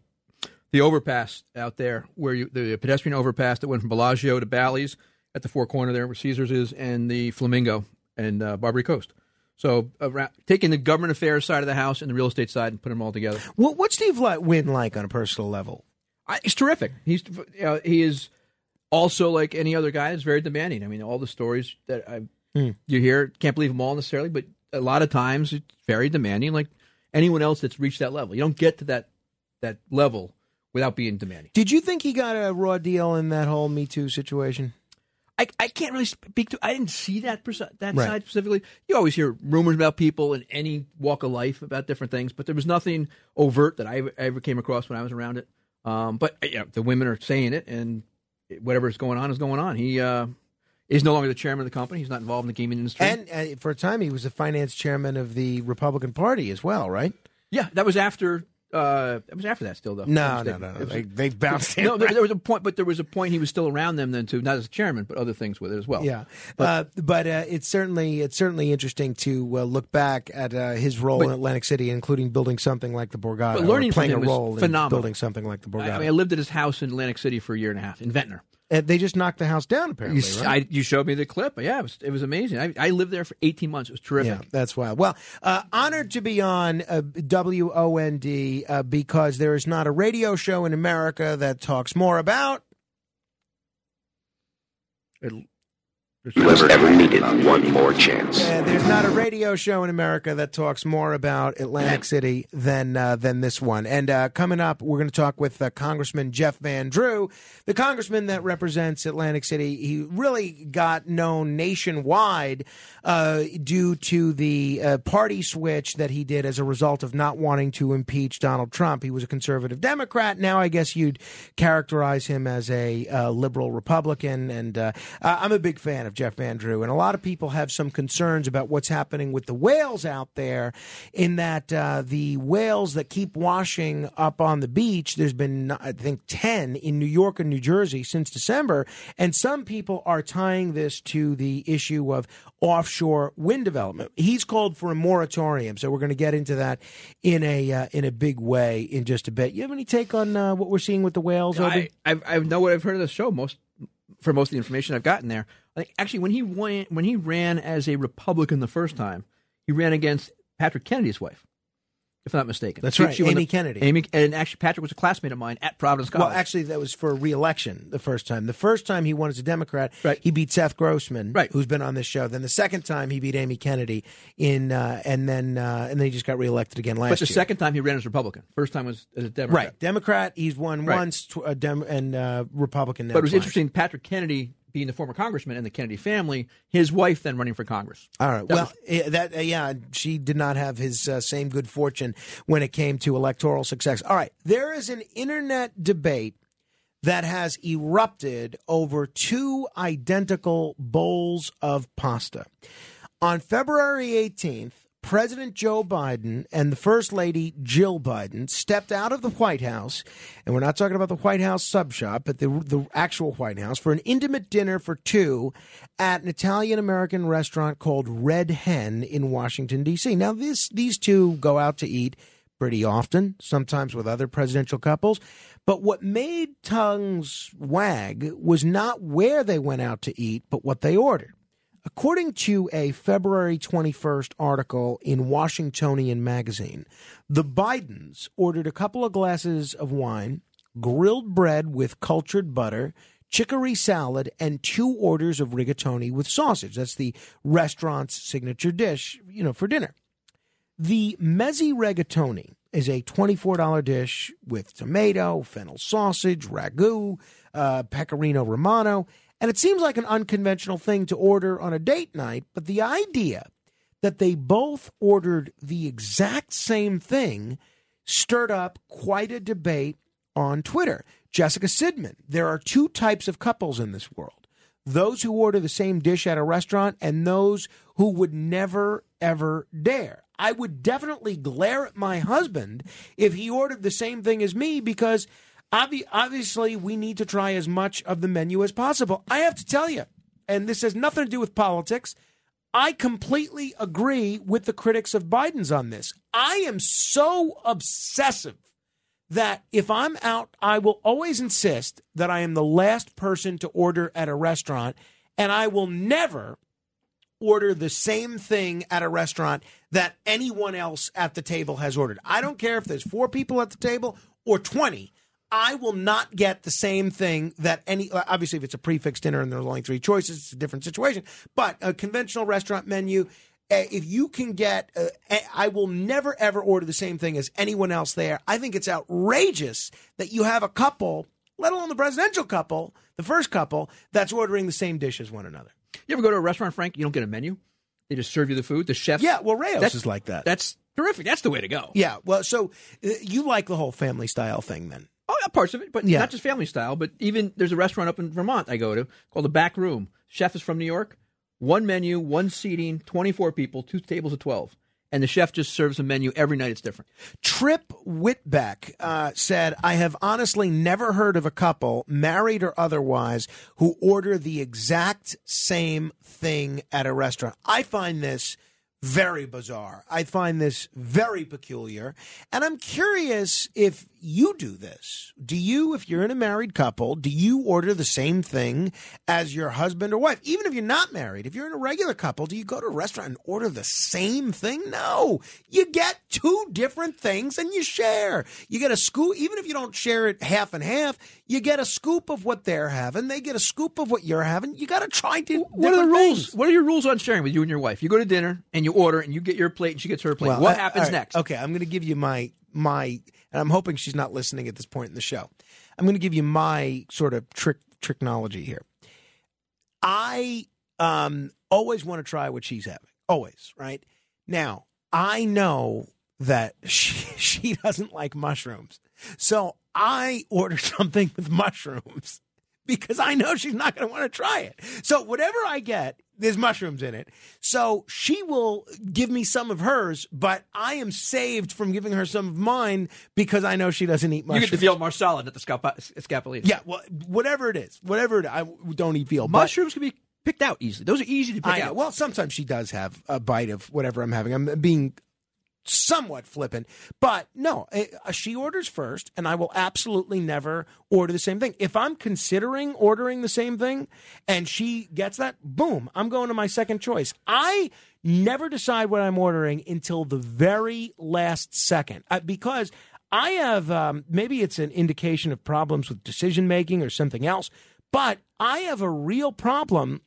the overpass out there, where you, the pedestrian overpass that went from Bellagio to Bally's at the Four Corner there, where Caesars is, and the Flamingo and uh, Barbary Coast. So around, taking the government affairs side of the house and the real estate side and putting them all together. Well, what's Steve Wynn like on a personal level? I, he's terrific. He's uh, he is also, like any other guy, is very demanding. I mean, all the stories that I mm. you hear, can't believe them all necessarily, but a lot of times it's very demanding, like anyone else that's reached that level. You don't get to that that level without being demanding. Did you think he got a raw deal in that whole Me Too situation? I, I can't really speak to – I didn't see that perso- that right. side specifically. You always hear rumors about people in any walk of life about different things, but there was nothing overt that I ever, I ever came across when I was around it. Um, but you know, the women are saying it, and whatever's going on is going on. He uh, is no longer the chairman of the company. He's not involved in the gaming industry. And uh, for a time, he was the finance chairman of the Republican Party as well, right? Yeah, that was after – Uh, it was after that still, though. No, no, no. no. Was, they, they bounced him. No, right. there, there was a point, but there was a point he was still around them then, too, not as chairman, but other things with it as well. Yeah. But, uh, but uh, it's certainly it's certainly interesting to uh, look back at uh, his role but, in Atlantic City, including building something like the Borgata. But learning playing from him a role was phenomenal. In building something like the Borgata. I, I mean, I lived at his house in Atlantic City for a year and a half in Ventnor. And they just knocked the house down, apparently, you, right? I, you showed me the clip. Yeah, it was, it was amazing. I, I lived there for eighteen months. It was terrific. Yeah, that's wild. Well, uh, honored to be on uh, W O N D uh, because there is not a radio show in America that talks more about... It'll... Whoever ever needed one more chance. Uh, there's not a radio show in America that talks more about Atlantic City than uh, than this one. And uh, coming up, we're going to talk with uh, Congressman Jeff Van Drew, the congressman that represents Atlantic City. He really got known nationwide uh, due to the uh, party switch that he did as a result of not wanting to impeach Donald Trump. He was a conservative Democrat. Now I guess you'd characterize him as a uh, liberal Republican. And uh, I'm a big fan of Jeff Van Drew, and a lot of people have some concerns about what's happening with the whales out there, in that uh, the whales that keep washing up on the beach, there's been, I think, ten in New York and New Jersey since December, and some people are tying this to the issue of offshore wind development. He's called for a moratorium, so we're going to get into that in a uh, in a big way in just a bit. You have any take on uh, what we're seeing with the whales? I, I, I know what I've heard of the show most for most of the information I've gotten there. Actually, when he won, when he ran as a Republican the first time, he ran against Patrick Kennedy's wife. if I'm not mistaken. That's right. Amy the, Kennedy. Amy, and actually, Patrick was a classmate of mine at Providence College. Well, actually, that was for re-election the first time. The first time he won as a Democrat, right. he beat Seth Grossman, right. who's been on this show. Then the second time he beat Amy Kennedy, in, uh, and then uh, and then he just got re-elected again last year. But the year. second time he ran as Republican. First time was as a Democrat. Right. Democrat, he's won right. once, tw- uh, Dem- and uh, Republican. But it was twice. Interesting, Patrick Kennedy... being the former congressman and the Kennedy family, his wife then running for Congress. All right. That well, was- that uh, yeah, she did not have his uh, same good fortune when it came to electoral success. All right. There is an internet debate that has erupted over two identical bowls of pasta. On February eighteenth, President Joe Biden and the First Lady Jill Biden stepped out of the White House, and we're not talking about the White House sub shop, but the, the actual White House, for an intimate dinner for two at an Italian-American restaurant called Red Hen in Washington, D C. Now, this these two go out to eat pretty often, sometimes with other presidential couples. But what made tongues wag was not where they went out to eat, but what they ordered. According to a February twenty-first article in Washingtonian magazine, the Bidens ordered a couple of glasses of wine, grilled bread with cultured butter, chicory salad, and two orders of rigatoni with sausage. That's the restaurant's signature dish, you know, for dinner. The mezzi rigatoni is a twenty-four dollars dish with tomato, fennel sausage, ragu, uh, pecorino romano. And it seems like an unconventional thing to order on a date night, but the idea that they both ordered the exact same thing stirred up quite a debate on Twitter. Jessica Sidman, there are two types of couples in this world. Those who order the same dish at a restaurant and those who would never, ever dare. I would definitely glare at my husband if he ordered the same thing as me because... obviously, we need to try as much of the menu as possible. I have to tell you, and this has nothing to do with politics, I completely agree with the critics of Biden's on this. I am so obsessive that if I'm out, I will always insist that I am the last person to order at a restaurant, and I will never order the same thing at a restaurant that anyone else at the table has ordered. I don't care if there's four people at the table or twenty. I will not get the same thing that any, obviously if it's a prefix dinner and there's only three choices, it's a different situation, but a conventional restaurant menu, if you can get, uh, I will never ever order the same thing as anyone else there. I think it's outrageous that you have a couple, let alone the presidential couple, the first couple, that's ordering the same dish as one another. You ever go to a restaurant, Frank, you don't get a menu? They just serve you the food, the chef. Yeah, well, Rayos is like that. That's terrific. That's the way to go. Yeah, well, so uh, you like the whole family style thing then. Oh, yeah, parts of it, but yeah. Not just family style, but even there's a restaurant up in Vermont I go to called The Back Room. Chef is from New York. One menu, one seating, twenty-four people, two tables of twelve. And the chef just serves a menu every night. It's different. Trip Whitbeck uh, said, I have honestly never heard of a couple, married or otherwise, who order the exact same thing at a restaurant. I find this very bizarre. I find this very peculiar. And I'm curious if you do this. Do you, if you're in a married couple, do you order the same thing as your husband or wife? Even if you're not married, if you're in a regular couple, do you go to a restaurant and order the same thing? No. You get two different things and you share. You get a scoop, even if you don't share it half and half, you get a scoop of what they're having. They get a scoop of what you're having. You got to try to. What are the rules? Things. What are your rules on sharing with you and your wife? You go to dinner and you order and you get your plate and she gets her plate. Well, what I, happens right, next? Okay, I'm going to give you my my and I'm hoping she's not listening at this point in the show. I'm going to give you my sort of trick technology here. I um, always want to try what she's having. Always, right? Now, I know that she, she doesn't like mushrooms. So I order something with mushrooms because I know she's not going to want to try it. So whatever I get, there's mushrooms in it. So she will give me some of hers, but I am saved from giving her some of mine because I know she doesn't eat mushrooms. You get the veal marsala, not the scapolini. Yeah, well, whatever it is. Whatever it is. I don't eat veal. Mushrooms but- can be picked out easily. Those are easy to pick I out. Know. Well, sometimes she does have a bite of whatever I'm having. I'm being somewhat flippant. But no, it, uh, she orders first, and I will absolutely never order the same thing. If I'm considering ordering the same thing and she gets that, boom, I'm going to my second choice. I never decide what I'm ordering until the very last second uh, because I have um, maybe it's an indication of problems with decision making or something else, but I have a real problem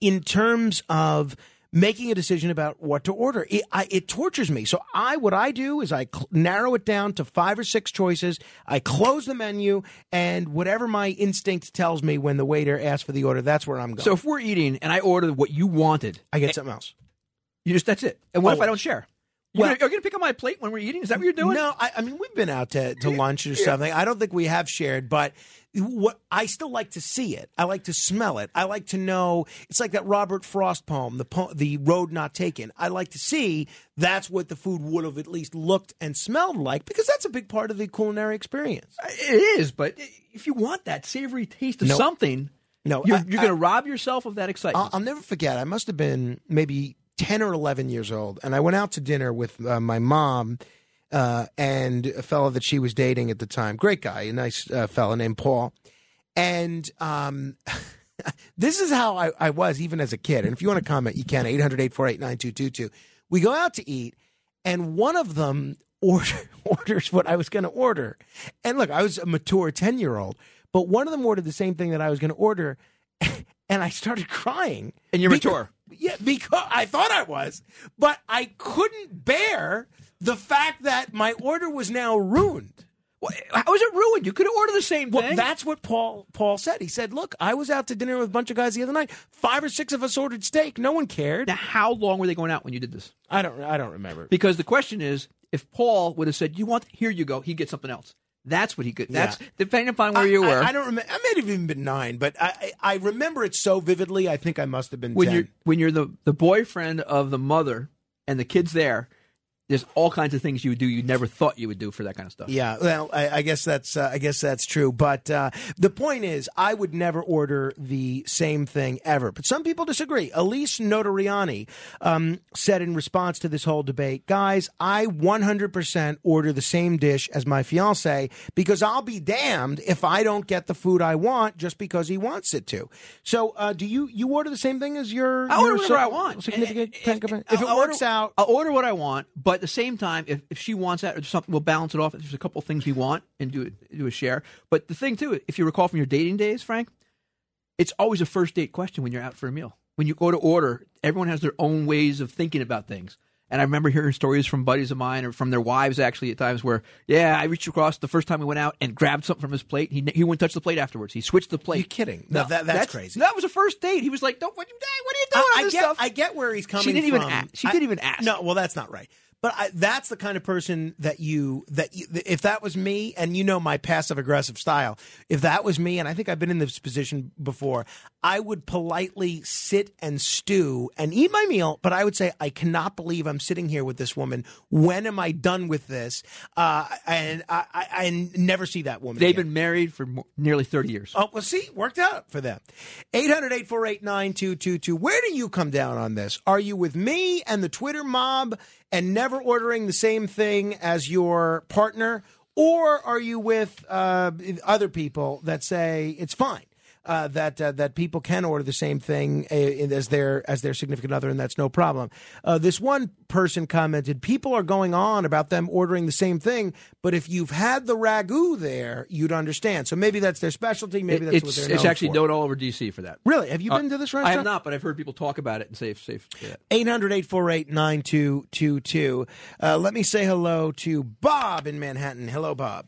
in terms of making a decision about what to order. It, I, it tortures me. So I, what I do is I cl- narrow it down to five or six choices. I close the menu, and whatever my instinct tells me when the waiter asks for the order, that's where I'm going. So if we're eating and I order what you wanted, I get something else. You just, that's it. And what Always. if I don't share? Well, are you going to pick up my plate when we're eating? Is that what you're doing? No, I, I mean, we've been out to, to lunch or yeah. something. I don't think we have shared, but what I still like to see it. I like to smell it. I like to know. It's like that Robert Frost poem, the po- the Road Not Taken. I like to see that's what the food would have at least looked and smelled like, because that's a big part of the culinary experience. It is, but if you want that savory taste of nope. something, no, you're, you're going to rob yourself of that excitement. I'll, I'll never forget. I must have been maybe ten or eleven years old, and I went out to dinner with uh, my mom uh, and a fellow that she was dating at the time. Great guy, a nice uh, fellow named Paul. And um, this is how I, I was even as a kid. And if you want to comment, you can. eight hundred, eight four eight, nine two two two. We go out to eat, and one of them order, orders what I was going to order. And look, I was a mature ten-year-old, but one of them ordered the same thing that I was going to order, and I started crying. And you're because- mature. Yeah, because I thought I was, but I couldn't bear the fact that my order was now ruined. Well, how was it ruined? You could order the same thing. Well, that's what Paul Paul said. He said, look, I was out to dinner with a bunch of guys the other night. Five or six of us ordered steak. No one cared. Now, how long were they going out when you did this? I don't I don't remember. Because the question is, if Paul would have said, you want, here you go, he'd get something else. That's what he could. That's yeah. depending upon where I, you were. I, I don't remember. I may have even been nine, but I, I remember it so vividly. I think I must have been when ten. You're, when you're the, the boyfriend of the mother and the kid's there, there's all kinds of things you would do you never thought you would do for that kind of stuff. Yeah, well, I, I guess that's uh, I guess that's true. But uh, the point is, I would never order the same thing ever. But some people disagree. Elise Notariani um, said in response to this whole debate, guys, I one hundred percent order the same dish as my fiance because I'll be damned if I don't get the food I want just because he wants it to. So uh, do you you order the same thing as your? I order whatever I want. Significant and, and, and, if it I'll works order, out, I'll order what I want, but. But at the same time, if, if she wants that or something, we'll balance it off. There's a couple of things we want and do do a share. But the thing, too, if you recall from your dating days, Frank, it's always a first date question when you're out for a meal. When you go to order, everyone has their own ways of thinking about things. And I remember hearing stories from buddies of mine or from their wives, actually, at times where, yeah, I reached across the first time we went out and grabbed something from his plate. He he wouldn't touch the plate afterwards. He switched the plate. You're kidding. No, no that, that's, that's crazy. No, that was a first date. He was like, "Don't what you what are you doing I, on this I get, stuff?" I get where he's coming from. She didn't from. even ask. She I, didn't even ask. No, well, that's not right. But I, that's the kind of person that you that you, if that was me, and you know my passive aggressive style, if that was me, and I think I've been in this position before, I would politely sit and stew and eat my meal. But I would say, I cannot believe I'm sitting here with this woman. When am I done with this? Uh, and I, I, I never see that woman. They've again. been married for more, nearly thirty years. Oh well, see, worked out for them. eight hundred, eight four eight, nine two two two. Where do you come down on this? Are you with me and the Twitter mob? And never ordering the same thing as your partner? Or are you with uh, other people that say it's fine, uh, that uh, that people can order the same thing as their as their significant other, and that's no problem? Uh, this one person commented, people are going on about them ordering the same thing, but if you've had the ragu there, you'd understand. So maybe that's their specialty, maybe that's it's, what they're known It's actually known all over D C for that. Really? Have you uh, been to this restaurant? I have not, but I've heard people talk about it and say it's safe. Yeah. eight hundred, eight four eight, nine two two two. Uh, let me say hello to Bob in Manhattan. Hello, Bob.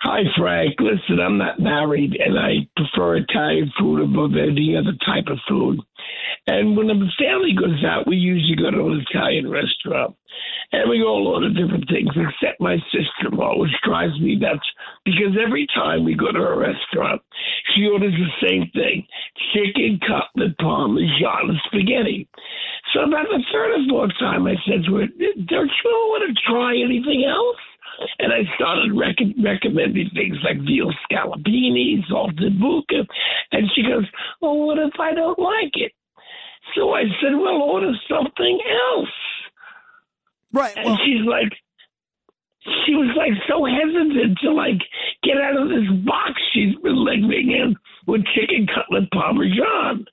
Hi, Frank. Listen, I'm not married, and I prefer Italian food above any other type of food. And when the family goes out, we usually go to an Italian restaurant, and we all order different things, except my sister-in-law, which drives me nuts, because every time we go to a restaurant, she orders the same thing, chicken cutlet parmesan and spaghetti. So about the third or fourth time, I said to her, don't you want to try anything else? And I started rec- recommending things like veal scallopini, salted bucca. And she goes, well, what if I don't like it? So I said, well, order something else. Right. And well, she's like, she was like so hesitant to like get out of this box she's been living in with chicken cutlet parmesan.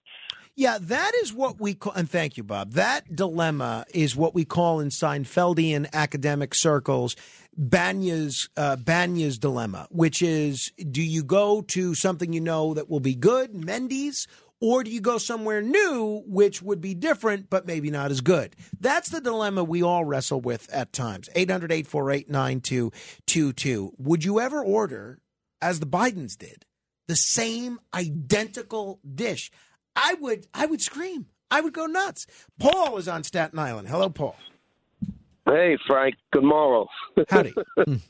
Yeah, that is what we call, and thank you, Bob, that dilemma is what we call in Seinfeldian academic circles Banya's, uh, Banya's dilemma, which is, do you go to something you know that will be good, Mendy's, or do you go somewhere new, which would be different, but maybe not as good? That's the dilemma we all wrestle with at times. eight hundred, eight four eight, nine two two two. Would you ever order, as the Bidens did, the same identical dish? I would I would scream. I would go nuts. Paul is on Staten Island. Hello, Paul. Hey, Frank. Good morrow. Howdy. Listen,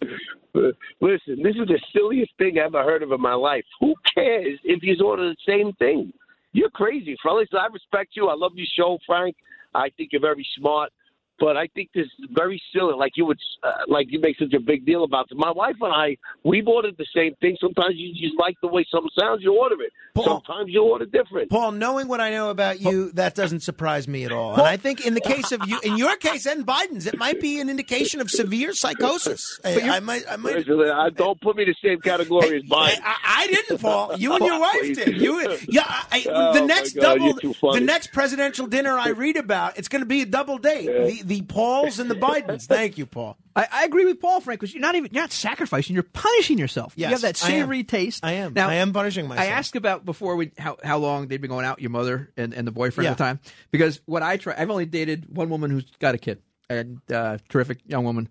this is the silliest thing I ever heard of in my life. Who cares if you order the same thing? You're crazy, fellas. I respect you. I love your show, Frank. I think you're very smart. But I think this is very silly. Like you would, uh, like you make such a big deal about it. My wife and I, we've ordered the same thing. Sometimes you just like the way something sounds, you order it. Paul, sometimes you order different. Paul, knowing what I know about you, that doesn't surprise me at all. And I think in the case of you, in your case and Biden's, it might be an indication of severe psychosis. But I, I might, I might. I don't put me in the same category hey, as Biden. I, I didn't, Paul. You and your wife did. You, yeah. I, oh, the next God, double, the next presidential dinner I read about, it's going to be a double date. Yeah. The, The Pauls and the Bidens. Thank you, Paul. I, I agree with Paul, Frank, because you're not even you're not sacrificing. You're punishing yourself. Yes, you have that savory taste. I am. Now, I am punishing myself. I asked about before we how, how long they'd been going out, your mother and, and the boyfriend yeah. at the time, because what I try, I've only dated one woman who's got a kid, and uh, terrific young woman,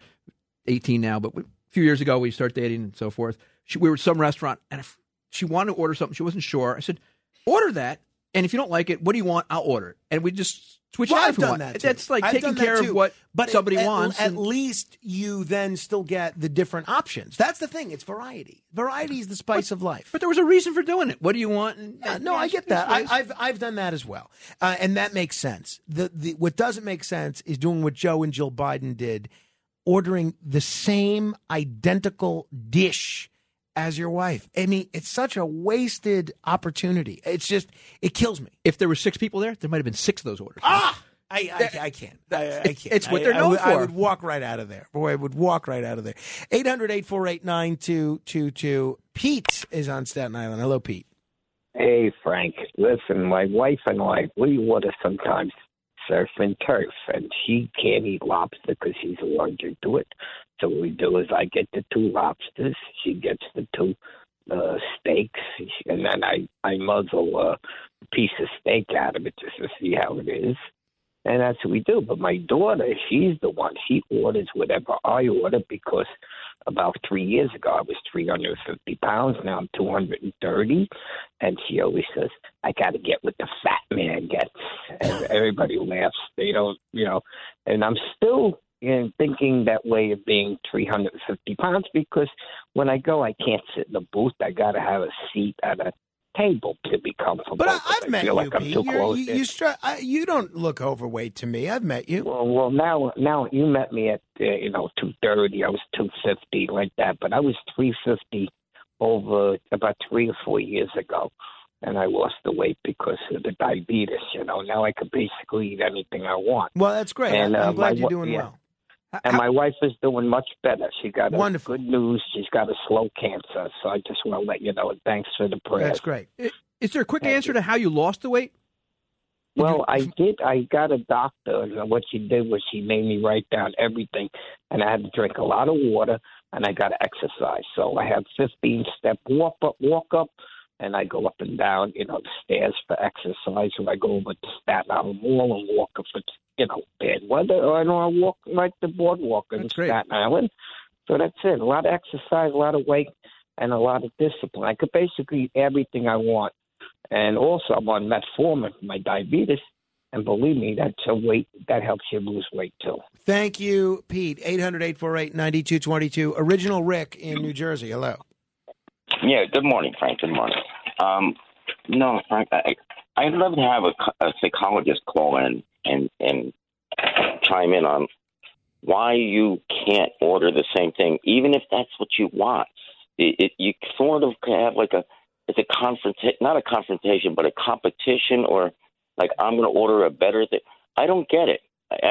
eighteen now, but we, a few years ago we started dating and so forth. She, we were at some restaurant, and if she wanted to order something. She wasn't sure. I said, order that, and if you don't like it, what do you want? I'll order it. And we just... Which well, I've done want. That too. That's like I've taking care too. Of what but somebody at, wants. At and... least you then still get the different options. That's the thing. It's variety. Variety is the spice but, of life. But there was a reason for doing it. What do you want? And, yeah, and no, I get that. I, I've I've done that as well, uh, and that makes sense. The the what doesn't make sense is doing what Joe and Jill Biden did, ordering the same identical dish as your wife. I mean, it's such a wasted opportunity. It's just, it kills me. If there were six people there, there might have been six of those orders. Ah! I, I, I can't. I, I can't. It's what they're known I, I, I for. I would walk right out of there. Boy, I would walk right out of there. eight hundred, eight four eight, nine two two two. Pete is on Staten Island. Hello, Pete. Hey, Frank. Listen, my wife and I, we order sometimes surf and turf, and she can't eat lobster because she's allergic to it. So what we do is I get the two lobsters, she gets the two uh, steaks, and then I, I muzzle a piece of steak out of it just to see how it is. And that's what we do. But my daughter, she's the one. She orders whatever I order because about three years ago I was three hundred fifty pounds. Now I'm two hundred thirty. And she always says, I got to get what the fat man gets. And everybody laughs. They don't, you know. And I'm still... and thinking that way of being three hundred fifty pounds because when I go, I can't sit in a booth. I got to have a seat at a table to be comfortable. But I, I've I met feel you, like I'm too close you, you, stri- I, you don't look overweight to me. I've met you. Well, well now now you met me at, uh, you know, two thirty. I was two fifty, like that. But I was three fifty over about three or four years ago. And I lost the weight because of the diabetes, you know. Now I could basically eat anything I want. Well, that's great. And, I'm uh, glad you're doing yeah. well. And my wife is doing much better. She got Wonderful. Good news. She's got a slow cancer. So I just want to let you know, and thanks for the prayers. That's great. Is there a quick Thank answer you. To how you lost the weight? Did well, you... I did. I got a doctor, and what she did was she made me write down everything. And I had to drink a lot of water, and I got to exercise. So I have fifteen-step walk up, walk up, and I go up and down, you know, the stairs for exercise. So I go over to Staten Island Mall and walk up for you know, bad weather, or I don't want to walk like the boardwalk in that's Staten great. Island. So that's it. A lot of exercise, a lot of weight, and a lot of discipline. I could basically eat everything I want. And also, I'm on metformin for my diabetes. And believe me, that's a weight that helps you lose weight, too. Thank you, Pete. eight hundred, eight four eight, nine two two two. Original Rick in New Jersey. Hello. Yeah, good morning, Frank. Good morning. Um, no, Frank, I, I'd love to have a, a psychologist call in. And, and chime in on why you can't order the same thing, even if that's what you want. It, it, you sort of have like a, it's a confrontation, not a confrontation, but a competition or like I'm going to order a better thing. I don't get it.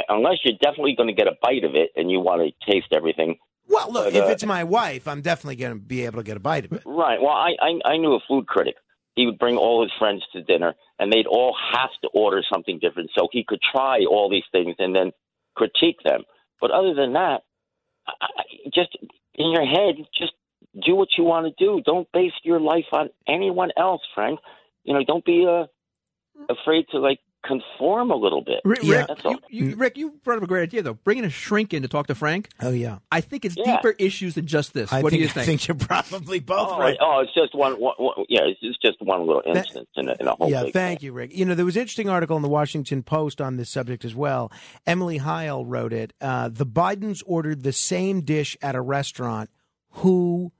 unless you're definitely going to get a bite of it and you want to taste everything. Well, look, but, if uh, it's my wife, I'm definitely going to be able to get a bite of it. Right. Well, I, I I knew a food critic. He would bring all his friends to dinner, and they'd all have to order something different so he could try all these things and then critique them. But other than that, I, I, just in your head, just do what you want to do. Don't base your life on anyone else, Frank. You know, don't be uh, afraid to, like, conform a little bit. Rick, yeah. That's all. You, you, Rick, you brought up a great idea, though. Bringing a shrink in to talk to Frank. Oh, yeah. I think it's yeah. deeper issues than just this. I what think, do you think? I think you're probably both oh, right. Oh, it's just one, one, one yeah, it's just one little instance that, in, a, in a whole Yeah, thing. Thank you, Rick. You know, there was an interesting article in the Washington Post on this subject as well. Emily Heil wrote it. Uh, the Bidens ordered the same dish at a restaurant. Who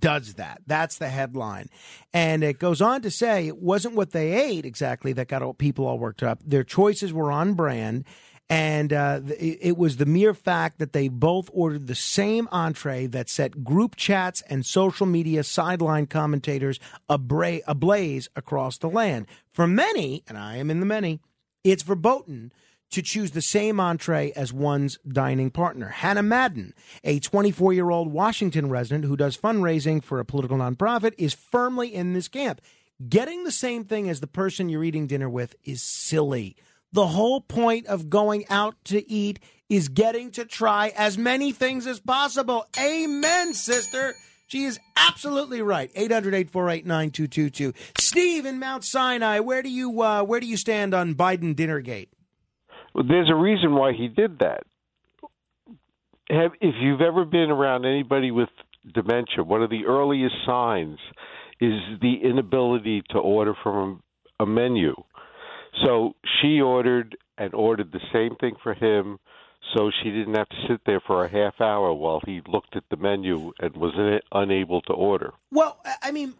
does that? That's the headline. And it goes on to say it wasn't what they ate exactly that got all, people all worked up. Their choices were on brand. And uh, it was the mere fact that they both ordered the same entree that set group chats and social media sideline commentators abra- ablaze across the land. For many, and I am in the many, it's verboten to choose the same entree as one's dining partner. Hannah Madden, a twenty-four-year-old Washington resident who does fundraising for a political nonprofit, is firmly in this camp. Getting the same thing as the person you're eating dinner with is silly. The whole point of going out to eat is getting to try as many things as possible. Amen, sister. She is absolutely right. eight hundred, eight four eight, nine two two two. Steve in Mount Sinai, where do you uh, where do you stand on Biden Dinnergate? There's a reason why he did that. Have, if you've ever been around anybody with dementia, one of the earliest signs is the inability to order from a menu. So she ordered and ordered the same thing for him, so she didn't have to sit there for a half hour while he looked at the menu and was unable to order. Well, I mean,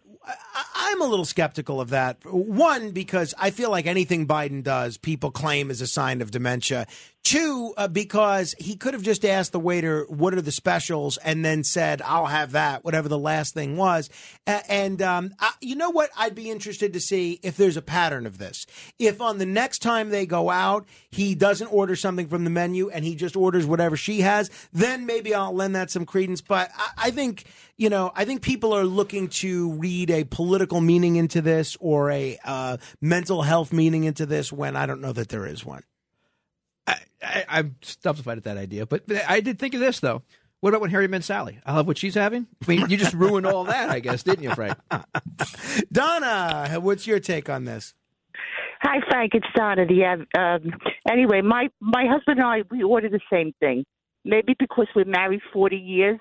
I'm a little skeptical of that. One, because I feel like anything Biden does, people claim is a sign of dementia. Two, uh, because he could have just asked the waiter, what are the specials, and then said, I'll have that, whatever the last thing was. A- and um, I, you know what? I'd be interested to see if there's a pattern of this. If on the next time they go out, he doesn't order something from the menu and he just orders whatever she has, then maybe I'll lend that some credence. But I, I think... You know, I think people are looking to read a political meaning into this or a uh, mental health meaning into this when I don't know that there is one. I, I, I'm stupefied at that idea. But, but I did think of this, though. What about when Harry met Sally? I love what she's having. I mean, you just ruined all that, I guess, didn't you, Frank? Donna, what's your take on this? Hi, Frank. It's Donna. The, um, anyway, my, my husband and I, we order the same thing. Maybe because we're married forty years.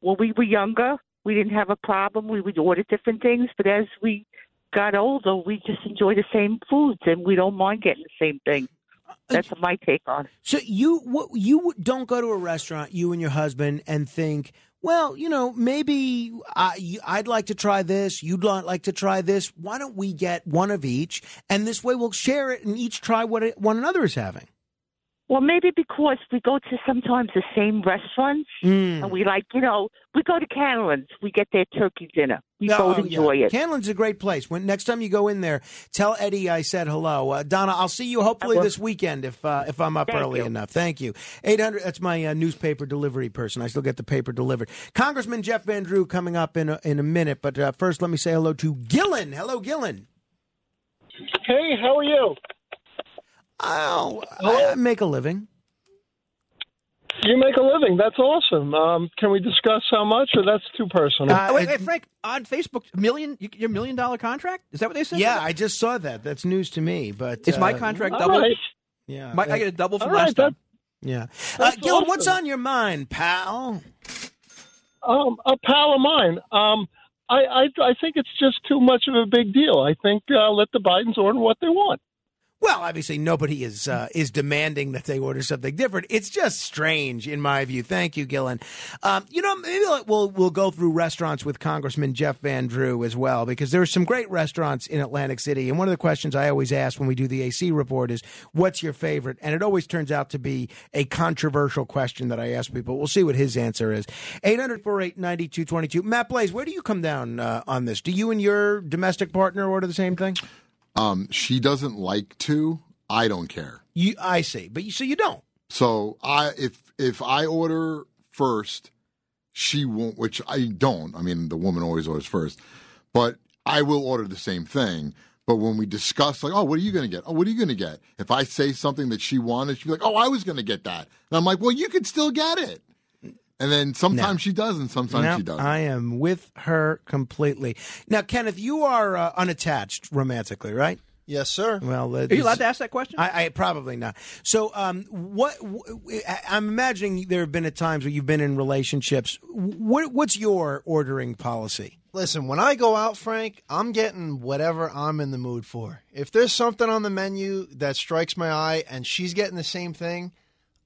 When we were younger, we didn't have a problem. We would order different things. But as we got older, we just enjoy the same foods, and we don't mind getting the same thing. That's my take on it. So you, you don't go to a restaurant, you and your husband, and think, well, you know, maybe I, I'd like to try this. You'd like to try this. Why don't we get one of each? And this way we'll share it and each try what it, one another is having. Well, maybe because we go to sometimes the same restaurants, mm. and we like, you know, we go to Cannelin's. We get their turkey dinner. We oh, go and enjoy yeah. it. Cannelin's is a great place. When next time you go in there, tell Eddie I said hello. Uh, Donna, I'll see you hopefully this weekend if uh, if I'm up Thank early you. enough. Thank you. eight hundred. That's my uh, newspaper delivery person. I still get the paper delivered. Congressman Jeff Van Drew coming up in a, in a minute, but uh, first let me say hello to Gillen. Hello, Gillen. Hey, how are you? Oh, I make a living. You make a living. That's awesome. Um, can we discuss how much, or that's too personal? Uh, oh, wait, wait, Frank, on Facebook, million your million dollar contract? Is that what they said? Yeah, I just saw that. That's news to me. But it's uh, my contract double. Right. Yeah, my, that, I get a double from last right, time. That, yeah, uh, Gil, awesome. What's on your mind, pal? Um, a pal of mine. Um, I, I I think it's just too much of a big deal. I think uh, let the Bidens order what they want. Well, obviously, nobody is uh, is demanding that they order something different. It's just strange, in my view. Thank you, Gillen. Um, you know, maybe we'll we'll go through restaurants with Congressman Jeff Van Drew as well, because there are some great restaurants in Atlantic City. And one of the questions I always ask when we do the A C report is, what's your favorite? And it always turns out to be a controversial question that I ask people. We'll see what his answer is. eight hundred, four eight nine, two two two. Matt Blaze, where do you come down uh, on this? Do you and your domestic partner order the same thing? Um, she doesn't like to. I don't care. You, I see. But you, so you don't. So I, if if I order first, she won't, which I don't. I mean, the woman always orders first. But I will order the same thing. But when we discuss, like, oh, what are you going to get? Oh, what are you going to get? If I say something that she wanted, she'd be like, oh, I was going to get that. And I'm like, well, you could still get it. And then sometimes no. she does, and sometimes no, she doesn't. I am with her completely. Now, Kenneth, you are uh, unattached romantically, right? Yes, sir. Well, uh, are you allowed to ask that question? I, I probably not. So, um, what? W- I'm imagining there have been at times where you've been in relationships. What, what's your ordering policy? Listen, when I go out, Frank, I'm getting whatever I'm in the mood for. If there's something on the menu that strikes my eye, and she's getting the same thing,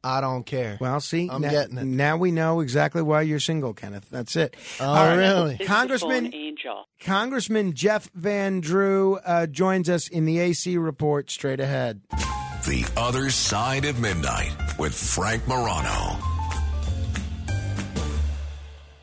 I don't care. Well, see, I'm now, getting it. Now we know exactly why you're single, Kenneth. That's it. Oh, uh, really? Congressman, Congressman Jeff Van Drew uh, joins us in the A C Report straight ahead. The Other Side of Midnight with Frank Morano.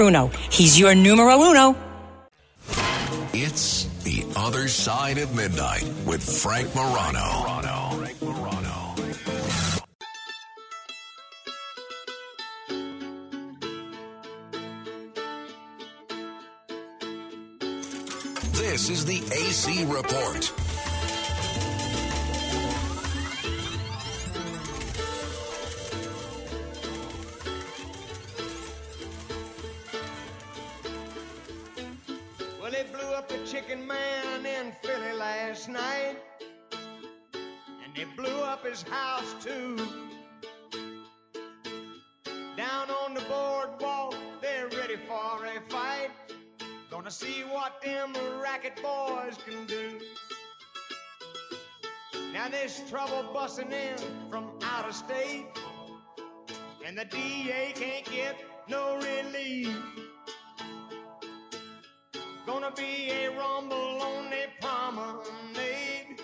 Bruno. He's your numero uno. It's The Other Side of Midnight with Frank Morano. Frank Morano. This is the A C Report. Chicken man in Philly last night, and they blew up his house too. Down on the boardwalk, they're ready for a fight. Gonna see what them racket boys can do. Now there's trouble busting in from out of state, and the D A can't get no relief. Gonna be a rumble on the promenade,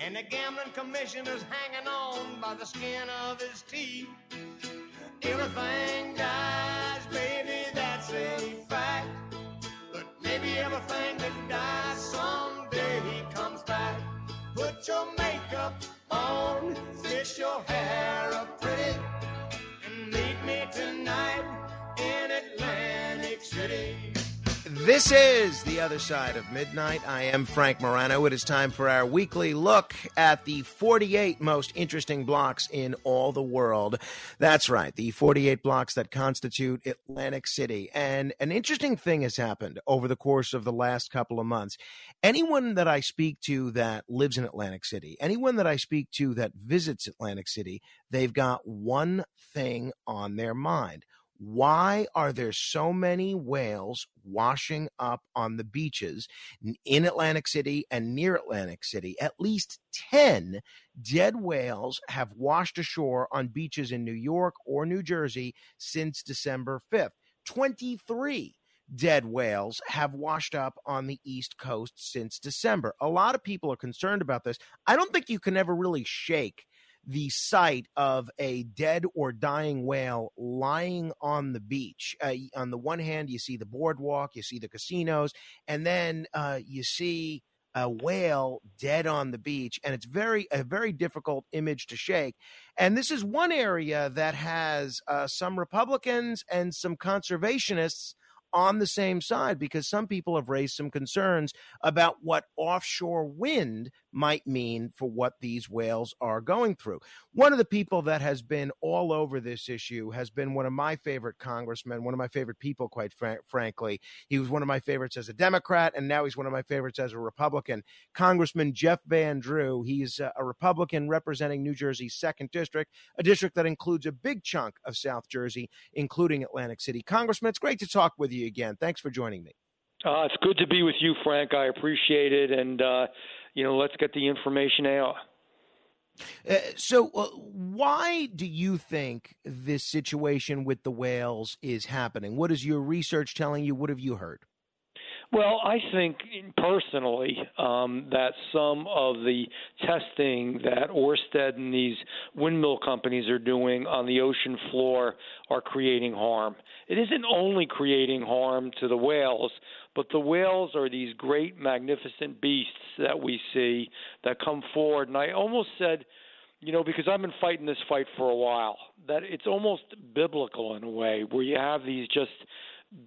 and the gambling commissioner's hanging on by the skin of his teeth. Everything dies, baby, that's a fact. But maybe everything that dies someday comes back. Put your makeup on, fix your hair up pretty, and meet me tonight in Atlantic City. This is The Other Side of Midnight. I am Frank Morano. It is time for our weekly look at the forty-eight most interesting blocks in all the world. That's right, the forty-eight blocks that constitute Atlantic City. And an interesting thing has happened over the course of the last couple of months. Anyone that I speak to that lives in Atlantic City, anyone that I speak to that visits Atlantic City, they've got one thing on their mind. Why are there so many whales washing up on the beaches in Atlantic City and near Atlantic City? At least ten dead whales have washed ashore on beaches in New York or New Jersey since December fifth. twenty-three dead whales have washed up on the East Coast since December. A lot of people are concerned about this. I don't think you can ever really shake the sight of a dead or dying whale lying on the beach. Uh, on the one hand, you see the boardwalk, you see the casinos, and then uh, you see a whale dead on the beach. And it's very a very difficult image to shake. And this is one area that has uh, some Republicans and some conservationists on the same side, because some people have raised some concerns about what offshore wind might mean for what these whales are going through. One of the people that has been all over this issue has been one of my favorite congressmen, one of my favorite people, quite fr- frankly. He was one of my favorites as a Democrat, and now he's one of my favorites as a Republican. Congressman Jeff Van Drew. He's a Republican representing New Jersey's second district, a district that includes a big chunk of South Jersey, including Atlantic City. Congressman, it's great to talk with you again. Thanks for joining me. Uh, it's good to be with you, Frank. I appreciate it. And, uh, you know, let's get the information out. Uh, so uh, why do you think this situation with the whales is happening? What is your research telling you? What have you heard? Well, I think personally um, that some of the testing that Ørsted and these windmill companies are doing on the ocean floor are creating harm. It isn't only creating harm to the whales, but the whales are these great, magnificent beasts that we see that come forward. And I almost said, you know, because I've been fighting this fight for a while, that it's almost biblical in a way, where you have these just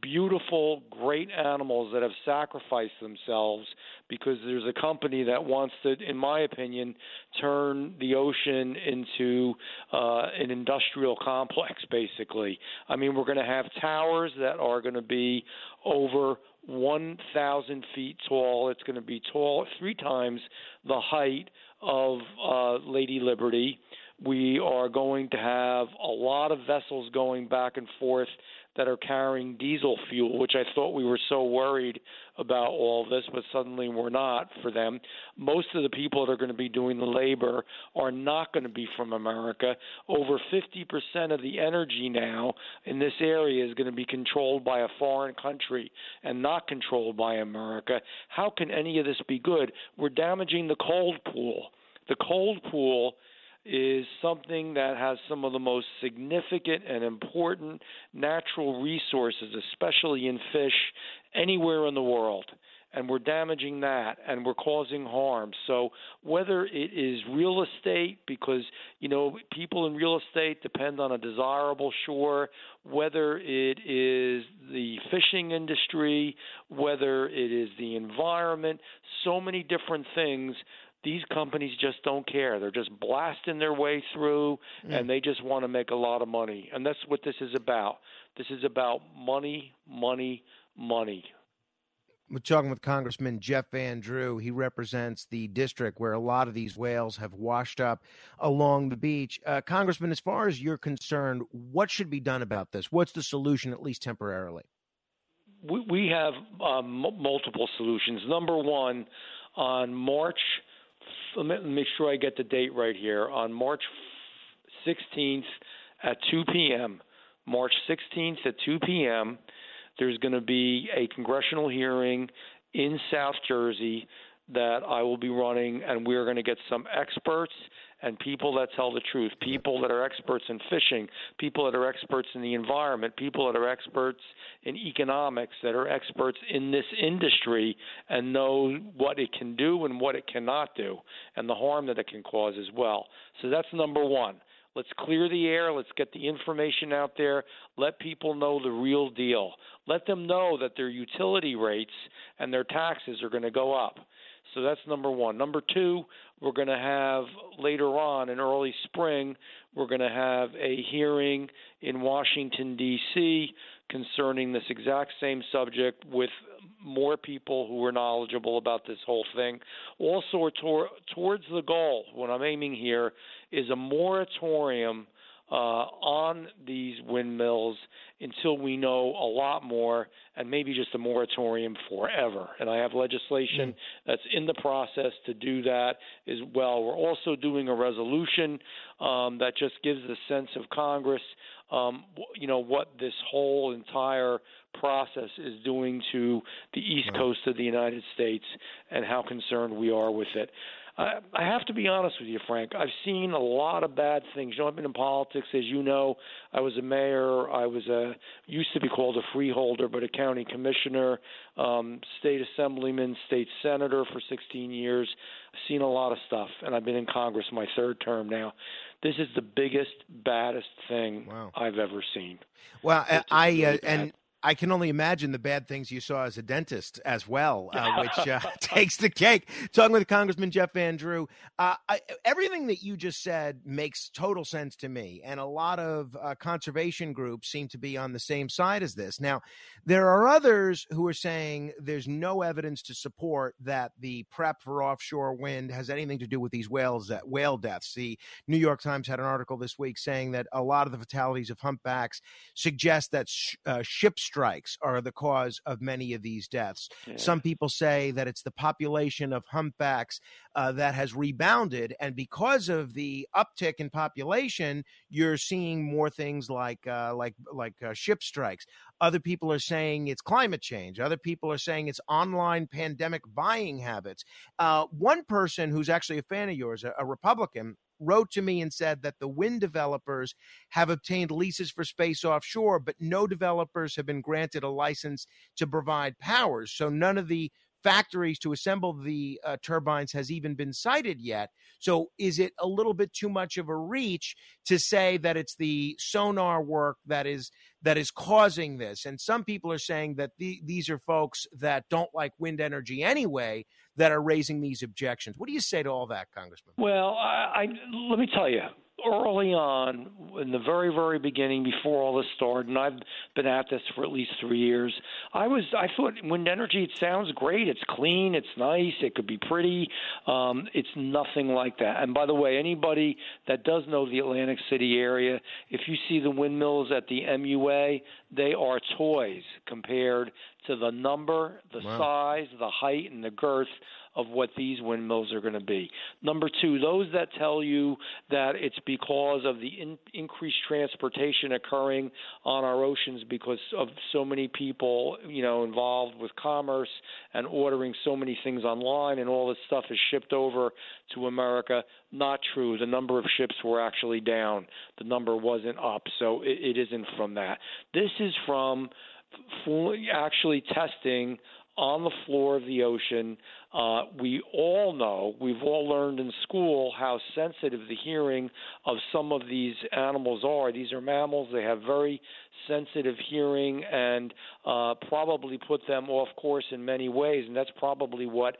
beautiful, great animals that have sacrificed themselves because there's a company that wants to, in my opinion, turn the ocean into uh, an industrial complex, basically. I mean, we're going to have towers that are going to be over one thousand feet tall. It's going to be tall, three times the height of uh, Lady Liberty. We are going to have a lot of vessels going back and forth that are carrying diesel fuel, which I thought we were so worried about all this, but suddenly we're not for them. Most of the people that are going to be doing the labor are not going to be from America. Over fifty percent of the energy now in this area is going to be controlled by a foreign country and not controlled by America. How can any of this be good? We're damaging the cold pool. The cold pool is something that has some of the most significant and important natural resources, especially in fish, anywhere in the world. And we're damaging that, and we're causing harm. So whether it is real estate, because, you know, people in real estate depend on a desirable shore, whether it is the fishing industry, whether it is the environment, so many different things, these companies just don't care. They're just blasting their way through, and they just want to make a lot of money. And that's what this is about. This is about money, money, money. We're talking with Congressman Jeff Van Drew. He represents the district where a lot of these whales have washed up along the beach. Uh, Congressman, as far as you're concerned, what should be done about this? What's the solution, at least temporarily? We, we have um, multiple solutions. Number one, on March Let me make sure I get the date right here. On March sixteenth at two p.m., March sixteenth at two p.m., there's going to be a congressional hearing in South Jersey that I will be running, and we're going to get some experts and people that tell the truth, people that are experts in fishing, people that are experts in the environment, people that are experts in economics, that are experts in this industry and know what it can do and what it cannot do and the harm that it can cause as well. So that's number one. Let's clear the air. Let's get the information out there. Let people know the real deal. Let them know that their utility rates and their taxes are going to go up. So that's number one. Number two, we're going to have later on in early spring, we're going to have a hearing in Washington, D C concerning this exact same subject with more people who are knowledgeable about this whole thing. Also, tor- towards the goal, what I'm aiming here, is a moratorium uh, on these windmills until we know a lot more, and maybe just a moratorium forever. And I have legislation that's in the process to do that as well. We're also doing a resolution um, that just gives the sense of Congress, um, you know, what this whole entire process is doing to the East Coast of the United States and how concerned we are with it. I, I have to be honest with you, Frank. I've seen a lot of bad things. You know, I've been in politics, as you know. I was a mayor. I was a used to be called a freeholder, but a county commissioner, um, state assemblyman, state senator for sixteen years. I've seen a lot of stuff, and I've been in Congress my third term now. This is the biggest, baddest thing wow. I've ever seen. Well, I, I really uh, and. I can only imagine the bad things you saw as a dentist as well, uh, which uh, takes the cake. Talking with Congressman Jeff Van Drew, uh, I, everything that you just said makes total sense to me, and a lot of uh, conservation groups seem to be on the same side as this. Now, there are others who are saying there's no evidence to support that the prep for offshore wind has anything to do with these whales, uh, whale deaths. The New York Times had an article this week saying that a lot of the fatalities of humpbacks suggest that sh- uh, ships strikes are the cause of many of these deaths. Yeah. Some people say that it's the population of humpbacks uh, that has rebounded. And because of the uptick in population, you're seeing more things like uh, like like uh, ship strikes. Other people are saying it's climate change. Other people are saying it's online pandemic buying habits. Uh, one person who's actually a fan of yours, a, a Republican, wrote to me and said that the wind developers have obtained leases for space offshore, but no developers have been granted a license to provide power. So none of the factories to assemble the uh, turbines has even been cited yet. So is it a little bit too much of a reach to say that it's the sonar work that is that is causing this? And some people are saying that the, these are folks that don't like wind energy anyway that are raising these objections. What do you say to all that, Congressman? Well, I, I let me tell you, early on, in the very, very beginning, before all this started, and I've been at this for at least three years, I was I thought wind energy, it sounds great. It's clean. It's nice. It could be pretty. Um, it's nothing like that. And by the way, anybody that does know the Atlantic City area, if you see the windmills at the M U A, they are toys compared to the number, the wow. size, the height, and the girth of what these windmills are going to be. Number two, those that tell you that it's because of the in- increased transportation occurring on our oceans because of so many people, you know, involved with commerce and ordering so many things online and all this stuff is shipped over to America. Not true. The number of ships were actually down. The number wasn't up. So it, it isn't from that. This is from actually testing on the floor of the ocean. Uh, we all know, we've all learned in school how sensitive the hearing of some of these animals are. These are mammals. They have very sensitive hearing and uh, probably put them off course in many ways, and that's probably what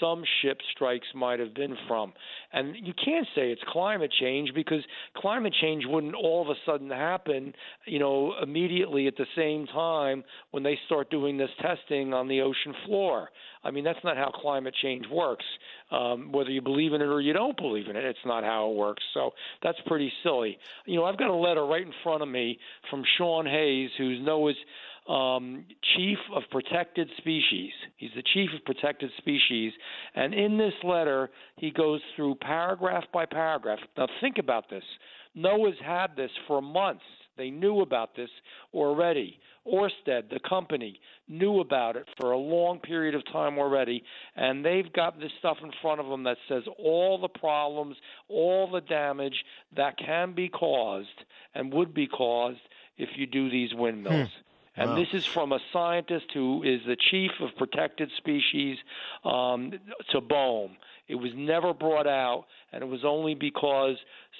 some ship strikes might have been from. And you can't say it's climate change because climate change wouldn't all of a sudden happen, you know, immediately at the same time when they start doing this testing on the ocean floor. I mean, that's not how climate change works. Um, whether you believe in it or you don't believe in it, it's not how it works. So that's pretty silly. You know, I've got a letter right in front of me from Sean Hayes, who's NOAA's um, chief of protected species. He's the chief of protected species. And in this letter, he goes through paragraph by paragraph. Now, think about this. NOAA's had this for months. They knew about this already. Ørsted, the company, knew about it for a long period of time already, and they've got this stuff in front of them that says all the problems, all the damage that can be caused and would be caused if you do these windmills. Hmm. And wow. This is from a scientist who is the chief of protected species um, to BOEM. It was never brought out, and it was only because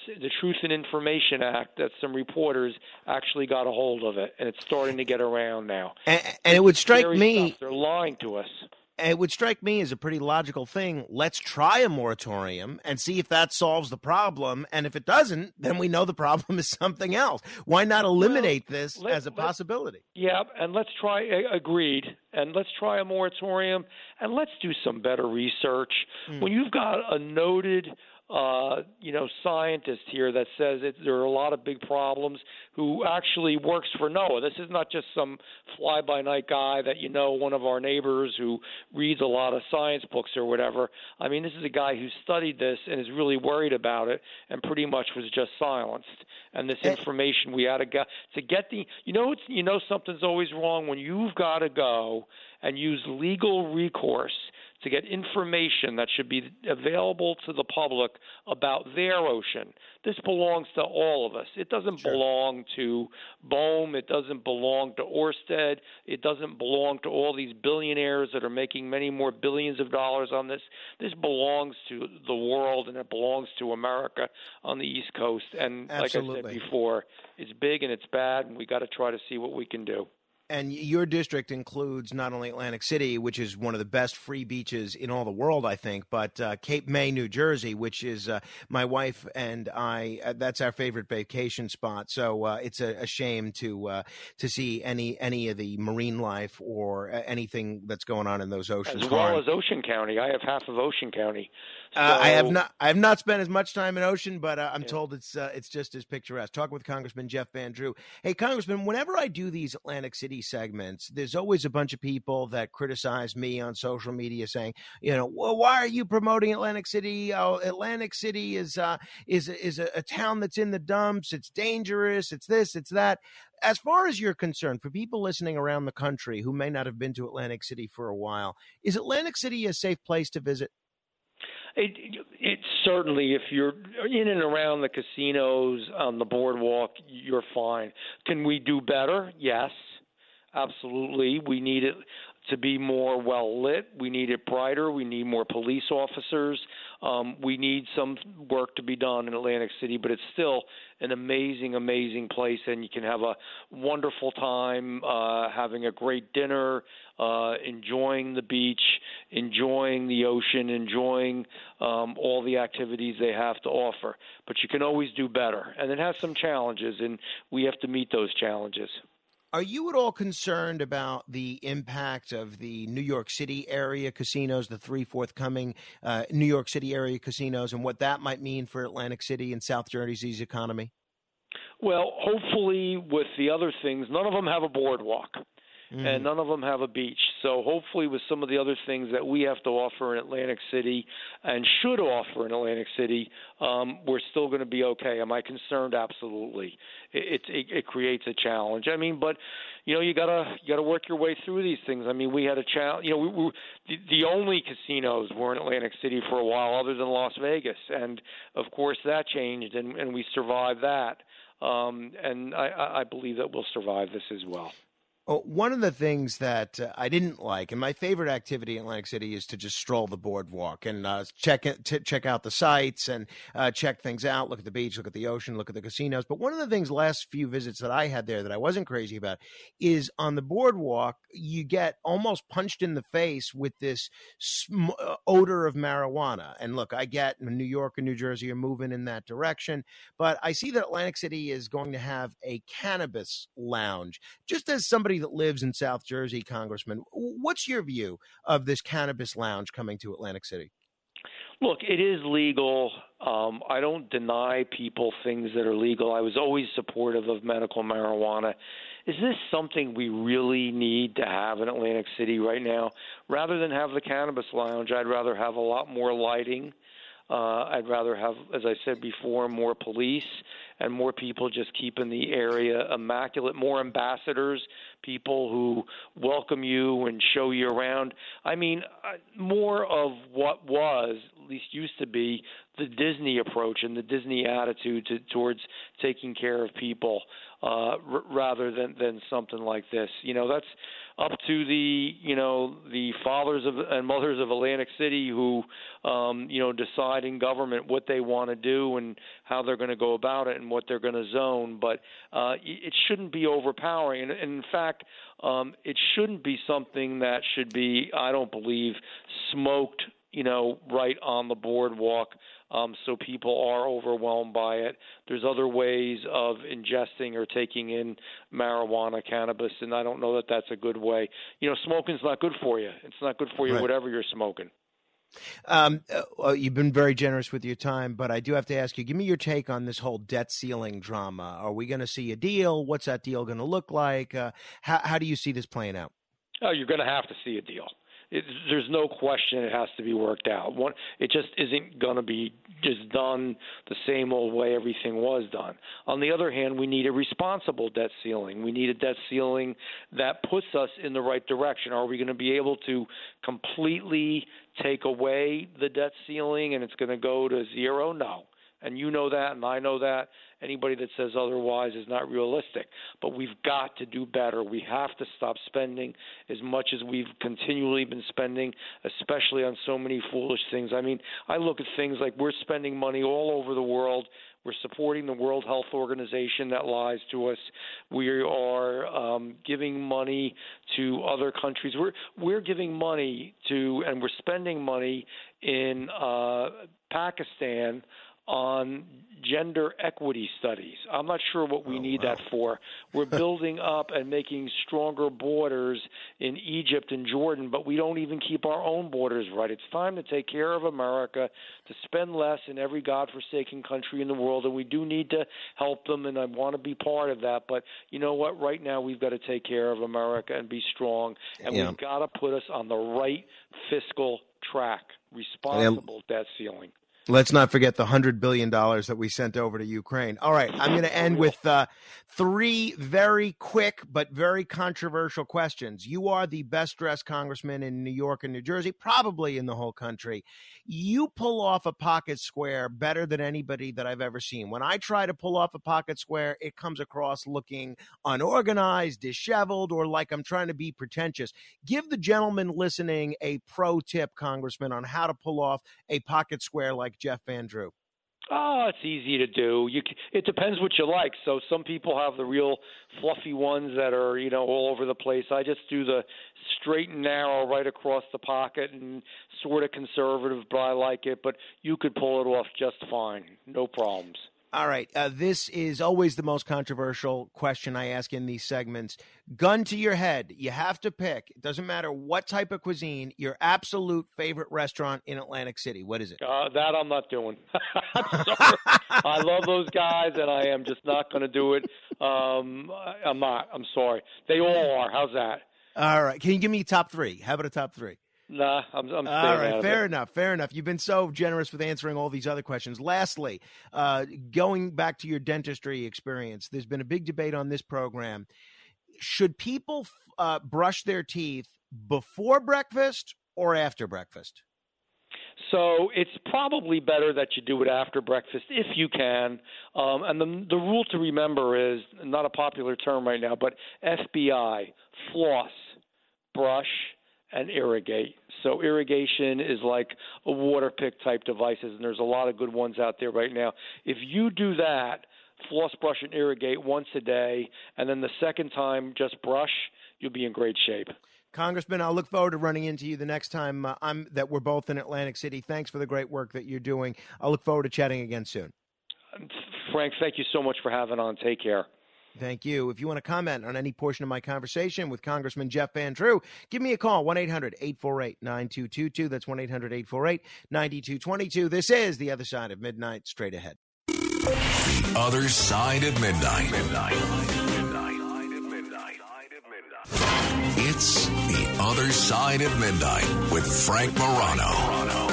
the Truth in Information Act that some reporters actually got a hold of it, and it's starting to get around now. And, and it would strike me stuff. They're lying to us. And it would strike me as a pretty logical thing. Let's try a moratorium and see if that solves the problem. And if it doesn't, then we know the problem is something else. Why not eliminate well, this let, as a possibility? Yeah, and let's try – agreed. And let's try a moratorium, and let's do some better research. Mm. When you've got a noted – Uh, you know, scientist here that says it, there are a lot of big problems who actually works for NOAA. This is not just some fly-by-night guy that, you know, one of our neighbors who reads a lot of science books or whatever. I mean, this is a guy who studied this and is really worried about it and pretty much was just silenced. And this information we had to go to get the – you know, it's, you know something's always wrong when you've got to go and use legal recourse to get information that should be available to the public about their ocean. This belongs to all of us. It doesn't sure. belong to BOEM. It doesn't belong to Ørsted. It doesn't belong to all these billionaires that are making many more billions of dollars on this. This belongs to the world, and it belongs to America on the East Coast. And Absolutely. Like I said before, it's big and it's bad, and we got to try to see what we can do. And your district includes not only Atlantic City, which is one of the best free beaches in all the world, I think, but uh, Cape May, New Jersey, which is uh, my wife and I. Uh, that's our favorite vacation spot. So uh, it's a, a shame to uh, to see any any of the marine life or uh, anything that's going on in those oceans. As well as Ocean County. I have half of Ocean County. So... Uh, I have not. I have not spent as much time in Ocean, but uh, I'm yeah. told it's uh, it's just as picturesque. Talk with Congressman Jeff Van Drew. Hey, Congressman, whenever I do these Atlantic City these segments, there's always a bunch of people that criticize me on social media saying, you know, well, why are you promoting Atlantic City? Oh, Atlantic City is uh, is is a, a town that's in the dumps. It's dangerous. It's this. It's that. As far as you're concerned, for people listening around the country who may not have been to Atlantic City for a while, is Atlantic City a safe place to visit? It, it certainly, if you're in and around the casinos, on the boardwalk, you're fine. Can we do better? Yes, absolutely. We need it to be more well lit. We need it brighter. We need more police officers. Um, we need some work to be done in Atlantic City, but it's still an amazing, amazing place, and you can have a wonderful time uh, having a great dinner, uh, enjoying the beach, enjoying the ocean, enjoying um, all the activities they have to offer. But you can always do better, and it has some challenges, and we have to meet those challenges. Are you at all concerned about the impact of the New York City area casinos, the three forthcoming uh, New York City area casinos, and what that might mean for Atlantic City and South Jersey's economy? Well, hopefully with the other things, none of them have a boardwalk. Mm-hmm. And none of them have a beach. So hopefully with some of the other things that we have to offer in Atlantic City and should offer in Atlantic City, um, we're still going to be okay. Am I concerned? Absolutely. It, it, it creates a challenge. I mean, but, you know, you gotta you gotta work your way through these things. I mean, we had a challenge. You know, we, we, the, the only casinos were in Atlantic City for a while other than Las Vegas. And, of course, that changed, and, and we survived that. Um, and I, I believe that we'll survive this as well. Oh, one of the things that uh, I didn't like, and my favorite activity in Atlantic City is to just stroll the boardwalk and uh, check it, t- check out the sights and uh, check things out, look at the beach, look at the ocean, look at the casinos. But one of the things last few visits that I had there that I wasn't crazy about is on the boardwalk, you get almost punched in the face with this sm- odor of marijuana. And look, I get New York and New Jersey are moving in that direction, but I see that Atlantic City is going to have a cannabis lounge. Just as somebody that lives in South Jersey, Congressman, what's your view of this cannabis lounge coming to Atlantic City? Look, it is legal. Um, I don't deny people things that are legal. I was always supportive of medical marijuana. Is this something we really need to have in Atlantic City right now? Rather than have the cannabis lounge, I'd rather have a lot more lighting. Uh, I'd rather have, as I said before, more police and more people just keeping the area immaculate, more ambassadors, people who welcome you and show you around. I mean, more of what was, at least used to be, the Disney approach and the Disney attitude to, towards taking care of people uh, r- rather than, than something like this. You know, that's up to the, you know, the fathers of, and mothers of Atlantic City who, um, you know, decide in government what they want to do and how they're going to go about it and what they're going to zone. But uh, it shouldn't be overpowering. And, and in fact, um, it shouldn't be something that should be, I don't believe, smoked, you know, right on the boardwalk. Um, so people are overwhelmed by it. There's other ways of ingesting or taking in marijuana, cannabis, and I don't know that that's a good way. You know, smoking's not good for you. It's not good for you, right, whatever you're smoking. Um, uh, you've been very generous with your time, but I do have to ask you, give me your take on this whole debt ceiling drama. Are we going to see a deal? What's that deal going to look like? Uh, how, how do you see this playing out? Oh, you're going to have to see a deal. It, there's no question it has to be worked out. One, it just isn't going to be just done the same old way everything was done. On the other hand, we need a responsible debt ceiling. We need a debt ceiling that puts us in the right direction. Are we going to be able to completely take away the debt ceiling and it's going to go to zero? No. And you know that, and I know that. Anybody that says otherwise is not realistic. But we've got to do better. We have to stop spending as much as we've continually been spending, especially on so many foolish things. I mean, I look at things like we're spending money all over the world. We're supporting the World Health Organization that lies to us. We are um, giving money to other countries. We're we're giving money to, and we're spending money in uh, Pakistan on gender equity studies. I'm not sure what we oh, need wow. that for. We're building up and making stronger borders in Egypt and Jordan, but we don't even keep our own borders right. It's time to take care of America, to spend less in every godforsaken country in the world, and we do need to help them, and I want to be part of that. But you know what? Right now we've got to take care of America and be strong, and yeah. we've got to put us on the right fiscal track, responsible yeah. debt ceiling. Let's not forget the one hundred billion dollars that we sent over to Ukraine. All right, I'm going to end with uh, three very quick but very controversial questions. You are the best-dressed congressman in New York and New Jersey, probably in the whole country. You pull off a pocket square better than anybody that I've ever seen. When I try to pull off a pocket square, it comes across looking unorganized, disheveled, or like I'm trying to be pretentious. Give the gentleman listening a pro tip, Congressman, on how to pull off a pocket square like Jeff Van Drew. Oh, it's easy to do. You, it depends what you like. So some people have the real fluffy ones that are, you know, all over the place. I just do the straight and narrow right across the pocket and sort of conservative, but I like it. But you could pull it off just fine. No problems. All right. Uh, this is always the most controversial question I ask in these segments. Gun to your head. You have to pick. It doesn't matter what type of cuisine, your absolute favorite restaurant in Atlantic City. What is it? Uh, that I'm not doing. I'm sorry. <laughs> I love those guys, and I am just not going to do it. Um, I, I'm not. I'm sorry. They all are. How's that? All right. Can you give me top three? How about a top three? Nah, I'm, I'm all right. Fair enough. Fair enough. You've been so generous with answering all these other questions. Lastly, uh, going back to your dentistry experience, there's been a big debate on this program. Should people uh, brush their teeth before breakfast or after breakfast? So it's probably better that you do it after breakfast if you can. Um, and the, the rule to remember is, not a popular term right now, but F B I, floss, brush, and irrigate. So irrigation is like a water pick type devices, and there's a lot of good ones out there right now. If you do that, floss, brush, and irrigate once a day, and then the second time just brush, you'll be in great shape. Congressman, I'll look forward to running into you the next time uh, I'm that we're both in Atlantic City. Thanks for the great work that you're doing. I'll look forward to chatting again soon. Frank, thank you so much for having on. Take care. Thank you. If you want to comment on any portion of my conversation with Congressman Jeff Van Drew, give me a call, one eight hundred eight four eight nine two two two. That's one eight hundred eight four eight nine two two two. This is The Other Side of Midnight, straight ahead. The Other Side of Midnight. Midnight. Midnight. Midnight. It's The Other Side of Midnight with Frank Morano.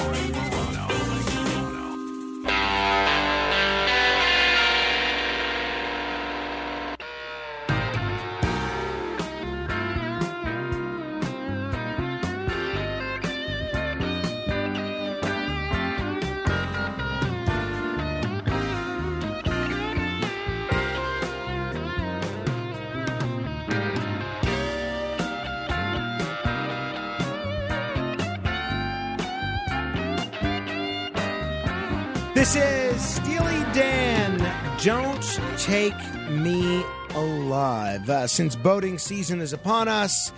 This is Steely Dan, Don't Take Me Alive. Uh, since boating season is upon us,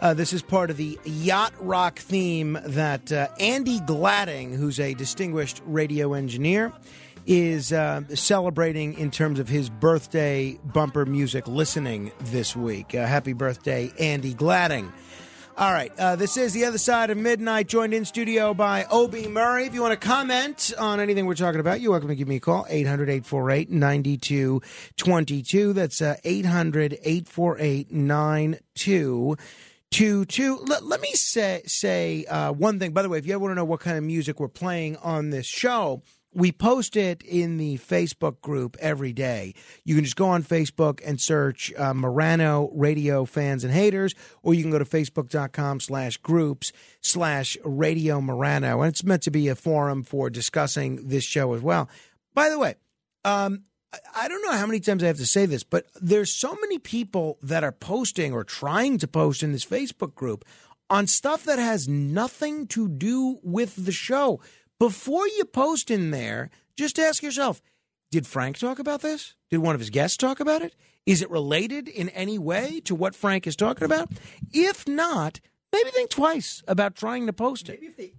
uh, this is part of the yacht rock theme that uh, Andy Gladding, who's a distinguished radio engineer, is uh, celebrating in terms of his birthday bumper music listening this week. Uh, happy birthday, Andy Gladding. All right, uh, this is The Other Side of Midnight, joined in studio by Obi Murray. If you want to comment on anything we're talking about, you're welcome to give me a call, eight hundred eight four eight nine two two two. That's uh, eight hundred eight four eight nine two two two. Let, let me say, say uh, one thing. By the way, if you ever want to know what kind of music we're playing on this show, we post it in the Facebook group every day. You can just go on Facebook and search uh, Morano Radio Fans and Haters, or you can go to facebook.com slash groups slash Radio Morano. And it's meant to be a forum for discussing this show as well. By the way, um, I don't know how many times I have to say this, but there's so many people that are posting or trying to post in this Facebook group on stuff that has nothing to do with the show. Before you post in there, just ask yourself, did Frank talk about this? Did one of his guests talk about it? Is it related in any way to what Frank is talking about? If not, maybe think twice about trying to post it. Maybe if they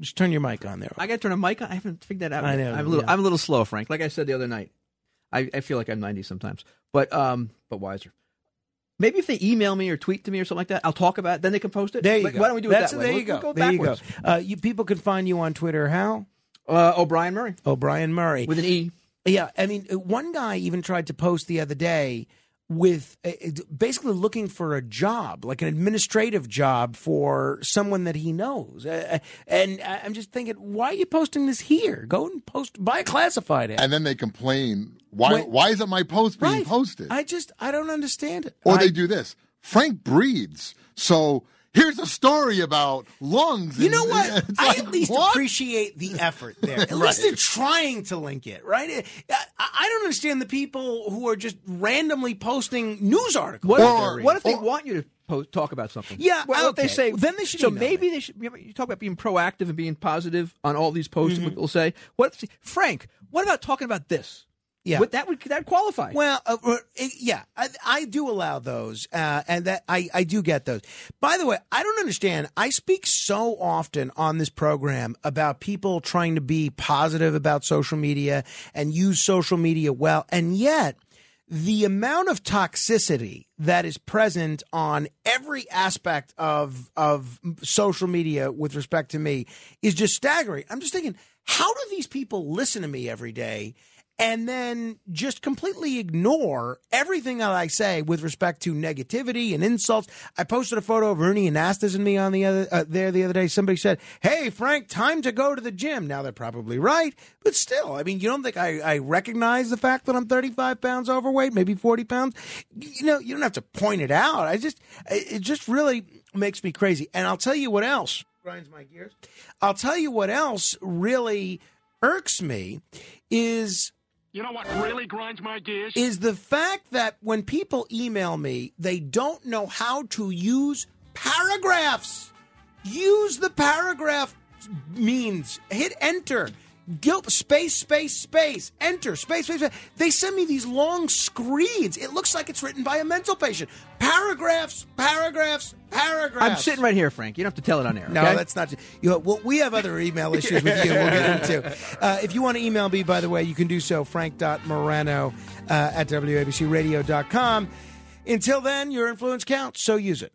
Just turn your mic on there. I got to turn a mic on? I haven't figured that out. I know. I'm a little, yeah. I'm a little slow, Frank. Like I said the other night, I, I feel like I'm ninety sometimes, but um, but wiser. Maybe if they email me or tweet to me or something like that, I'll talk about it. Then they can post it. There you like, go. Why don't we do it That's, that way? There you we'll, go. We'll go there backwards. You go. Uh, you, people can find you on Twitter. How? Uh, O'Brien Murray. O'Brien Murray. With an E. Yeah. I mean, one guy even tried to post the other day with uh, basically looking for a job, like an administrative job for someone that he knows. Uh, and I'm just thinking, why are you posting this here? Go and post, buy a classified ad. And then they complain. Why Wait, why isn't my post being right. posted? I just, I don't understand it. Or I, they do this. Frank breathes, so here's a story about lungs. You and, know what? I like, at least what? appreciate the effort there. At right. least they're trying to link it, right? I, I don't understand the people who are just randomly posting news articles. What, or, if, what if they or, want you to post, talk about something? Yeah. Well, okay. They say, well, then they should. So maybe it. they should. You talk about being proactive and being positive on all these posts. Mm-hmm. People say, "What, if, Frank? What about talking about this?" Yeah, but that would that qualify? Well, uh, yeah, I, I do allow those, uh, and that I, I do get those. By the way, I don't understand. I speak so often on this program about people trying to be positive about social media and use social media well, and yet the amount of toxicity that is present on every aspect of of social media with respect to me is just staggering. I'm just thinking, how do these people listen to me every day? And then just completely ignore everything that I say with respect to negativity and insults. I posted a photo of Ernie Anastas and me on the other uh, there the other day. Somebody said, "Hey, Frank, time to go to the gym." Now they're probably right, but still, I mean, you don't think I, I recognize the fact that I'm thirty-five pounds overweight, maybe forty pounds? You know, you don't have to point it out. I just, it just really makes me crazy. And I'll tell you what else grinds my gears. I'll tell you what else really irks me is. You know what really grinds my gears? Is the fact that when people email me, they don't know how to use paragraphs. Use the paragraph means. Hit enter. Space, space, space. Enter. Space, space, space. They send me these long screeds. It looks like it's written by a mental patient. Paragraphs, paragraphs, paragraphs. I'm sitting right here, Frank. You don't have to tell it on air. Okay? No, that's not. You know, well, we have other email issues with you we'll get into. Uh, if you want to email me, by the way, you can do so, frank dot morano uh, at w a b c radio dot com. Until then, your influence counts, so use it.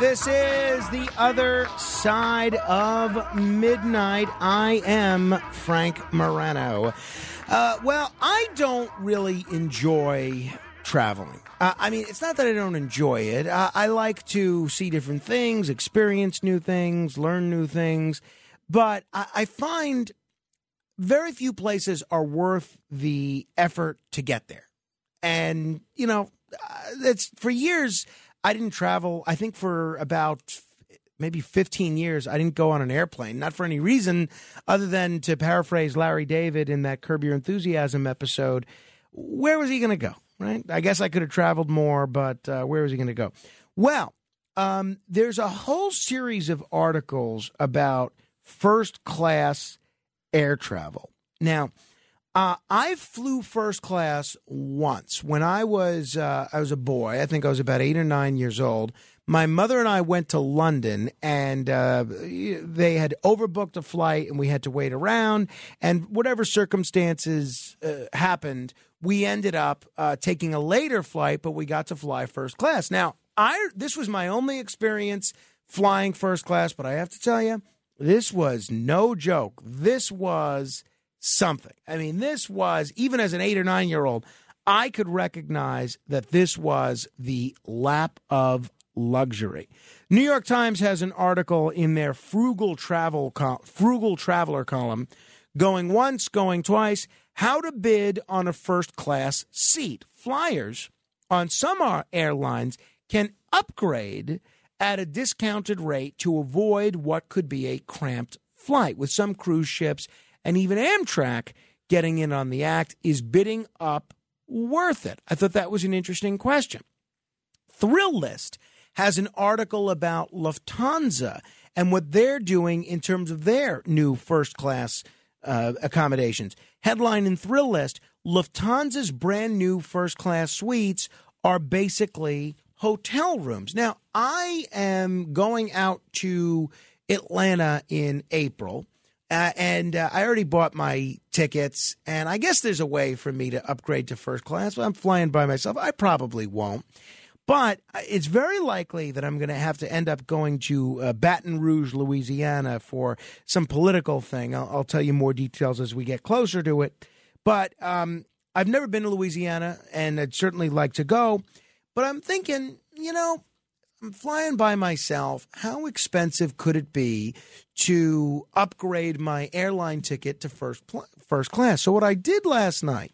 This is The Other Side of Midnight. I am Frank Morano. Uh, well, I don't really enjoy traveling. Uh, I mean, it's not that I don't enjoy it. Uh, I like to see different things, experience new things, learn new things. But I, I find very few places are worth the effort to get there. And, you know, it's for years... I didn't travel, I think for about maybe fifteen years, I didn't go on an airplane, not for any reason other than to paraphrase Larry David in that Curb Your Enthusiasm episode. Where was he going to go, right? I guess I could have traveled more, but uh, where was he going to go? Well, um, there's a whole series of articles about first-class air travel. Now, Uh, I flew first class once when I was uh, I was a boy. I think I was about eight or nine years old. My mother and I went to London, and uh, they had overbooked a flight, and we had to wait around. And whatever circumstances uh, happened, we ended up uh, taking a later flight, but we got to fly first class. Now, I this was my only experience flying first class, but I have to tell you, this was no joke. This was something. I mean, this was, even as an eight or nine-year-old, I could recognize that this was the lap of luxury. New York Times has an article in their frugal travel col- frugal traveler column, going once, going twice, how to bid on a first-class seat. Flyers on some airlines can upgrade at a discounted rate to avoid what could be a cramped flight, with some cruise ships and even Amtrak getting in on the act. Is bidding up worth it? I thought that was an interesting question. Thrill List has an article about Lufthansa and what they're doing in terms of their new first-class uh, accommodations. Headline in Thrill List, Lufthansa's brand-new first-class suites are basically hotel rooms. Now, I am going out to Atlanta in April, uh, and uh, I already bought my tickets, and I guess there's a way for me to upgrade to first class, but I'm flying by myself. I probably won't. But it's very likely that I'm going to have to end up going to uh, Baton Rouge, Louisiana for some political thing. I'll, I'll tell you more details as we get closer to it. But um, I've never been to Louisiana, and I'd certainly like to go. But I'm thinking, you know, I'm flying by myself. How expensive could it be to upgrade my airline ticket to first pl- first class? So what I did last night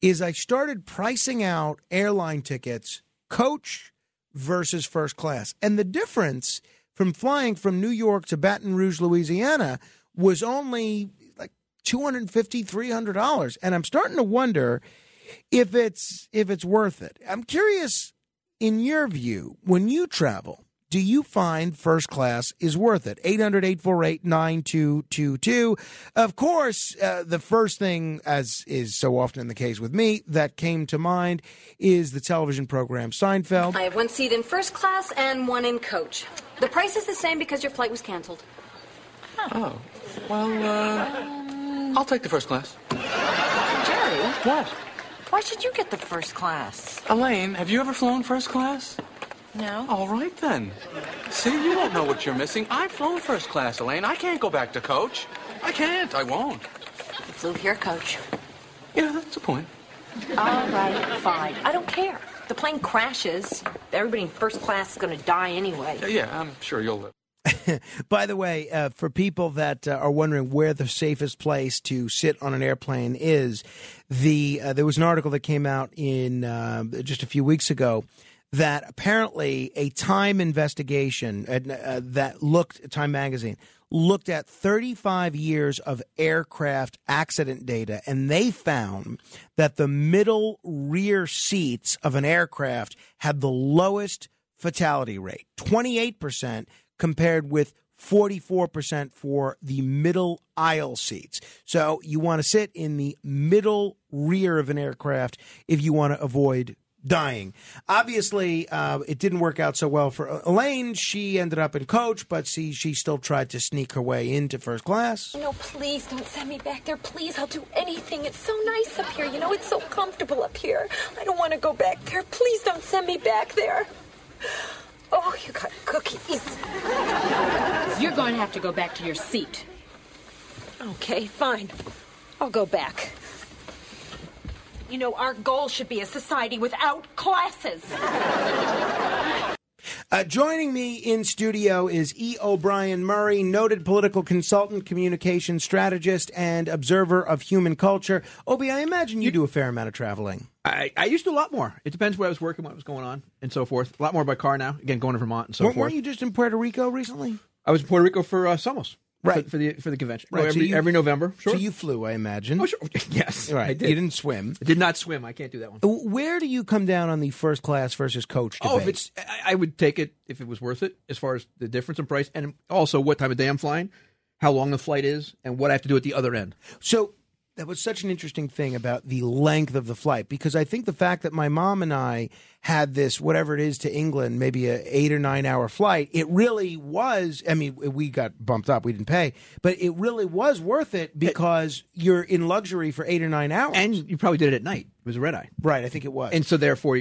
is I started pricing out airline tickets, coach versus first class. And the difference from flying from New York to Baton Rouge, Louisiana, was only like two hundred fifty dollars, three hundred dollars. And I'm starting to wonder if it's if it's worth it. I'm curious, in your view, when you travel, do you find first class is worth it? eight hundred, eight four eight, nine two two two. Of course, uh, the first thing, as is so often the case with me, that came to mind is the television program Seinfeld. I have one seat in first class and one in coach. The price is the same because your flight was canceled. Oh, well, uh, I'll take the first class. Jerry? What? Why should you get the first class? Elaine, have you ever flown first class? No. All right, then. See, you don't know what you're missing. I've flown first class, Elaine. I can't go back to coach. I can't. I won't. You flew here, coach. Yeah, that's the point. All right, fine. I don't care. If the plane crashes, everybody in first class is going to die anyway. Yeah, yeah, I'm sure you'll live. By the way, uh, for people that uh, are wondering where the safest place to sit on an airplane is, the uh, there was an article that came out in uh, just a few weeks ago that apparently a Time investigation uh, that looked, Time magazine, looked at thirty-five years of aircraft accident data, and they found that the middle rear seats of an aircraft had the lowest fatality rate, twenty-eight percent, compared with forty-four percent for the middle aisle seats. So you want to sit in the middle rear of an aircraft if you want to avoid dying. Obviously, uh, it didn't work out so well for Elaine. She ended up in coach, but see, she still tried to sneak her way into first class. No, please don't send me back there. Please, I'll do anything. It's so nice up here. You know, it's so comfortable up here. I don't want to go back there. Please don't send me back there. Oh, you got cookies. You're going to have to go back to your seat. Okay, fine. I'll go back. You know, our goal should be a society without classes. Uh, joining me in studio is E. O'Brien Murray, noted political consultant, communication strategist, and observer of human culture. Obi, I imagine you do a fair amount of traveling. I, I used to do a lot more. It depends where I was working, what was going on, and so forth. A lot more by car now. Again, going to Vermont and so weren't, forth. Weren't you just in Puerto Rico recently? I was in Puerto Rico for uh, Somos. Right. For, for the for the convention. Right. So every, you, every November. Sure. So you flew, I imagine. Oh, sure. Yes. Right. I did. You didn't swim. I did not swim. I can't do that one. Where do you come down on the first class versus coach debate? Oh, if it's, I, I would take it if it was worth it as far as the difference in price and also what time of day I'm flying, how long the flight is, and what I have to do at the other end. So that was such an interesting thing about the length of the flight, because I think the fact that my mom and I had this, whatever it is, to England, maybe an eight or nine hour flight, it really was. I mean, we got bumped up. We didn't pay, but it really was worth it because it, you're in luxury for eight or nine hours. And you probably did it at night. It was a red eye. Right. I think it was. And so therefore,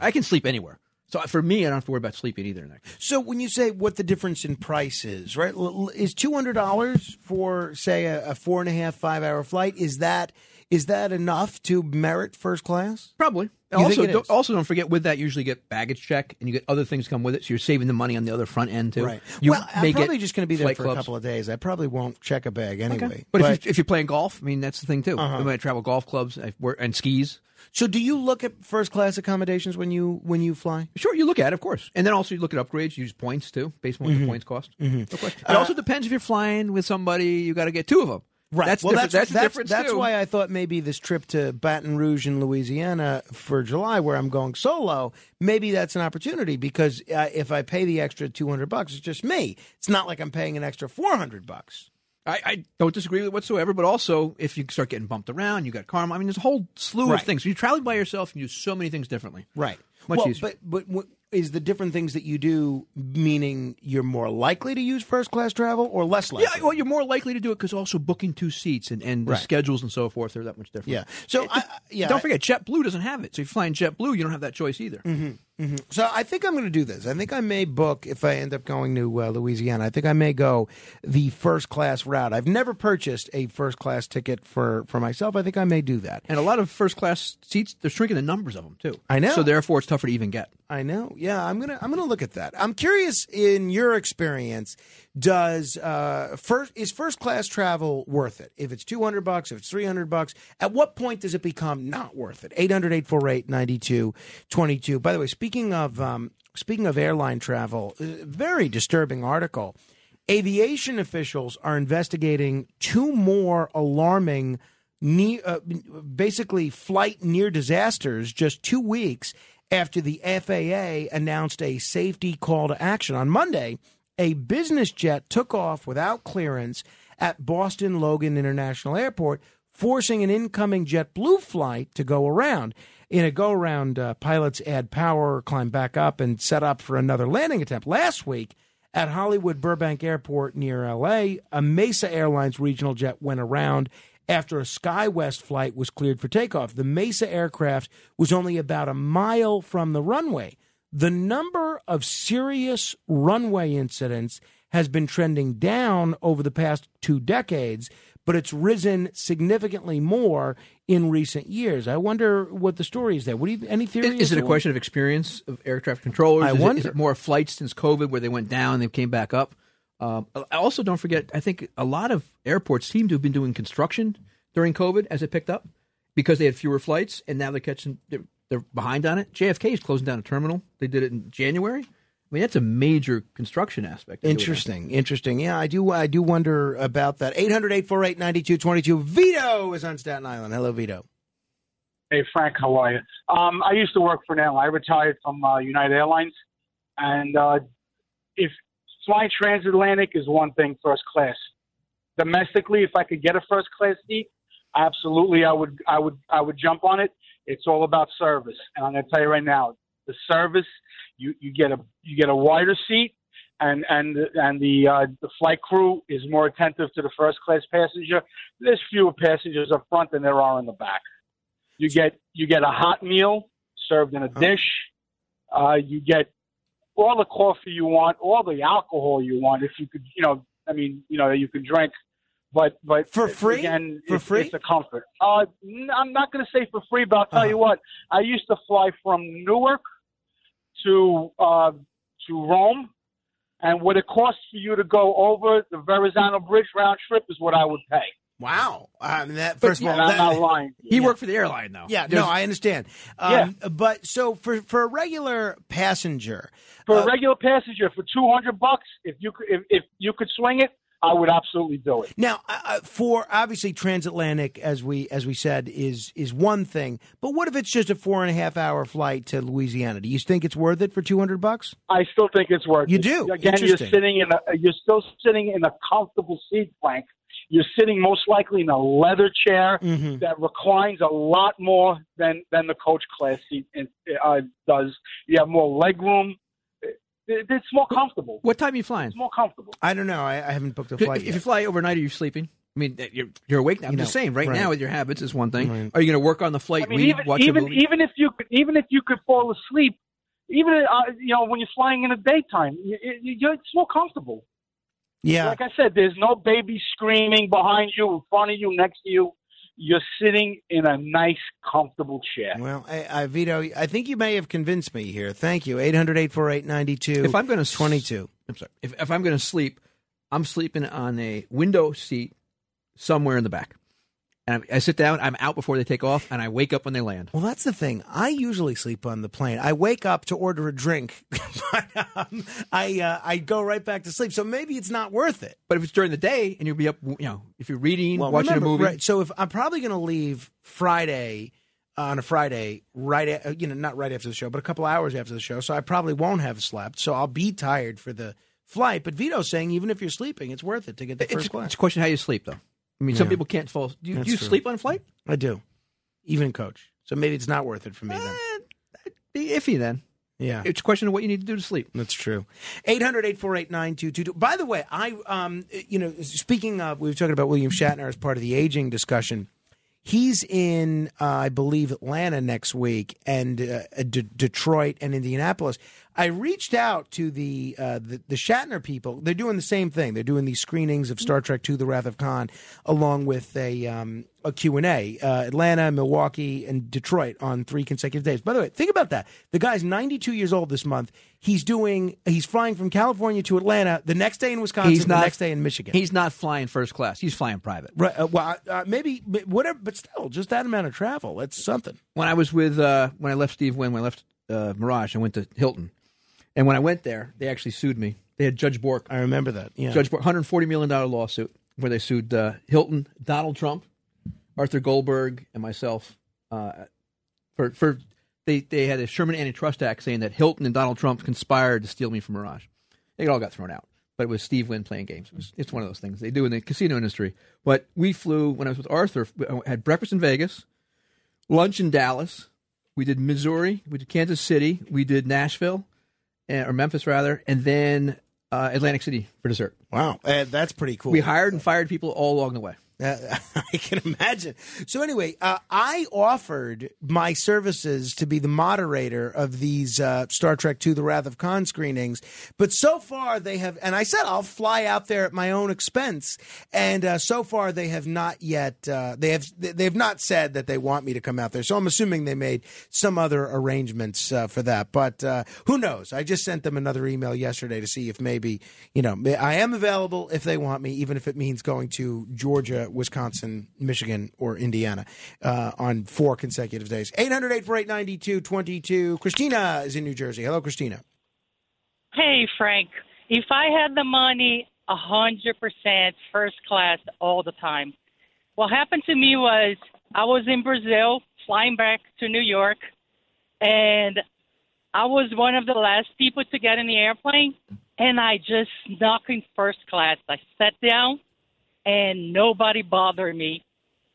I can sleep anywhere. So for me, I don't have to worry about sleeping either. So when you say what the difference in price is, right, is two hundred dollars for, say, a, a four and a half, five hour flight, is that is that enough to merit first class? Probably. You also, don't, also, don't forget with that, you usually get baggage check and you get other things come with it. So you're saving the money on the other front end, too. Right. You well, I'm probably just going to be there for clubs. a couple of days. I probably won't check a bag anyway. Okay. But, but if, you, if you're playing golf, I mean, that's the thing, too. Uh-huh. I mean, I travel golf clubs I work, and skis. So do you look at first-class accommodations when you when you fly? Sure, you look at it, of course. And then also you look at upgrades. You use points, too, based on what mm-hmm. your points cost. Mm-hmm. No question. It uh, also depends if you're flying with somebody. You got to get two of them. Right. That's well, different. that's that's, that's, that's why I thought maybe this trip to Baton Rouge in Louisiana for July, where I'm going solo, maybe that's an opportunity because uh, if I pay the extra two hundred bucks, it's just me. It's not like I'm paying an extra four hundred bucks. I, I don't disagree with it whatsoever, but also if you start getting bumped around, you got karma. I mean, there's a whole slew right. of things. When you travel by yourself, you do so many things differently. Right. Much well, easier. But but. What, Is the different things that you do meaning you're more likely to use first-class travel or less likely? Yeah, well, you're more likely to do it because also booking two seats and, and right. the schedules and so forth are that much different. Yeah. So it, I, yeah, don't I, forget, JetBlue doesn't have it. So if you're flying JetBlue, you don't have that choice either. Mm-hmm. Mm-hmm. So I think I'm going to do this. I think I may book, if I end up going to uh, Louisiana, I think I may go the first-class route. I've never purchased a first-class ticket for, for myself. I think I may do that. And a lot of first-class seats, they're shrinking the numbers of them, too. I know. So therefore, it's tougher to even get. I know. Yeah, I'm gonna I'm gonna look at that. I'm curious, in your experience, does uh, first is first class travel worth it? If it's two hundred bucks, if it's three hundred bucks, at what point does it become not worth it? eight hundred, eight four eight, nine two two two. By the way, speaking of um, speaking of airline travel, very disturbing article. Aviation officials are investigating two more alarming, near, uh, basically flight near disasters just two weeks after the F A A announced a safety call to action. On Monday, a business jet took off without clearance at Boston Logan International Airport, forcing an incoming JetBlue flight to go around. In a go-around, uh, pilots add power, climb back up, and set up for another landing attempt. Last week, at Hollywood Burbank Airport near L A, a Mesa Airlines regional jet went around after a SkyWest flight was cleared for takeoff. The Mesa aircraft was only about a mile from the runway. The number of serious runway incidents has been trending down over the past two decades, but it's risen significantly more in recent years. I wonder what the story is there. What do you, any theories? Is, is it a one? question of experience of air traffic controllers? I is wonder. It, is it more flights since COVID where they went down and they came back up? Um, I also don't forget, I think a lot of airports seem to have been doing construction during COVID as it picked up because they had fewer flights, and now they're catching, they're, they're behind on it. J F K is closing down a terminal. They did it in January. I mean, that's a major construction aspect. Interesting, interesting. Yeah, I do I do wonder about that. eight hundred, eight four eight, nine two two two. Vito is on Staten Island. Hello, Vito. Hey, Frank, how are you? Um, I used to work for an airline. I retired from uh, United Airlines, and uh, if flying transatlantic is one thing, first class. Domestically, if I could get a first class seat, absolutely, I would, I would, I would jump on it. It's all about service, and I'm going to tell you right now, the service you, you get a you get a wider seat, and and and the uh, the flight crew is more attentive to the first class passenger. There's fewer passengers up front than there are in the back. You get you get a hot meal served in a dish. Uh, you get all the coffee you want, all the alcohol you want, if you could, you know, I mean, you know, you can drink, but but for free, again, for it's, free, it's a comfort. Uh, I'm not going to say for free, but I'll tell uh-huh. you what. I used to fly from Newark to uh, to Rome, and what it costs for you to go over the Verrazano Bridge round trip is what I would pay. Wow. I mean, that, first but, of all, that, I'm not lying. He yeah. worked for the airline, though. Yeah, There's, no, I understand. Um, yeah. But so for, for a regular passenger. For uh, a regular passenger, for two hundred bucks, if you, if, if you could swing it, I would absolutely do it. Now, uh, for obviously transatlantic, as we as we said, is is one thing. But what if it's just a four and a half hour flight to Louisiana? Do you think it's worth it for two hundred bucks? I still think it's worth you it. You do. Again, you're sitting in a you're still sitting in a comfortable seat, Frank. You're sitting most likely in a leather chair mm-hmm. that reclines a lot more than, than the coach class seat uh, does. You have more leg room. It's more comfortable. What time are you flying? It's more comfortable. I don't know. I, I haven't booked a flight If yet. You fly overnight, are you sleeping? I mean, you're, you're awake now. I'm you just know, saying, right, right now with your habits is one thing. Right. Are you going to work on the flight? I mean, read, even, watch even, a movie? Even if you could, even if you could fall asleep, even uh, you know, when you're flying in the daytime, you, you, you're, it's more comfortable. Yeah. Like I said, there's no baby screaming behind you, in front of you, next to you. You're sitting in a nice, comfortable chair. Well, I, I, Vito, I think you may have convinced me here. Thank you. eight hundred, eight four eight, nine two two two. If I'm going to I'm sorry. If, if I'm going to sleep, I'm sleeping on a window seat somewhere in the back. And I sit down, I'm out before they take off, and I wake up when they land. Well, that's the thing. I usually sleep on the plane. I wake up to order a drink, but um, I uh, I go right back to sleep. So maybe it's not worth it. But if it's during the day, and you'll be up, you know, if you're reading, well, watching remember, a movie. Right, so if I'm probably going to leave Friday, uh, on a Friday, right, at, you know, not right after the show, but a couple hours after the show. So I probably won't have slept. So I'll be tired for the flight. But Vito's saying even if you're sleeping, it's worth it to get the first it's, class. It's a question how you sleep, though. I mean, yeah. Some people can't fall. Do you, do you sleep on a flight? I do. Even coach. So maybe it's not worth it for me then. Eh, be iffy then. Yeah. It's a question of what you need to do to sleep. That's true. eight hundred, eight four eight, nine two two two. By the way, I, um, you know, speaking of, we were talking about William Shatner as part of the aging discussion. He's in, uh, I believe, Atlanta next week and uh, D- Detroit and Indianapolis. I reached out to the, uh, the the Shatner people. They're doing the same thing. They're doing these screenings of Star Trek two, The Wrath of Khan, along with a, um, a Q and A. Uh, Atlanta, Milwaukee, and Detroit on three consecutive days. By the way, think about that. The guy's ninety-two years old this month. He's doing. He's flying from California to Atlanta the next day in Wisconsin, he's not, the next day in Michigan. He's not flying first class. He's flying private. Right. Uh, well, uh, maybe whatever, but still, just that amount of travel. That's something. When I was with, uh, when I left Steve Wynn, when I left uh, Mirage, I went to Hilton. And when I went there, they actually sued me. They had Judge Bork. I remember that. Yeah. Judge Bork, one hundred forty million dollars lawsuit where they sued uh, Hilton, Donald Trump, Arthur Goldberg, and myself. Uh, for for they, they had a Sherman Antitrust Act saying that Hilton and Donald Trump conspired to steal me from Mirage. It all got thrown out. But it was Steve Wynn playing games. It was, it's one of those things they do in the casino industry. But we flew, when I was with Arthur, I had breakfast in Vegas, lunch in Dallas. We did Missouri. We did Kansas City. We did Nashville. Or Memphis, rather, and then uh, Atlantic City for dessert. Wow. Uh, that's pretty cool. We hired and fired people all along the way. Uh, I can imagine. So anyway, uh, I offered my services to be the moderator of these uh, Star Trek two, The Wrath of Khan screenings. But so far they have, and I said I'll fly out there at my own expense. And uh, so far they have not yet, uh, they have they have not said that they want me to come out there. So I'm assuming they made some other arrangements uh, for that. But uh, who knows? I just sent them another email yesterday to see if maybe, you know, I am available if they want me, even if it means going to Georgia, Wisconsin, Michigan, or Indiana uh, on four consecutive days. eight hundred, eight four eight, nine two two two. Christina is in New Jersey. Hello, Christina. Hey, Frank. If I had the money, one hundred percent first class all the time. What happened to me was I was in Brazil flying back to New York, and I was one of the last people to get in the airplane, and I just snuck in first class. I sat down. And nobody bothered me.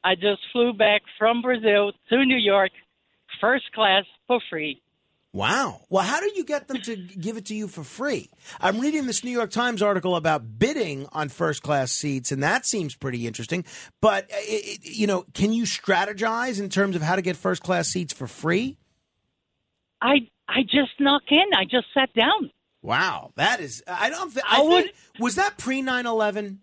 I just flew back from Brazil to New York, first class for free. Wow. Well, how do you get them to give it to you for free? I'm reading this New York Times article about bidding on first class seats, and that seems pretty interesting. But, it, you know, can you strategize in terms of how to get first class seats for free? I I just knocked in. I just sat down. Wow. That is – I don't th- I, I would, think – was that pre nine eleven?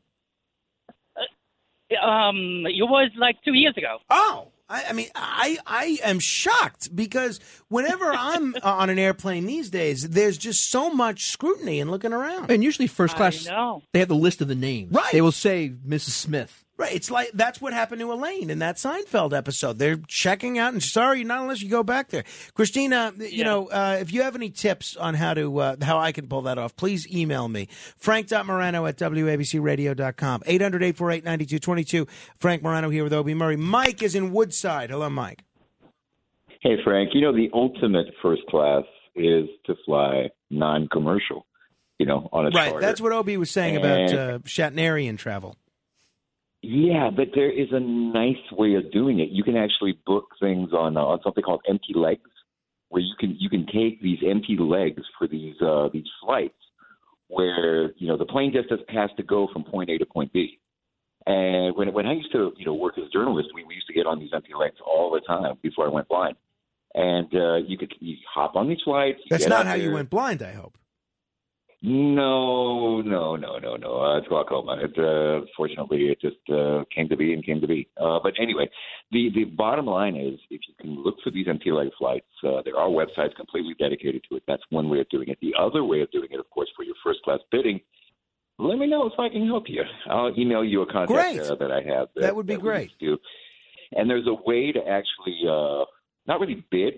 Um, it was like two years ago. Oh, I, I mean, I, I am shocked because whenever I'm on an airplane these days, there's just so much scrutiny and looking around. And usually first class, they have the list of the names. Right. They will say Missus Smith. Right. It's like that's what happened to Elaine in that Seinfeld episode. They're checking out and sorry, not unless you go back there. Christina, you yeah. know, uh, if you have any tips on how to uh, how I can pull that off, please email me. Frank dot Morano at W A B C radio dot com. eight hundred, eight four eight, nine two two two. Frank Morano here with Obi Murray. Mike is in Woodside. Hello, Mike. Hey, Frank. You know, the ultimate first class is to fly non-commercial, you know, on a right. Charter. That's what Obi was saying and... about uh, Shatnerian travel. Yeah, but there is a nice way of doing it. You can actually book things on uh, on something called empty legs, where you can you can take these empty legs for these uh, these flights, where you know the plane just has to go from point A to point B. And when when I used to you know work as a journalist, we, we used to get on these empty legs all the time before I went blind. and uh, you could you hop on these flights. That's not how there. You went blind, I hope. No, no, no, no, no. Uh, it's glaucoma. It, uh, fortunately, it just uh, came to be and came to be. Uh, but anyway, the, the bottom line is if you can look for these M T L A flights, uh, there are websites completely dedicated to it. That's one way of doing it. The other way of doing it, of course, for your first-class bidding, let me know if I can help you. I'll email you a contact great. Uh, that I have. That, that would be that great. And there's a way to actually uh, not really bid,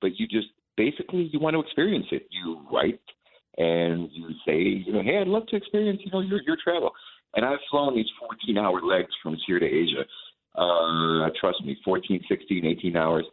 but you just basically you want to experience it. You write. And you say, you know, hey, I'd love to experience, you know, your your travel. And I've flown these fourteen-hour legs from here to Asia. Uh, trust me, fourteen, sixteen, eighteen hours.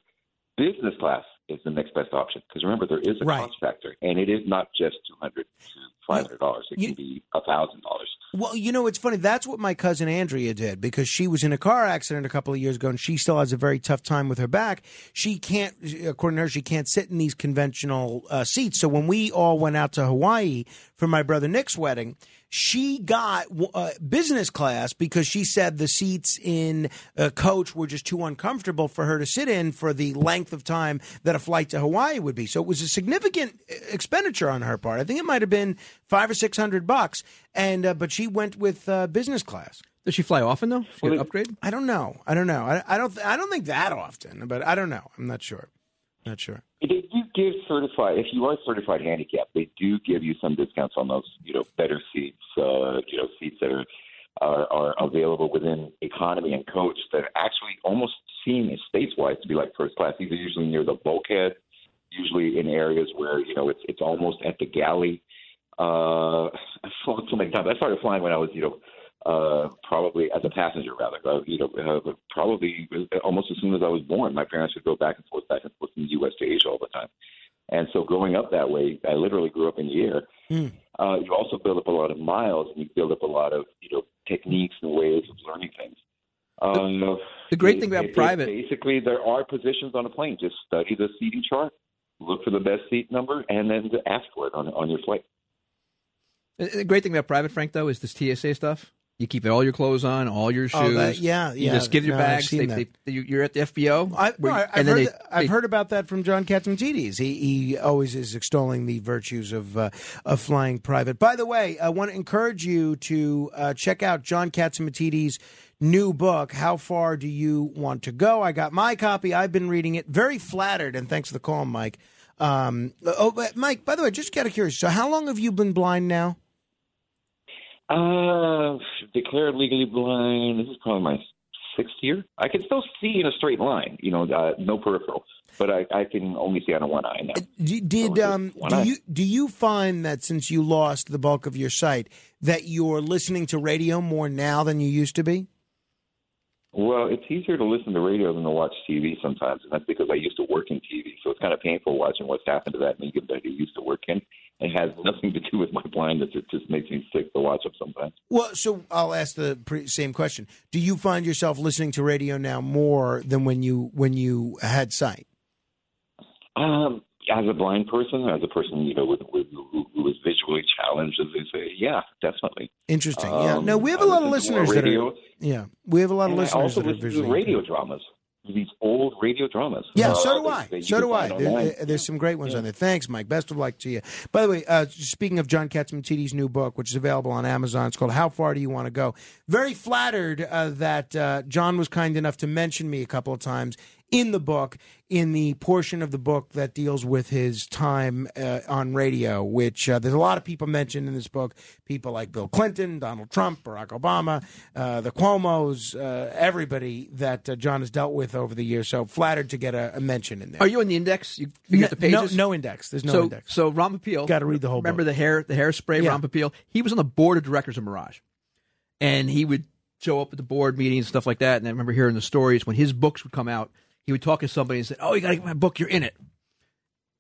Business class is the next best option because, remember, there is a right. cost factor. And it is not just two hundred dollars to five hundred dollars. It you, can be one thousand dollars. Well, you know, it's funny. That's what my cousin Andrea did because she was in a car accident a couple of years ago, and she still has a very tough time with her back. She can't, according to her, she can't sit in these conventional uh, seats. So when we all went out to Hawaii for my brother Nick's wedding, she got uh, business class because she said the seats in a coach were just too uncomfortable for her to sit in for the length of time that a flight to Hawaii would be. So it was a significant expenditure on her part. I think it might have been five or six hundred bucks, and uh, but she went with uh, business class. Does she fly often though? She got an upgrade? I don't know. I don't know. I, I don't. Th- I don't think that often, but I don't know. I'm not sure. Not sure. They do give certified, if you are certified handicapped, they do give you some discounts on those, you know, better seats, uh, you know, seats that are, are, are available within economy and coach that are actually almost seen as stateswide to be like first class. These are usually near the bulkhead, usually in areas where, you know, it's it's almost at the galley. Uh, I've flown so many times. I started flying when I was, you know, Uh, probably as a passenger, rather, uh, you know, uh, probably almost as soon as I was born, my parents would go back and forth, back and forth from the U S to Asia all the time. And so growing up that way, I literally grew up in the air. Mm. Uh, you also build up a lot of miles, and you build up a lot of, you know, techniques and ways of learning things. Um, the, the great it, thing about it, private. It, basically, there are positions on a plane. Just study the seating chart, look for the best seat number, and then ask for it on, on your flight. The great thing about private, Frank, though, is this T S A stuff. You keep all your clothes on, all your shoes. Oh, that, yeah, yeah. You just give your no, bags. They, they, you're at the F B O. I, no, I, I've, heard, they, I've they, heard about that from John Katzmatidis. He, he always is extolling the virtues of uh, of flying private. By the way, I want to encourage you to uh, check out John Katzmatidis' new book, How Far Do You Want to Go? I got my copy. I've been reading it. Very flattered, and thanks for the call, Mike. Um, oh, Mike, by the way, just kind of curious. So how long have you been blind now? Uh, declared legally blind. This is probably my sixth year. I can still see in a straight line, you know, uh, no peripheral, but I, I can only see out of one eye now. Did, did um do eye. you do you find that since you lost the bulk of your sight that you're listening to radio more now than you used to be? Well, it's easier to listen to radio than to watch T V sometimes, and that's because I used to work in T V, so it's kind of painful watching what's happened to that medium that I used to work in. It has nothing to do with my blindness. It just makes me sick to watch them sometimes. Well, so I'll ask the pre- same question. Do you find yourself listening to radio now more than when you when you had sight? Um, as a blind person, as a person, you know, with, with, who is visually challenged, as they say, yeah, definitely. Interesting. Um, yeah. No, we have a lot of listeners that are. Yeah, we have a lot of listeners I also that listen are visually to radio dramas. These old radio dramas. Yeah, uh, so do I. They, they so do I. There, there's some great ones yeah. on there. Thanks, Mike. Best of luck to you. By the way, uh, speaking of John Katzmatidis' new book, which is available on Amazon, it's called How Far Do You Want to Go? Very flattered uh, that uh, John was kind enough to mention me a couple of times in the book, in the portion of the book that deals with his time uh, on radio, which uh, there's a lot of people mentioned in this book, people like Bill Clinton, Donald Trump, Barack Obama, uh, the Cuomos, uh, everybody that uh, John has dealt with over the years. So flattered to get a, a mention in there. Are you in the index? You figured no, the pages? No, no index. There's no so, index. So Rahm Emanuel. Got to read the whole remember book. Remember the hair, the hairspray, yeah. Rahm Emanuel? He was on the board of directors of Mirage, and he would show up at the board meetings and stuff like that. And I remember hearing the stories when his books would come out. He would talk to somebody and say, "Oh, you got to get my book. You're in it,"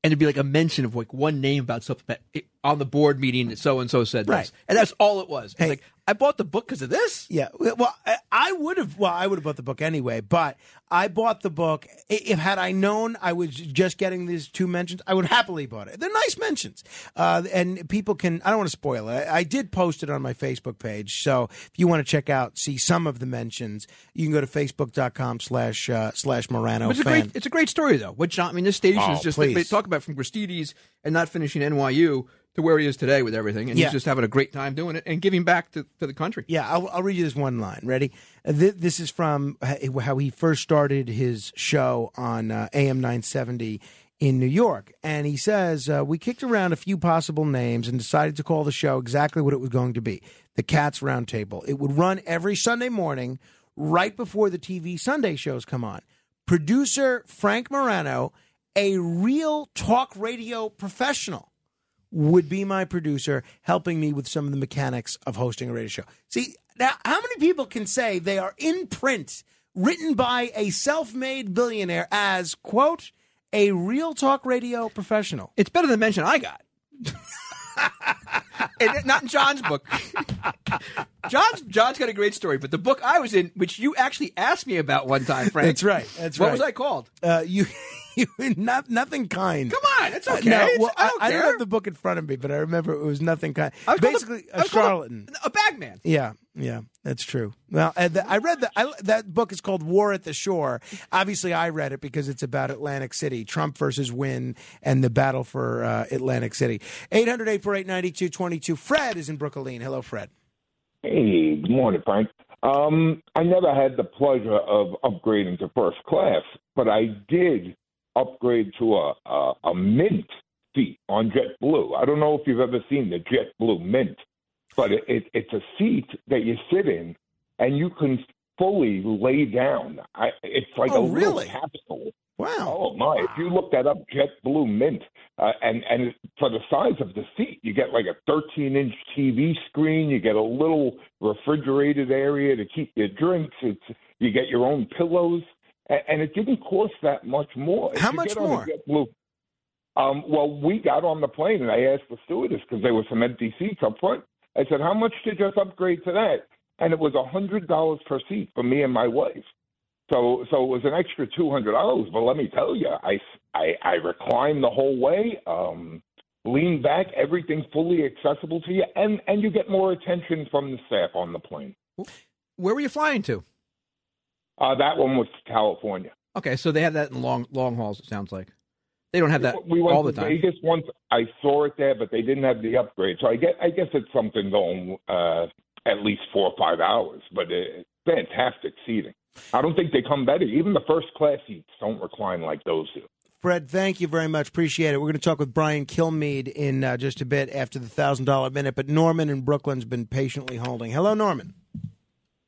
and there'd be like a mention of like one name about something that it on the board meeting, so-and-so said this. Right. And that's all it was. It's hey. like, I bought the book because of this? Yeah. Well, I would have Well, I would have bought the book anyway, but I bought the book. If had I known I was just getting these two mentions, I would happily bought it. They're nice mentions. Uh, and people can – I don't want to spoil it. I did post it on my Facebook page. So if you want to check out, see some of the mentions, you can go to facebook dot com slash uh, slash Morano but it's fan. A great, it's a great story, though. Which, I mean, this station oh, is just like, – they talk about from Aristides and not finishing N Y U – to where he is today with everything, and yeah. he's just having a great time doing it and giving back to, to the country. Yeah, I'll, I'll read you this one line. Ready? This is from how he first started his show on uh, A M nine seventy in New York. And he says, uh, we kicked around a few possible names and decided to call the show exactly what it was going to be, the Cats Roundtable. It would run every Sunday morning right before the T V Sunday shows come on. Producer Frank Morano, a real talk radio professional, would be my producer, helping me with some of the mechanics of hosting a radio show. See, now, how many people can say they are in print, written by a self-made billionaire as, quote, a real talk radio professional? It's better than the mention I got. And not in John's book. John's John's got a great story, but the book I was in, which you actually asked me about one time, Frank. That's right. That's right. What was I called? Uh, you... You not nothing kind. Come on, it's okay. Uh, no, well, I, don't I, I don't have the book in front of me, but I remember it was nothing kind. I was basically a, a I was charlatan, a, a bag man. Yeah, yeah, that's true. Well, and the, I read that. That book is called War at the Shore. Obviously, I read it because it's about Atlantic City, Trump versus Wynn, and the battle for uh, Atlantic City. eight hundred, eight four eight, nine two two two. Fred is in Brooklyn. Hello, Fred. Hey, good morning, Frank. Um, I never had the pleasure of upgrading to first class, but I did upgrade to a, a a mint seat on JetBlue. I don't know if you've ever seen the JetBlue Mint, but it, it, it's a seat that you sit in and you can fully lay down. I, it's like oh, a really? Little capsule. Wow! Oh my! Wow. If you look that up, JetBlue Mint, uh, and and for the size of the seat, you get like a thirteen inch T V screen. You get a little refrigerated area to keep your drinks. It's you get your own pillows. And it didn't cost that much more. How much more? Um, well, we got on the plane, and I asked the stewardess, because there were some empty seats up front. I said, how much to just upgrade to that? And it was one hundred dollars per seat for me and my wife. So so it was an extra two hundred dollars. But let me tell you, I, I, I reclined the whole way, um, leaned back, everything fully accessible to you, and, and you get more attention from the staff on the plane. Where were you flying to? Uh, that one was California. Okay, so they have that in long long hauls, it sounds like. They don't have that we went all the time. Vegas once. I saw it there, but they didn't have the upgrade. So I guess, I guess it's something going uh, at least four or five hours, but it's fantastic seating. I don't think they come better. Even the first-class seats don't recline like those do. Fred, thank you very much. Appreciate it. We're going to talk with Brian Kilmeade in uh, just a bit after the one thousand dollar minute, but Norman in Brooklyn's been patiently holding. Hello, Norman.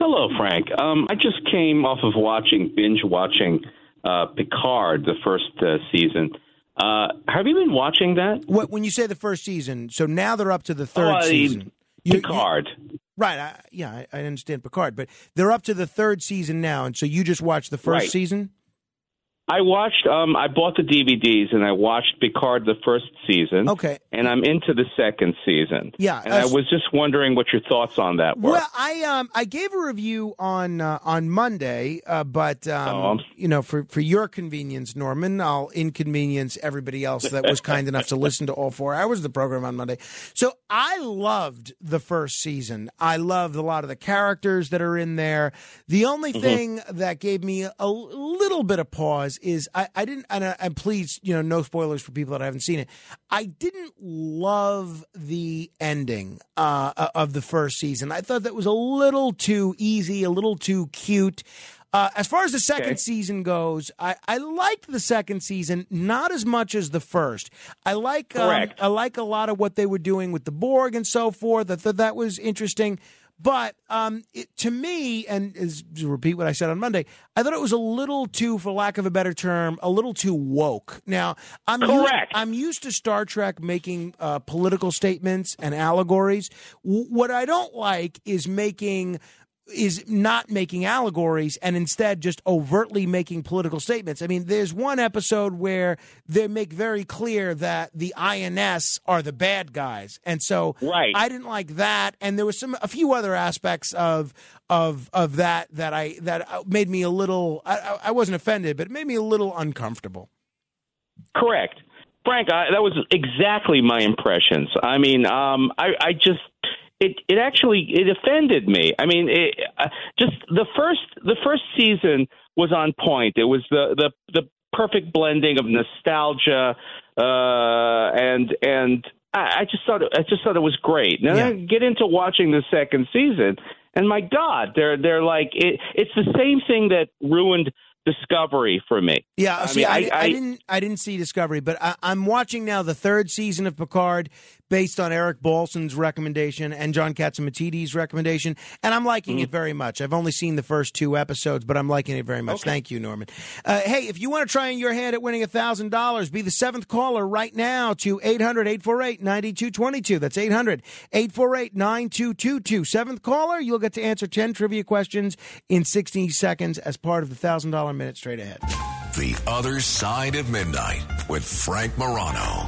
Hello, Frank. Um, I just came off of watching, binge-watching uh, Picard, the first uh, season. Uh, have you been watching that? What, when you say the first season, so now they're up to the third uh, season. Picard. You, you, right. I, yeah, I, I understand Picard, but they're up to the third season now, and so you just watched the first right. season? I watched um, – I bought the D V Ds, and I watched Picard the first season. Okay. And I'm into the second season. Yeah. And uh, I was just wondering what your thoughts on that were. Well, I um, I gave a review on uh, on Monday, uh, but, um, oh, um, you know, for, for your convenience, Norman, I'll inconvenience everybody else that was kind enough to listen to all four hours of the program on Monday. So I loved the first season. I loved a lot of the characters that are in there. The only mm-hmm. thing that gave me a little bit of pause is I, I didn't, and, I, and please, you know, no spoilers for people that haven't seen it. I didn't love the ending uh, of the first season. I thought that was a little too easy, a little too cute. Uh, as far as the second okay. season goes, I, I liked the second season not as much as the first. I like um, I like a lot of what they were doing with the Borg and so forth. I thought that was interesting. But um, it, to me, and is, to repeat what I said on Monday, I thought it was a little too, for lack of a better term, a little too woke. Now, I'm used, I'm used to Star Trek making uh, political statements and allegories. W- what I don't like is making is not making allegories and instead just overtly making political statements. I mean, there's one episode where they make very clear that the I N S are the bad guys. And so right. I didn't like that. And there was some a few other aspects of of of that that I that made me a little I, I wasn't offended, but it made me a little uncomfortable. Correct. Frank, I, that was exactly my impressions. I mean, um, I, I just It it actually it offended me. I mean, it, uh, just the first the first season was on point. It was the the, the perfect blending of nostalgia uh, and and I, I just thought I just thought it was great. Now yeah. I get into watching the second season, and my God, they're they're like it, it's the same thing that ruined Discovery for me. Yeah, I see, mean, I, I, I didn't, I didn't see Discovery, but I, I'm watching now the third season of Picard, based on Eric Balsan's recommendation and John Katzimatidis' recommendation, and I'm liking mm-hmm. it very much. I've only seen the first two episodes, but I'm liking it very much. Okay. Thank you, Norman. Uh, hey, if you want to try in your hand at winning a thousand dollars, be the seventh caller right now to eight hundred, eight four eight, nine two two two. That's eight hundred, eight four eight, nine two two two. Seventh caller, you'll get to answer ten trivia questions in sixty seconds as part of the thousand dollar. Minute straight ahead. The Other Side of Midnight with Frank Morano.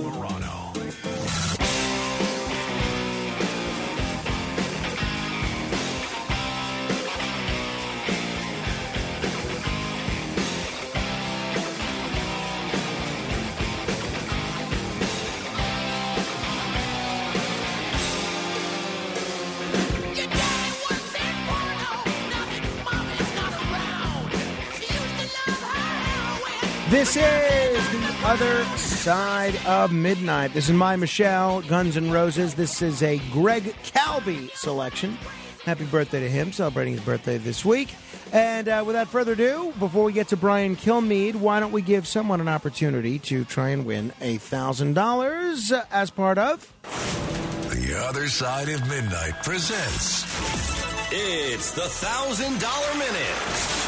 Morano. This is The Other Side of Midnight. This is My Michelle, Guns N' Roses. This is a Greg Calby selection. Happy birthday to him, celebrating his birthday this week. And uh, without further ado, before we get to Brian Kilmeade, why don't we give someone an opportunity to try and win one thousand dollars as part of... The Other Side of Midnight presents... It's the one thousand dollar Minute.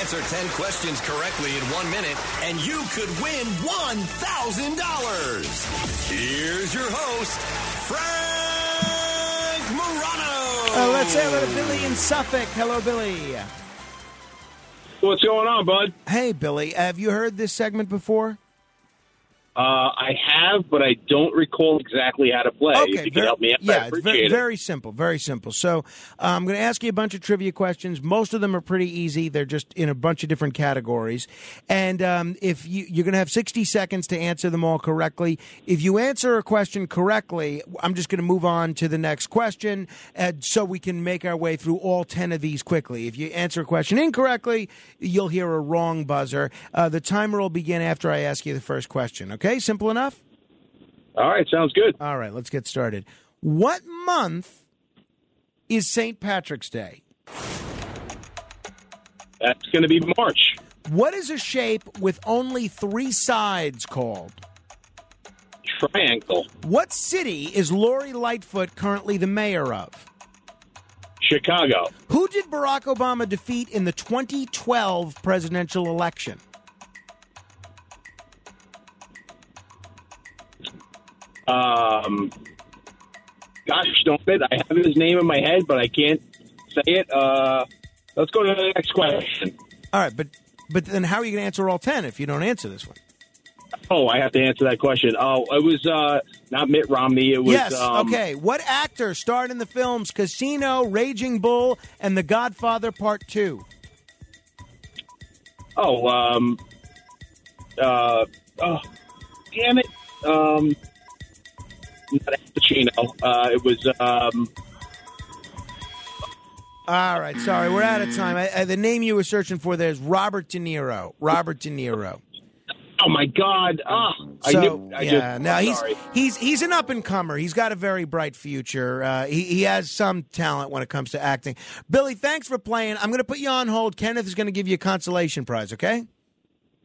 Answer ten questions correctly in one minute, and you could win one thousand dollars. Here's your host, Frank Morano. Uh, let's say hello to Billy in Suffolk. Hello, Billy. What's going on, bud? Hey, Billy. Have you heard this segment before? Uh, I have, but I don't recall exactly how to play. Okay, if you can help me out, yeah, I appreciate very, it. Very simple, very simple. So uh, I'm going to ask you a bunch of trivia questions. Most of them are pretty easy. They're just in a bunch of different categories. And um, if you, you're going to have sixty seconds to answer them all correctly. If you answer a question correctly, I'm just going to move on to the next question uh, so we can make our way through all ten of these quickly. If you answer a question incorrectly, you'll hear a wrong buzzer. Uh, the timer will begin after I ask you the first question, okay? Okay, simple enough? All right, sounds good. All right, let's get started. What month is Saint Patrick's Day? That's going to be March. What is a shape with only three sides called? Triangle. What city is Lori Lightfoot currently the mayor of? Chicago. Who did Barack Obama defeat in the twenty twelve presidential election? Um, gosh, don't it. I have his name in my head, but I can't say it. Uh, let's go to the next question. All right, but but then how are you going to answer all ten if you don't answer this one? Oh, I have to answer that question. Oh, it was uh, not Mitt Romney. It was yes. Um, okay, what actor starred in the films Casino, Raging Bull, and The Godfather Part Two? Oh, um, uh, oh, damn it, um. Not Al Pacino. Uh, it was. Um... All right, sorry, we're out of time. I, I, the name you were searching for there is Robert De Niro. Robert De Niro. Oh my God! Oh, so, I knew, I yeah, just, now he's sorry. he's he's an up and comer. He's got a very bright future. Uh, he he has some talent when it comes to acting. Billy, thanks for playing. I'm going to put you on hold. Kenneth is going to give you a consolation prize. Okay.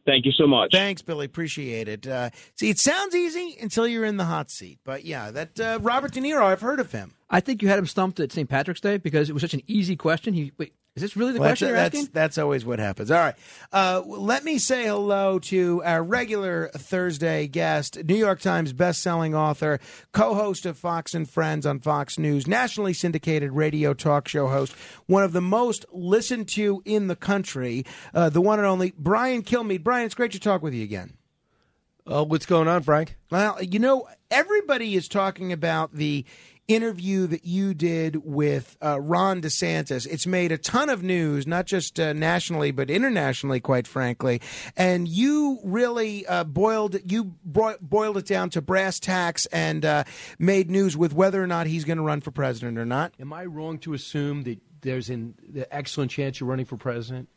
Thank you so much. Thanks, Billy. Appreciate it. Uh, see, it sounds easy until you're in the hot seat. But, yeah, that uh, Robert De Niro, I've heard of him. I think you had him stumped at Saint Patrick's Day because it was such an easy question. He wait, Is this really the well, question that's, you're that's, asking? That's always what happens. All right. Uh, let me say hello to our regular Thursday guest, New York Times bestselling author, co-host of Fox and Friends on Fox News, nationally syndicated radio talk show host, one of the most listened to in the country, uh, the one and only Brian Kilmeade. Brian, it's great to talk with you again. Uh, what's going on, Frank? Well, you know, everybody is talking about the interview that you did with uh, Ron DeSantis. It's made a ton of news, not just uh, nationally, but internationally, quite frankly. And you really uh, boiled you bro- boiled it down to brass tacks and uh, made news with whether or not he's going to run for president or not. Am I wrong to assume that there's an excellent chance you're running for president?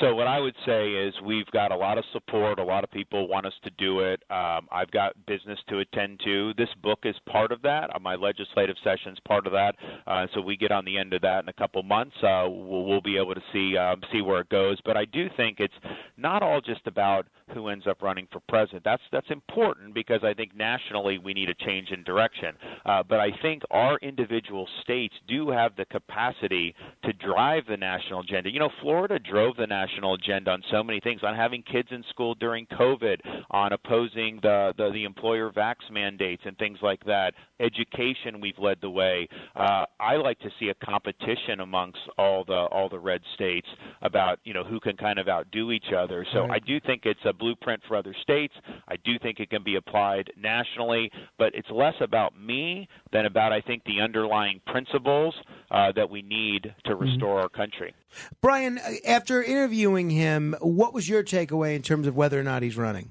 So what I would say is we've got a lot of support. A lot of people want us to do it. Um, I've got business to attend to. This book is part of that. My legislative session's part of that. Uh, so we get on the end of that in a couple months. Uh, we'll, we'll be able to see um, see where it goes. But I do think it's not all just about who ends up running for president. That's that's important because I think nationally we need a change in direction. Uh, but I think our individual states do have the capacity to drive the national agenda. You know, Florida drove the national agenda on so many things, on having kids in school during COVID, on opposing the, the, the employer vax mandates and things like that. Education, we've led the way. Uh, I like to see a competition amongst all the all the red states about, you know, who can kind of outdo each other. So right. I do think it's a blueprint for other states. I do think it can be applied nationally, but it's less about me than about, I think, the underlying principles uh, that we need to restore mm-hmm. our country. Brian, after interviewing him, what was your takeaway in terms of whether or not he's running?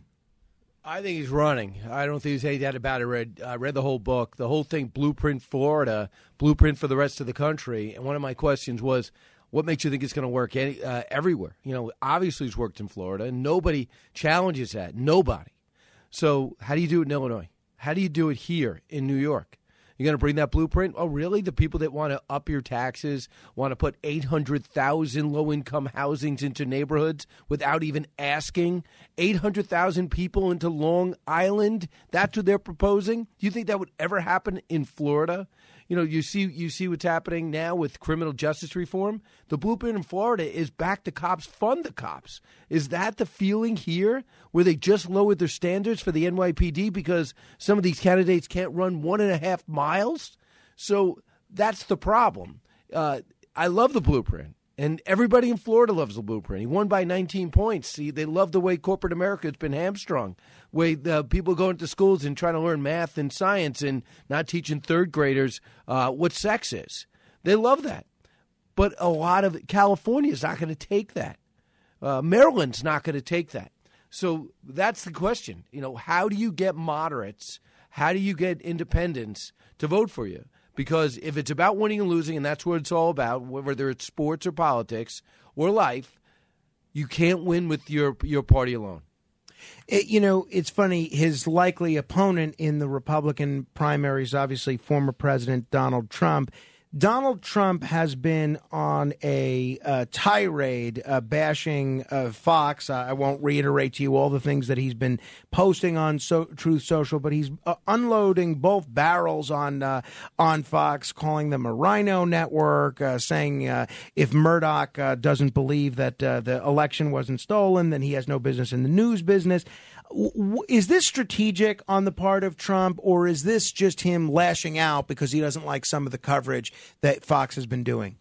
I think he's running. I don't think there's any doubt about it. I read, I read the whole book, the whole thing, Blueprint Florida, Blueprint for the rest of the country. And one of my questions was, what makes you think it's going to work any, uh, everywhere? You know, obviously it's worked in Florida, and nobody challenges that. Nobody. So how do you do it in Illinois? How do you do it here in New York? You're going to bring that blueprint? Oh, really? The people that want to up your taxes, want to put eight hundred thousand low-income housings into neighborhoods without even asking? eight hundred thousand people into Long Island? That's what they're proposing? Do you think that would ever happen in Florida? You know, you see you see what's happening now with criminal justice reform. The blueprint in Florida is back the cops, fund the cops. Is that the feeling here where they just lowered their standards for the N Y P D because some of these candidates can't run one and a half miles? So that's the problem. Uh, I love the blueprint. And everybody in Florida loves the blueprint. He won by nineteen points. See, they love the way corporate America has been hamstrung, way the people go into schools and trying to learn math and science and not teaching third graders uh, what sex is. They love that. But a lot of California is not going to take that. Uh, Maryland's not going to take that. So that's the question. You know, how do you get moderates? How do you get independents to vote for you? Because if it's about winning and losing, and that's what it's all about, whether it's sports or politics or life, you can't win with your your party alone. It, you know, it's funny. His likely opponent in the Republican primary is obviously former President Donald Trump. Donald Trump has been on a uh, tirade uh, bashing uh, Fox. I won't reiterate to you all the things that he's been posting on so- Truth Social, but he's uh, unloading both barrels on uh, on Fox, calling them a rhino network, uh, saying uh, if Murdoch uh, doesn't believe that uh, the election wasn't stolen, then he has no business in the news business. Is this strategic on the part of Trump, or is this just him lashing out because he doesn't like some of the coverage that Fox has been doing?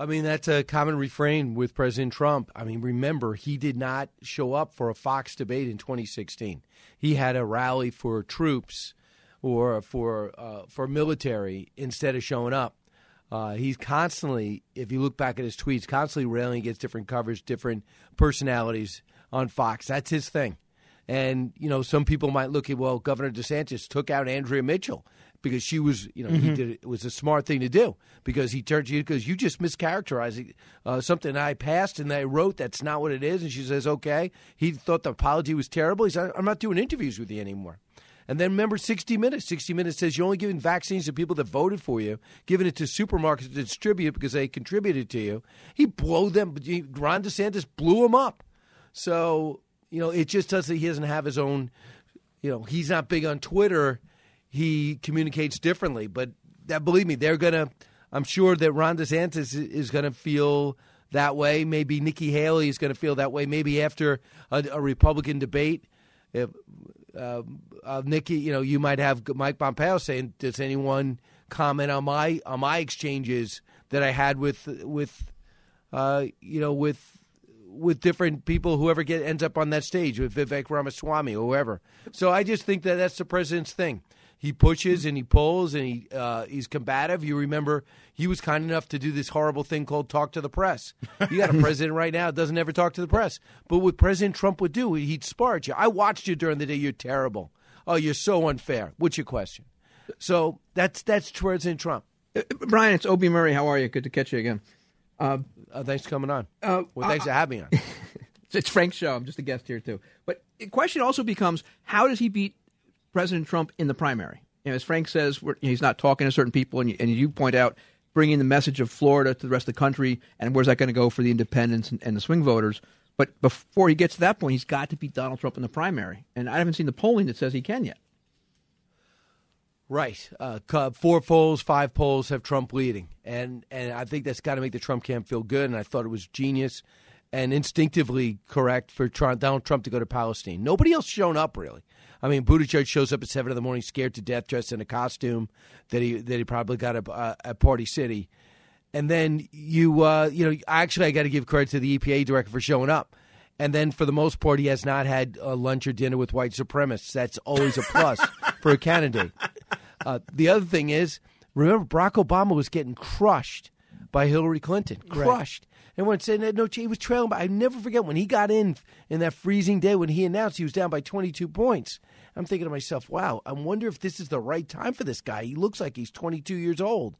I mean, that's a common refrain with President Trump. I mean, remember, he did not show up for a Fox debate in twenty sixteen. He had a rally for troops or for uh, for military instead of showing up. Uh, he's constantly, if you look back at his tweets, constantly railing against different coverage, different personalities on Fox. That's his thing. And, you know, some people might look at, well, Governor DeSantis took out Andrea Mitchell because she was, you know, mm-hmm. he did, it was a smart thing to do because he turned to you because you just mischaracterized uh, something I passed and I wrote. That's not what it is. And she says, OK, he thought the apology was terrible. He said, I'm not doing interviews with you anymore. And then remember sixty minutes. sixty minutes says you're only giving vaccines to people that voted for you, giving it to supermarkets to distribute because they contributed to you. He blew them. Ron DeSantis blew him up. So, you know, it just doesn't, he doesn't have his own, you know, he's not big on Twitter. He communicates differently. But that, believe me, they're going to, I'm sure that Ron DeSantis is, is going to feel that way. Maybe Nikki Haley is going to feel that way. Maybe after a, a Republican debate, if, uh, uh, Nikki, you know, you might have Mike Pompeo saying, "Does anyone comment on my on my exchanges that I had with with uh, you know with with different people? Whoever get ends up on that stage with Vivek Ramaswamy or whoever." So I just think that that's the president's thing. He pushes and he pulls and he uh, he's combative. You remember he was kind enough to do this horrible thing called talk to the press. You got a president right now that doesn't ever talk to the press. But what President Trump would do, he'd spar at you. I watched you during the day. You're terrible. Oh, you're so unfair. What's your question? So that's that's President Trump. Uh, Brian, it's Obi Murray. How are you? Good to catch you again. Uh, uh, thanks for coming on. Uh, well, thanks uh, for having me on. It's Frank's show. I'm just a guest here, too. But the question also becomes, how does he beat President Trump in the primary? You know, as Frank says, we're, he's not talking to certain people, and you, and you point out bringing the message of Florida to the rest of the country, and where's that going to go for the independents and, and the swing voters? But before he gets to that point, he's got to beat Donald Trump in the primary, and I haven't seen the polling that says he can yet. Right. Uh, four polls, five polls have Trump leading, and and I think that's got to make the Trump camp feel good, and I thought it was genius and instinctively correct for Trump, Donald Trump to go to Palestine. Nobody else shown up, really. I mean, Buttigieg shows up at seven in the morning, scared to death, dressed in a costume that he that he probably got at, uh, at Party City, and then you uh, you know actually I got to give credit to the E P A director for showing up, and then for the most part he has not had a lunch or dinner with white supremacists. That's always a plus for a candidate. Uh, the other thing is, remember Barack Obama was getting crushed by Hillary Clinton, crushed. Right. Everyone said that no, he was trailing by. I never forget when he got in in that freezing day when he announced he was down by twenty-two points. I'm thinking to myself, wow, I wonder if this is the right time for this guy. He looks like he's twenty-two years old.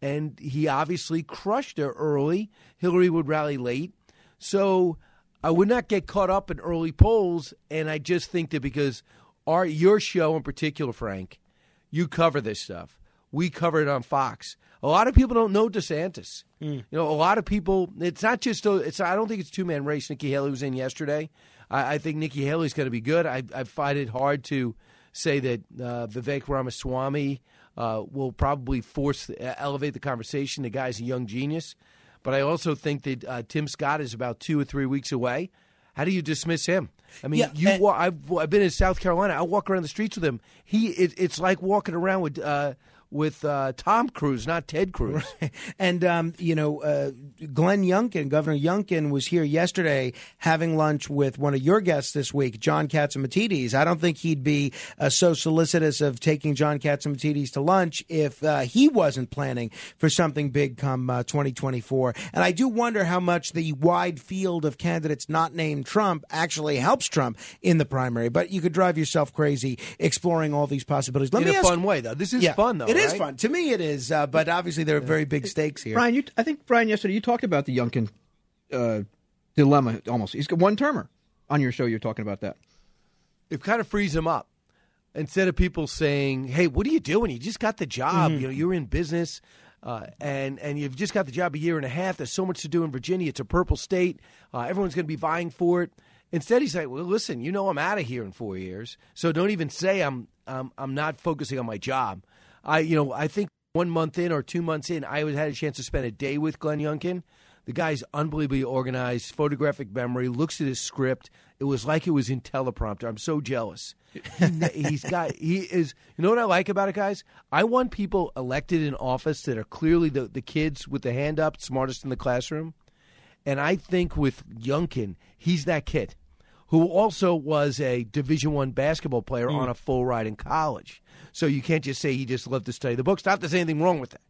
And he obviously crushed her early. Hillary would rally late. So I would not get caught up in early polls. And I just think that because our your show in particular, Frank, you cover this stuff. We cover it on Fox. A lot of people don't know DeSantis. Mm. You know, a lot of people. It's not just. It's. I don't think it's a two-man race. Nikki Haley was in yesterday. I, I think Nikki Haley's going to be good. I, I find it hard to say that uh, Vivek Ramaswamy uh, will probably force uh, elevate the conversation. The guy's a young genius, but I also think that uh, Tim Scott is about two or three weeks away. How do you dismiss him? I mean, yeah, you. And- wa- I've, I've been in South Carolina. I walk around the streets with him. He. It, it's like walking around with. Uh, With uh, Tom Cruise, not Ted Cruz. Right. And, um, you know, uh, Glenn Youngkin, Governor Youngkin, was here yesterday having lunch with one of your guests this week, John Katsimatidis. I don't think he'd be uh, so solicitous of taking John Katsimatidis to lunch if uh, he wasn't planning for something big come uh, twenty twenty-four. And I do wonder how much the wide field of candidates not named Trump actually helps Trump in the primary. But you could drive yourself crazy exploring all these possibilities. Let in me a ask- fun way, though. This is yeah. fun, though. It It is fun. To me, it is. Uh, but obviously, there are very big stakes here. Brian, you, I think, Brian, yesterday you talked about the Youngkin uh, dilemma almost. He's got one-termer on your show. You're talking about that. It kind of frees him up. Instead of people saying, hey, what are you doing? You just got the job. Mm-hmm. You know, you're in business, uh, and, and you've just got the job a year and a half. There's so much to do in Virginia. It's a purple state. Uh, everyone's going to be vying for it. Instead, he's like, well, listen, you know I'm out of here in four years, so don't even say I'm um, I'm not focusing on my job. I, you know, I think one month in or two months in, I had a chance to spend a day with Glenn Youngkin. The guy's unbelievably organized, photographic memory, looks at his script. It was like it was in teleprompter. I'm so jealous. He, he's got, he is, you know what I like about it, guys? I want people elected in office that are clearly the, the kids with the hand up, smartest in the classroom. And I think with Youngkin, he's that kid who also was a Division One basketball player mm. on a full ride in college. So you can't just say he just loved to study the books. Not that there's anything wrong with that.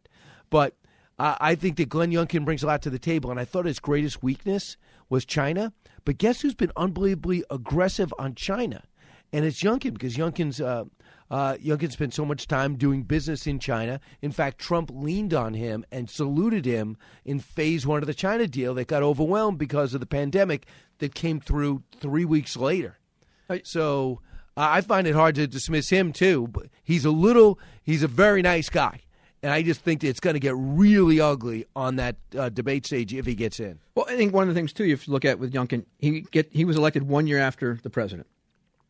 But uh, I think that Glenn Youngkin brings a lot to the table, and I thought his greatest weakness was China. But guess who's been unbelievably aggressive on China? And it's Youngkin, because Youngkin's, uh, uh, Youngkin spent so much time doing business in China. In fact, Trump leaned on him and saluted him in phase one of the China deal that got overwhelmed because of the pandemic that came through three weeks later. So uh, I find it hard to dismiss him, too. But he's a little he's a very nice guy. And I just think it's going to get really ugly on that uh, debate stage if he gets in. Well, I think one of the things, too, you have to look at with Youngkin, he get he was elected one year after the president.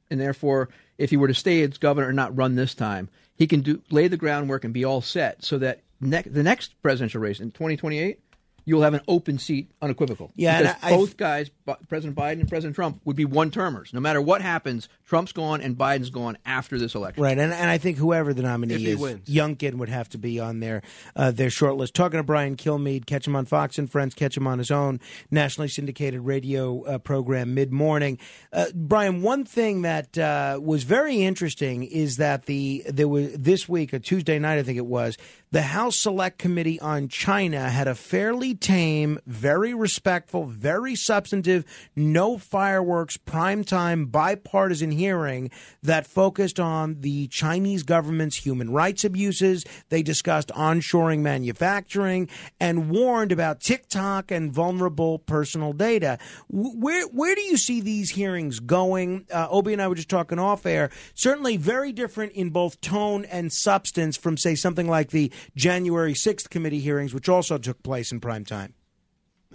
And therefore, if he were to stay as governor and not run this time, he can do lay the groundwork and be all set so that ne- the next presidential race in twenty twenty-eight, you'll have an open seat unequivocal. Yeah, because and I, both I've, guys, B- President Biden and President Trump, would be one-termers. No matter what happens, Trump's gone and Biden's gone after this election. Right, and, and I think whoever the nominee is, wins. Youngkin would have to be on their, uh, their short list. Talking to Brian Kilmeade, catch him on Fox and Friends, catch him on his own nationally syndicated radio uh, program mid-morning. Uh, Brian, one thing that uh, was very interesting is that the there was this week, a Tuesday night I think it was, the House Select Committee on China had a fairly tame, very respectful, very substantive, no fireworks, primetime, bipartisan hearing that focused on the Chinese government's human rights abuses. They discussed onshoring manufacturing and warned about TikTok and vulnerable personal data. Where where do you see these hearings going? Uh, Obi and I were just talking off air. Certainly very different in both tone and substance from, say, something like the January sixth committee hearings, which also took place in prime time.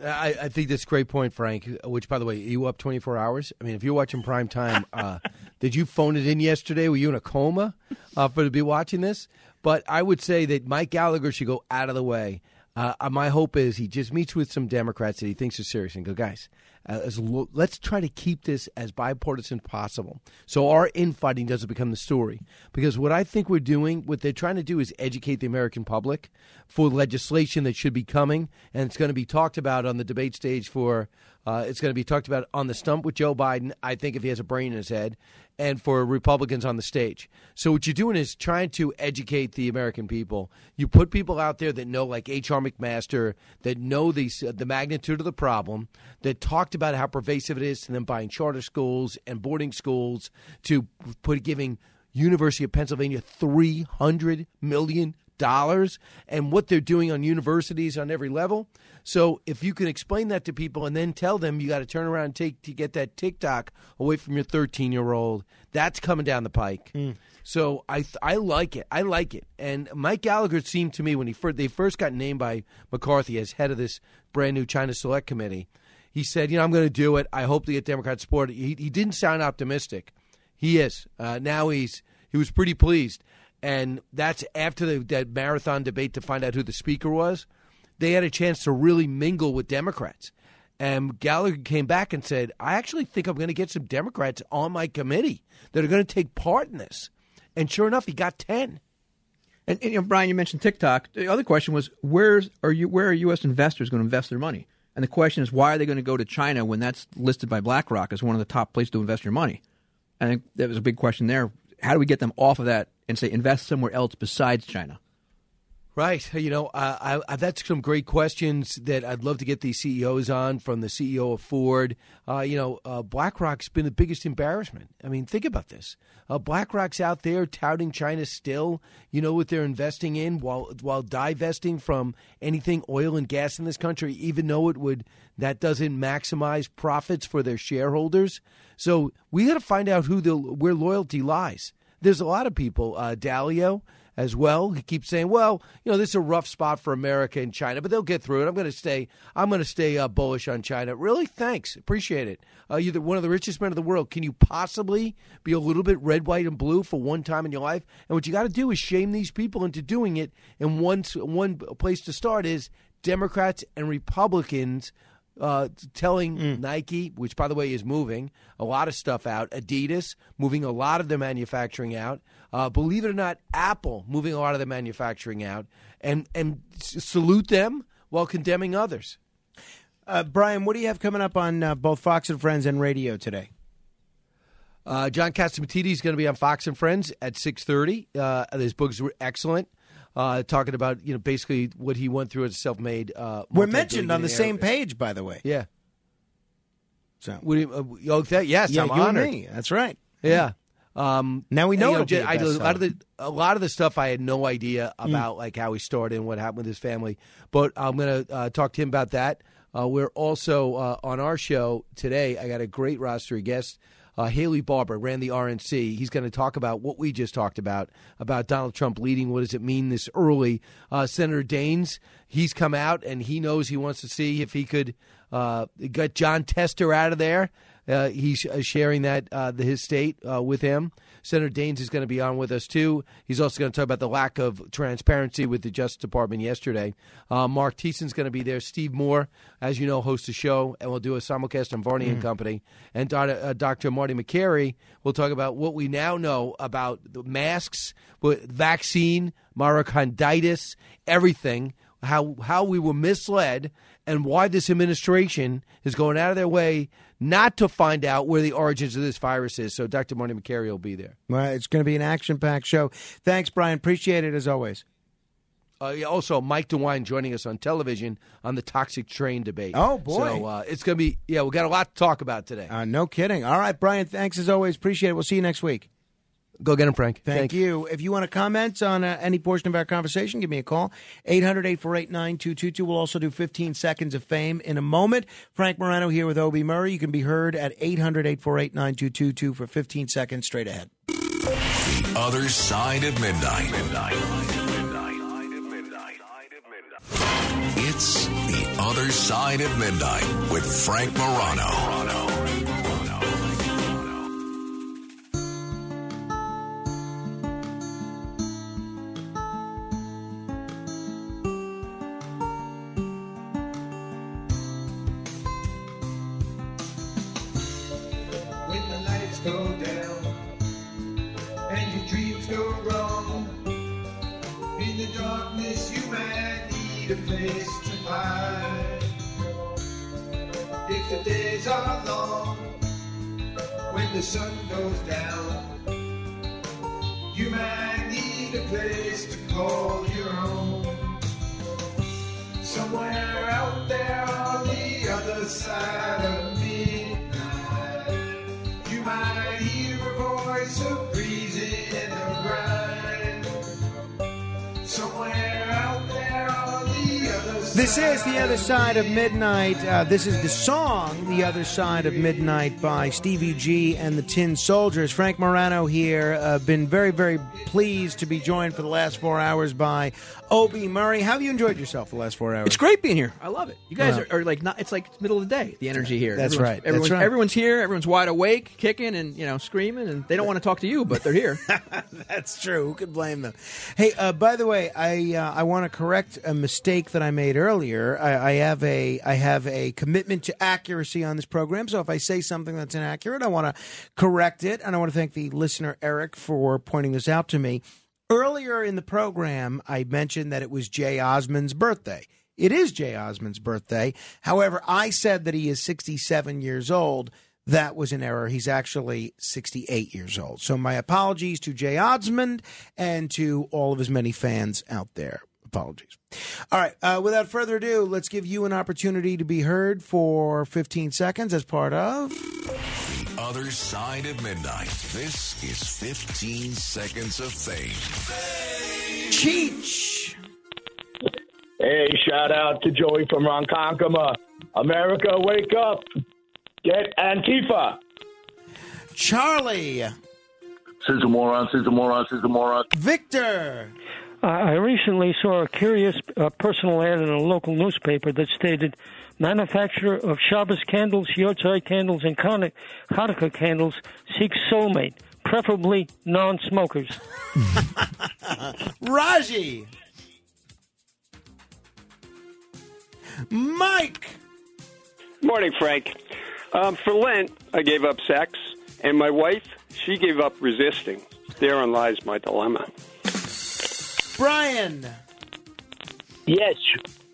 I, I think that's a great point, Frank, which, by the way, are you up twenty-four hours? I mean, if you're watching prime time, uh, did you phone it in yesterday? Were you in a coma uh, for to be watching this? But I would say that Mike Gallagher should go out of the way. Uh, my hope is he just meets with some Democrats that he thinks are serious and go, guys, uh, as lo- let's try to keep this as bipartisan as possible so our infighting doesn't become the story. Because what I think we're doing, what they're trying to do is educate the American public for legislation that should be coming. And it's going to be talked about on the debate stage for uh, it's going to be talked about on the stump with Joe Biden, I think, if he has a brain in his head, and for Republicans on the stage. So what you're doing is trying to educate the American people. You put people out there that know, like H R McMaster, that know the, the magnitude of the problem, that talked about how pervasive it is, and then buying charter schools and boarding schools to put giving University of Pennsylvania three hundred million dollars. Dollars and what they're doing on universities on every level. So if you can explain that to people and then tell them you got to turn around and take to get that TikTok away from your thirteen year old, that's coming down the pike. Mm. So I I like it. I like it. And Mike Gallagher seemed to me when he first, they first got named by McCarthy as head of this brand new China Select Committee, he said, you know, I'm going to do it. I hope to get Democrat support. He, he didn't sound optimistic. He is uh, now he's he was pretty pleased. And that's after the, that marathon debate to find out who the speaker was. They had a chance to really mingle with Democrats. And Gallagher came back and said, I actually think I'm going to get some Democrats on my committee that are going to take part in this. And sure enough, he got ten. And, and you know, Brian, you mentioned TikTok. The other question was, where's are you? Where are U S investors going to invest their money? And the question is, why are they going to go to China when that's listed by BlackRock as one of the top places to invest your money? I think that was a big question there. How do we get them off of that and say invest somewhere else besides China? Right. You know, uh, I, I, that's some great questions that I'd love to get these C E Os on, from the C E O of Ford. Uh, you know, uh, BlackRock's been the biggest embarrassment. I mean, think about this. Uh, BlackRock's out there touting China still, you know, what they're investing in while while divesting from anything oil and gas in this country, even though it would that doesn't maximize profits for their shareholders. So we got to find out who the where loyalty lies. There's a lot of people, uh, Dalio as well. He keeps saying, well, you know, this is a rough spot for America and China, but they'll get through it. I'm going to stay I'm going to stay uh, bullish on China. Really? Thanks. Appreciate it. Uh, you're the, one of the richest men in the world. Can you possibly be a little bit red, white, and blue for one time in your life? And what you got to do is shame these people into doing it. And one, one place to start is Democrats and Republicans Uh, telling mm. Nike, which, by the way, is moving a lot of stuff out, Adidas moving a lot of their manufacturing out, uh, believe it or not, Apple moving a lot of their manufacturing out, and, and salute them while condemning others. Uh, Brian, what do you have coming up on uh, both Fox and Friends and radio today? Uh, John Catsimatidis is going to be on Fox and Friends at six thirty. Uh, his books were excellent. Uh, talking about, you know, basically what he went through as a self-made. Uh, We're mentioned on the same page, by the way. Yeah. So, would you, uh, oh, that, yes, yeah, I'm honored. Me. That's right. Yeah. Um, now we know. You know it'll I, be a, I, a lot of the a lot of the stuff I had no idea about, mm. like how he started and what happened with his family. But I'm going to uh, talk to him about that. Uh, we're also uh, on our show today. I got a great roster of guests. Uh, Haley Barbour ran the R N C. He's going to talk about what we just talked about, about Donald Trump leading. What does it mean this early? Uh, Senator Daines, he's come out and he knows he wants to see if he could uh, get John Tester out of there. Uh, he's sharing that uh, his state uh, with him. Senator Daines is going to be on with us, too. He's also going to talk about the lack of transparency with the Justice Department yesterday. Uh, Mark Thiessen's going to be there. Steve Moore, as you know, hosts the show, and we'll do a simulcast on Varney mm. and Company. And uh, Doctor Marty McCary will talk about what we now know about the masks, vaccine, myocarditis, everything, how how we were misled, and why this administration is going out of their way not to find out where the origins of this virus is. So Doctor Marty McCary will be there. Well, it's going to be an action-packed show. Thanks, Brian. Appreciate it, as always. Uh, also, Mike DeWine joining us on television on the toxic train debate. Oh, boy. So uh, it's going to be, yeah, we got a lot to talk about today. Uh, no kidding. All right, Brian, thanks as always. Appreciate it. We'll see you next week. Go get him, Frank. Thank Thanks. you. If you want to comment on uh, any portion of our conversation, give me a call. eight hundred, eight four eight, nine two two two. We'll also do fifteen seconds of fame in a moment. Frank Morano here with Obi Murray. You can be heard at eight hundred, eight four eight, nine two two two for fifteen seconds straight ahead. The Other Side of Midnight. Midnight. Midnight. Midnight. It's The Other Side of Midnight with Frank Morano. Morano. If the days are long, when the sun goes down, you might need a place to call your own. Somewhere out there on the other side of midnight, you might hear a voice of breeze in the grind. Somewhere out there on the other side. This is The Other Side of Midnight. Uh, this is the song, The Other Side of Midnight, by Stevie G and the Tin Soldiers. Frank Morano here. Uh, been very, very pleased to be joined for the last four hours by Obi Murray. How have you enjoyed yourself the last four hours? It's great being here. I love it. You guys wow. are, are like, not, it's like middle of the day, the energy here. That's everyone's, right. Everyone's, That's right. Everyone's here. Everyone's wide awake, kicking and, you know, screaming, and they don't want to talk to you, but they're here. That's true. Who could blame them? Hey, uh, by the way, I uh, I want to correct a mistake that I made earlier. Earlier, I, I have a I have a commitment to accuracy on this program. So if I say something that's inaccurate, I want to correct it, and I want to thank the listener Eric for pointing this out to me. Earlier in the program, I mentioned that it was Jay Osmond's birthday. It is Jay Osmond's birthday. However, I said that he is sixty-seven years old. That was an error. He's actually sixty-eight years old. So my apologies to Jay Osmond and to all of his many fans out there. Apologies. All right. Uh, without further ado, let's give you an opportunity to be heard for fifteen seconds as part of The Other Side of Midnight. This is fifteen seconds of fame. Cheech. Hey, shout out to Joey from Ronkonkoma. America, wake up. Get Antifa. Charlie. Sizzle moron, sizzle moron, sizzle moron. Victor. I recently saw a curious uh, personal ad in a local newspaper that stated, manufacturer of Shabbos candles, Yotzei candles, and Hanukkah Con- candles seeks soulmate, preferably non-smokers. Raji! Mike! Morning, Frank. Um, for Lent, I gave up sex, and my wife, she gave up resisting. Therein lies my dilemma. Brian. Yes,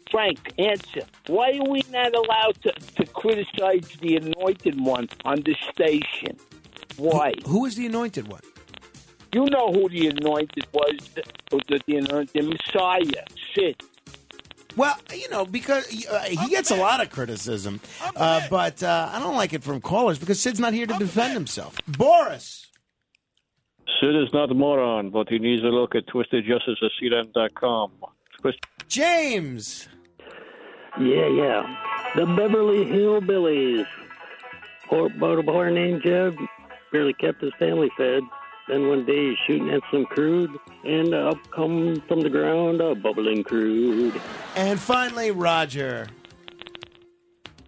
Frank, answer. Why are we not allowed to, to criticize the Anointed One on this station? Why? Who, who is the Anointed One? You know who the Anointed was, the, the, the Messiah, Sid. Well, you know, because uh, he gets a lot of criticism, uh, but uh, I don't like it from callers because Sid's not here to defend himself. Boris. Sid is not a moron, but he needs a look at twisted justice at c d m dot com. Twist- James! Yeah, yeah. The Beverly Hillbillies. Poor, poor, poor named Jeb barely kept his family fed. Then one day he's shooting at some crude, and up comes from the ground a bubbling crude. And finally, Roger.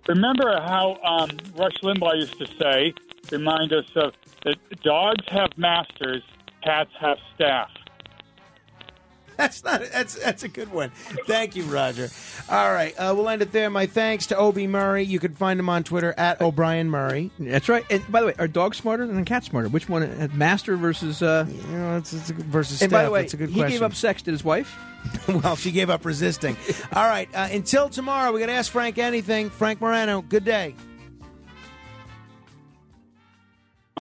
Remember how um, Rush Limbaugh used to say, remind us of that dogs have masters, cats have staff. That's not. That's that's a good one. Thank you, Roger. All right, uh, we'll end it there. My thanks to Obi Murray. You can find him on Twitter at O'Brien Murray. That's right. And by the way, are dogs smarter than cats smarter? Which one? Master versus uh, you know, it's, it's a, versus. And staff. By the way, that's a good he question. Gave up sex to his wife. Well, she gave up resisting. All right. Uh, until tomorrow, we're going to ask Frank anything. Frank Morano. Good day.